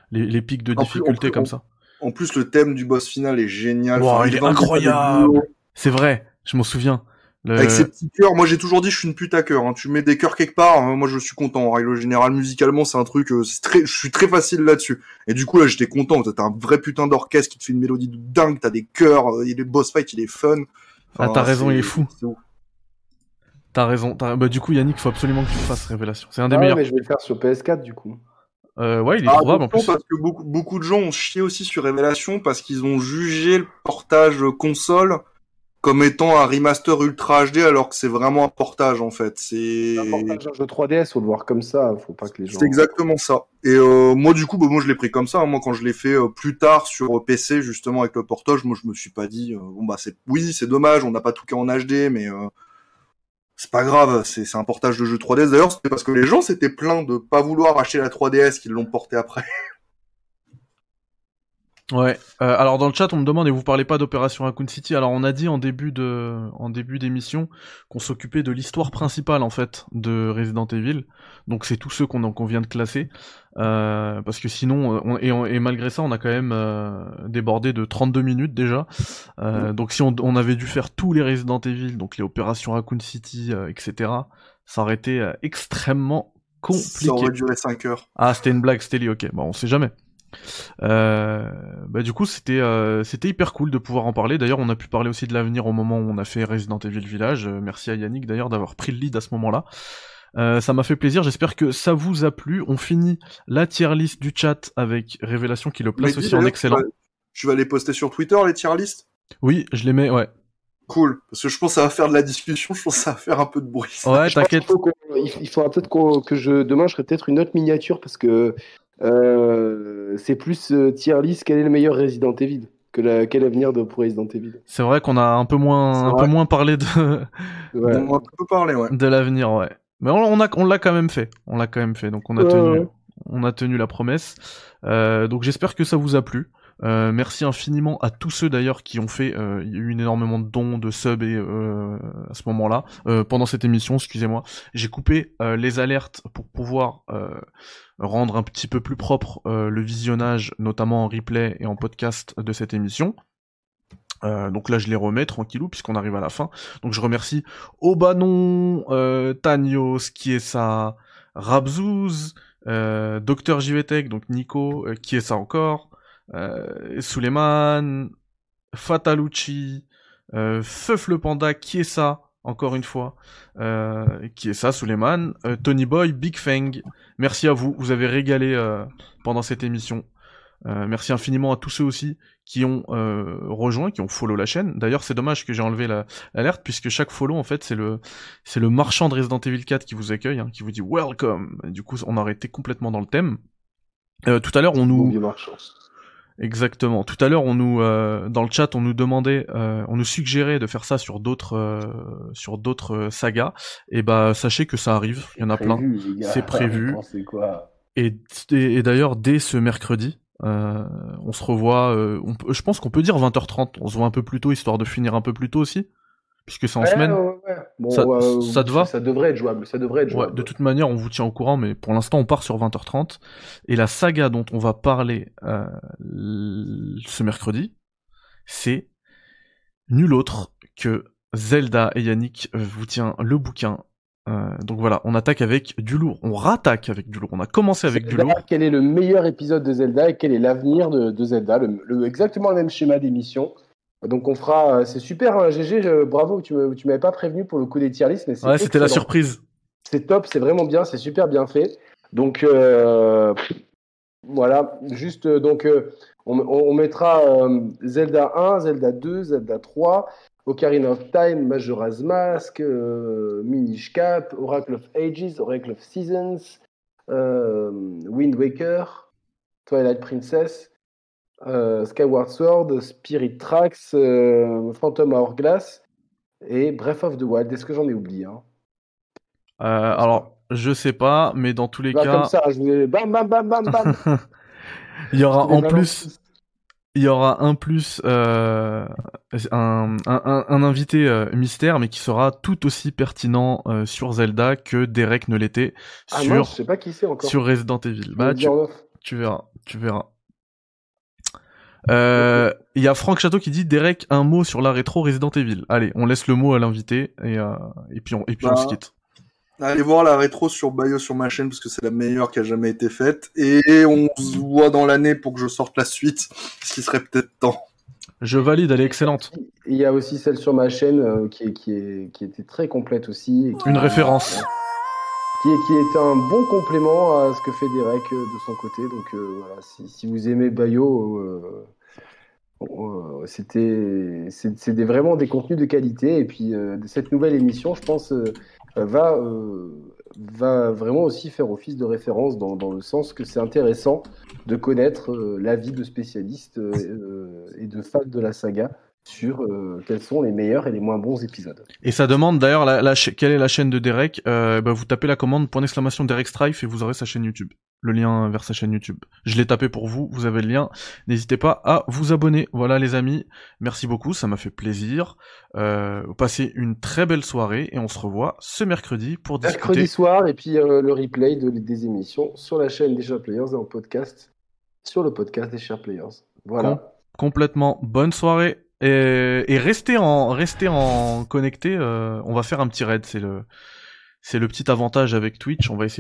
les, les pics de difficulté comme ça. En plus le thème du boss final est génial. Wow, enfin, il est incroyable. C'est vrai, je m'en souviens. Le... Avec ses petits cœurs, moi j'ai toujours dit je suis une pute à cœur, hein. Tu mets des cœurs quelque part, hein, moi je suis content. En règle générale, musicalement c'est un truc, c'est très, je suis très facile là-dessus. Et du coup là j'étais content, t'as un vrai putain d'orchestre qui te fait une mélodie de dingue, t'as des cœurs, le boss fight il est fun. Enfin, ah t'as raison, il est fou. T'as raison, t'as... Bah, du coup Yannick, faut absolument que tu fasses Révélation. C'est un des ah, meilleurs. Mais je vais le faire sur P S quatre du coup. Euh, ouais, il est ah, trouvable en plus. Parce que beaucoup, beaucoup de gens ont chié aussi sur Révélation parce qu'ils ont jugé le portage console comme étant un remaster ultra H D alors que c'est vraiment un portage en fait. C'est un portage de trois D S, faut le voir comme ça, faut pas que les gens... C'est exactement ça. Et euh, moi du coup, bah, moi je l'ai pris comme ça. Hein. Moi quand je l'ai fait euh, plus tard sur P C justement avec le portage, moi je me suis pas dit euh, bon bah c'est oui c'est dommage, on n'a pas tout cas en H D mais. Euh... C'est pas grave, c'est, c'est un portage de jeu trois D S. D'ailleurs, c'était parce que les gens s'étaient plaints de pas vouloir acheter la trois D S qu'ils l'ont portée après. Ouais. Euh, alors dans le chat, on me demande et vous parlez pas d'Opération Raccoon City. Alors on a dit en début de, en début d'émission qu'on s'occupait de l'histoire principale en fait de Resident Evil. Donc c'est tous ceux qu'on, qu'on vient de classer. Euh, parce que sinon, on, et, on, et malgré ça, on a quand même euh, débordé de trente-deux minutes déjà. Euh, mmh. Donc si on, on avait dû faire tous les Resident Evil, donc les opérations Raccoon City, euh, et cetera, ça aurait été euh, extrêmement compliqué. Ça aurait duré cinq heures. Ah, c'était une blague, c'était lié, ok. Bon, on sait jamais. Euh, bah du coup, c'était, euh, c'était hyper cool de pouvoir en parler. D'ailleurs, on a pu parler aussi de l'avenir au moment où on a fait Resident Evil Village. Euh, merci à Yannick d'ailleurs d'avoir pris le lead à ce moment-là. Euh, ça m'a fait plaisir, j'espère que ça vous a plu. On finit la tier list du chat avec Révélation qui le place aussi en excellent. Tu vas les poster sur Twitter, les tier list? Oui, je les mets, ouais. Cool, parce que je pense que ça va faire de la discussion, je pense que ça va faire un peu de bruit. Ouais, je t'inquiète. Pense qu'il faut, il faudra peut-être qu'on, que je, demain, je ferai peut-être une autre miniature parce que euh, c'est plus euh, tier list, quel est le meilleur Resident Evil? Que la, quel avenir de pour Resident Evil. C'est vrai qu'on a un peu moins, un peu moins parlé de... Ouais. de... On peut parler, ouais. De l'avenir, ouais. Mais on, a, on l'a quand même fait, on l'a quand même fait, donc on a, ouais. tenu, on a tenu la promesse. Euh, donc j'espère que ça vous a plu. Euh, merci infiniment à tous ceux d'ailleurs qui ont fait, euh, il y a eu énormément de dons, de subs et euh, à ce moment-là, euh, pendant cette émission, excusez-moi, j'ai coupé euh, les alertes pour pouvoir euh, rendre un petit peu plus propre euh, le visionnage, notamment en replay et en podcast de cette émission. Euh, donc là je les remets tranquillou puisqu'on arrive à la fin. Donc je remercie Obanon, euh, Tanios, Kiesa, Rabzouz, euh, Docteur Jivetech, donc Nico, euh, Kiesa encore, euh, Suleiman, Fatalucci, euh, Feuf le Panda, Kiesa encore une fois, euh, Kiesa, Suleiman, euh, Tony Boy, Big Fang. Merci à vous, vous avez régalé euh, pendant cette émission. Euh, merci infiniment à tous ceux aussi qui ont euh, rejoint, qui ont follow la chaîne. D'ailleurs, c'est dommage que j'ai enlevé l'alerte, puisque chaque follow, en fait, c'est le c'est le marchand de Resident Evil quatre qui vous accueille, hein, qui vous dit « Welcome ». Du coup, on aurait été complètement dans le thème. Euh, tout à l'heure, on nous... Exactement. Tout à l'heure, on nous euh, dans le chat, on nous demandait, euh, on nous suggérait de faire ça sur d'autres euh, sur d'autres sagas. Et bah, sachez que ça arrive. Il y en a plein. C'est prévu. Quoi et et, et d'ailleurs, dès ce mercredi, Euh, on se revoit, euh, on peut, je pense qu'on peut dire vingt heures trente, on se voit un peu plus tôt histoire de finir un peu plus tôt aussi, puisque c'est en ouais, semaine. Ouais, ouais. Bon, ça, euh, ça te va? Ça devrait être jouable, ça devrait être jouable. Ouais, de toute manière, on vous tient au courant, mais pour l'instant, on part sur vingt heures trente. Et la saga dont on va parler euh, ce mercredi, c'est nul autre que Zelda, et Yannick vous tient le bouquin. Euh, donc voilà, on attaque avec du lourd, on rattaque avec du lourd, on a commencé avec Zelda, du lourd. Quel est le meilleur épisode de Zelda et quel est l'avenir de, de Zelda, le, le, exactement le même schéma d'émission. Donc on fera, c'est super, hein, G G, je, bravo, tu, tu m'avais pas prévenu pour le coup des tier lists, mais c'est ouais, c'était la surprise. C'est top, c'est vraiment bien, c'est super bien fait. Donc euh, voilà, juste donc euh, on, on mettra euh, Zelda un, Zelda deux, Zelda trois. Ocarina of Time, Majora's Mask, euh, Minish Cap, Oracle of Ages, Oracle of Seasons, euh, Wind Waker, Twilight Princess, euh, Skyward Sword, Spirit Tracks, euh, Phantom Hourglass et Breath of the Wild. Est-ce que j'en ai oublié hein euh, Alors, je sais pas, mais dans tous les bah, cas... Comme ça, je vais... Bam, bam, bam, bam, bam Il y aura en plus... Il y aura un plus, euh, un, un, un invité euh, mystère, mais qui sera tout aussi pertinent euh, sur Zelda que Derek ne l'était ah sur, non, je sais pas qui c'est encore. Sur Resident Evil. Bah, tu, tu verras, tu verras. Euh, il y a Franck Château qui dit Derek, un mot sur la rétro Resident Evil. Allez, on laisse le mot à l'invité et, euh, et puis, on, et puis bah, on se quitte. Allez voir la rétro sur Bio sur ma chaîne parce que c'est la meilleure qui a jamais été faite. Et on se voit dans l'année pour que je sorte la suite, ce qui serait peut-être temps. Je valide, elle est excellente. Il y a aussi celle sur ma chaîne euh, qui, est, qui, est, qui était très complète aussi. Et qui, Une référence. Euh, qui, est, qui est un bon complément à ce que fait Derek euh, de son côté. Donc euh, voilà, si, si vous aimez Bio, euh, euh, c'était, c'est, c'est des, vraiment des contenus de qualité. Et puis euh, cette nouvelle émission, je pense... Euh, Va, euh, va vraiment aussi faire office de référence dans, dans le sens que c'est intéressant de connaître euh, l'avis de spécialistes euh, et de fans de la saga sur euh, quels sont les meilleurs et les moins bons épisodes. Et ça demande d'ailleurs la, la quelle est la chaîne de Derek. Euh, bah vous tapez la commande point d'exclamation Derek Strife et vous aurez sa chaîne YouTube. Le lien vers sa chaîne YouTube. Je l'ai tapé pour vous, vous avez le lien. N'hésitez pas à vous abonner. Voilà les amis, merci beaucoup, ça m'a fait plaisir. Euh, passez une très belle soirée et on se revoit ce mercredi pour discuter. Mercredi soir et puis euh, le replay de, des émissions sur la chaîne des SharePlayers et en podcast sur le podcast des SharePlayers. Voilà. Com- complètement bonne soirée et, et restez en restez en connecté. Euh, on va faire un petit raid, c'est le c'est le petit avantage avec Twitch. On va essayer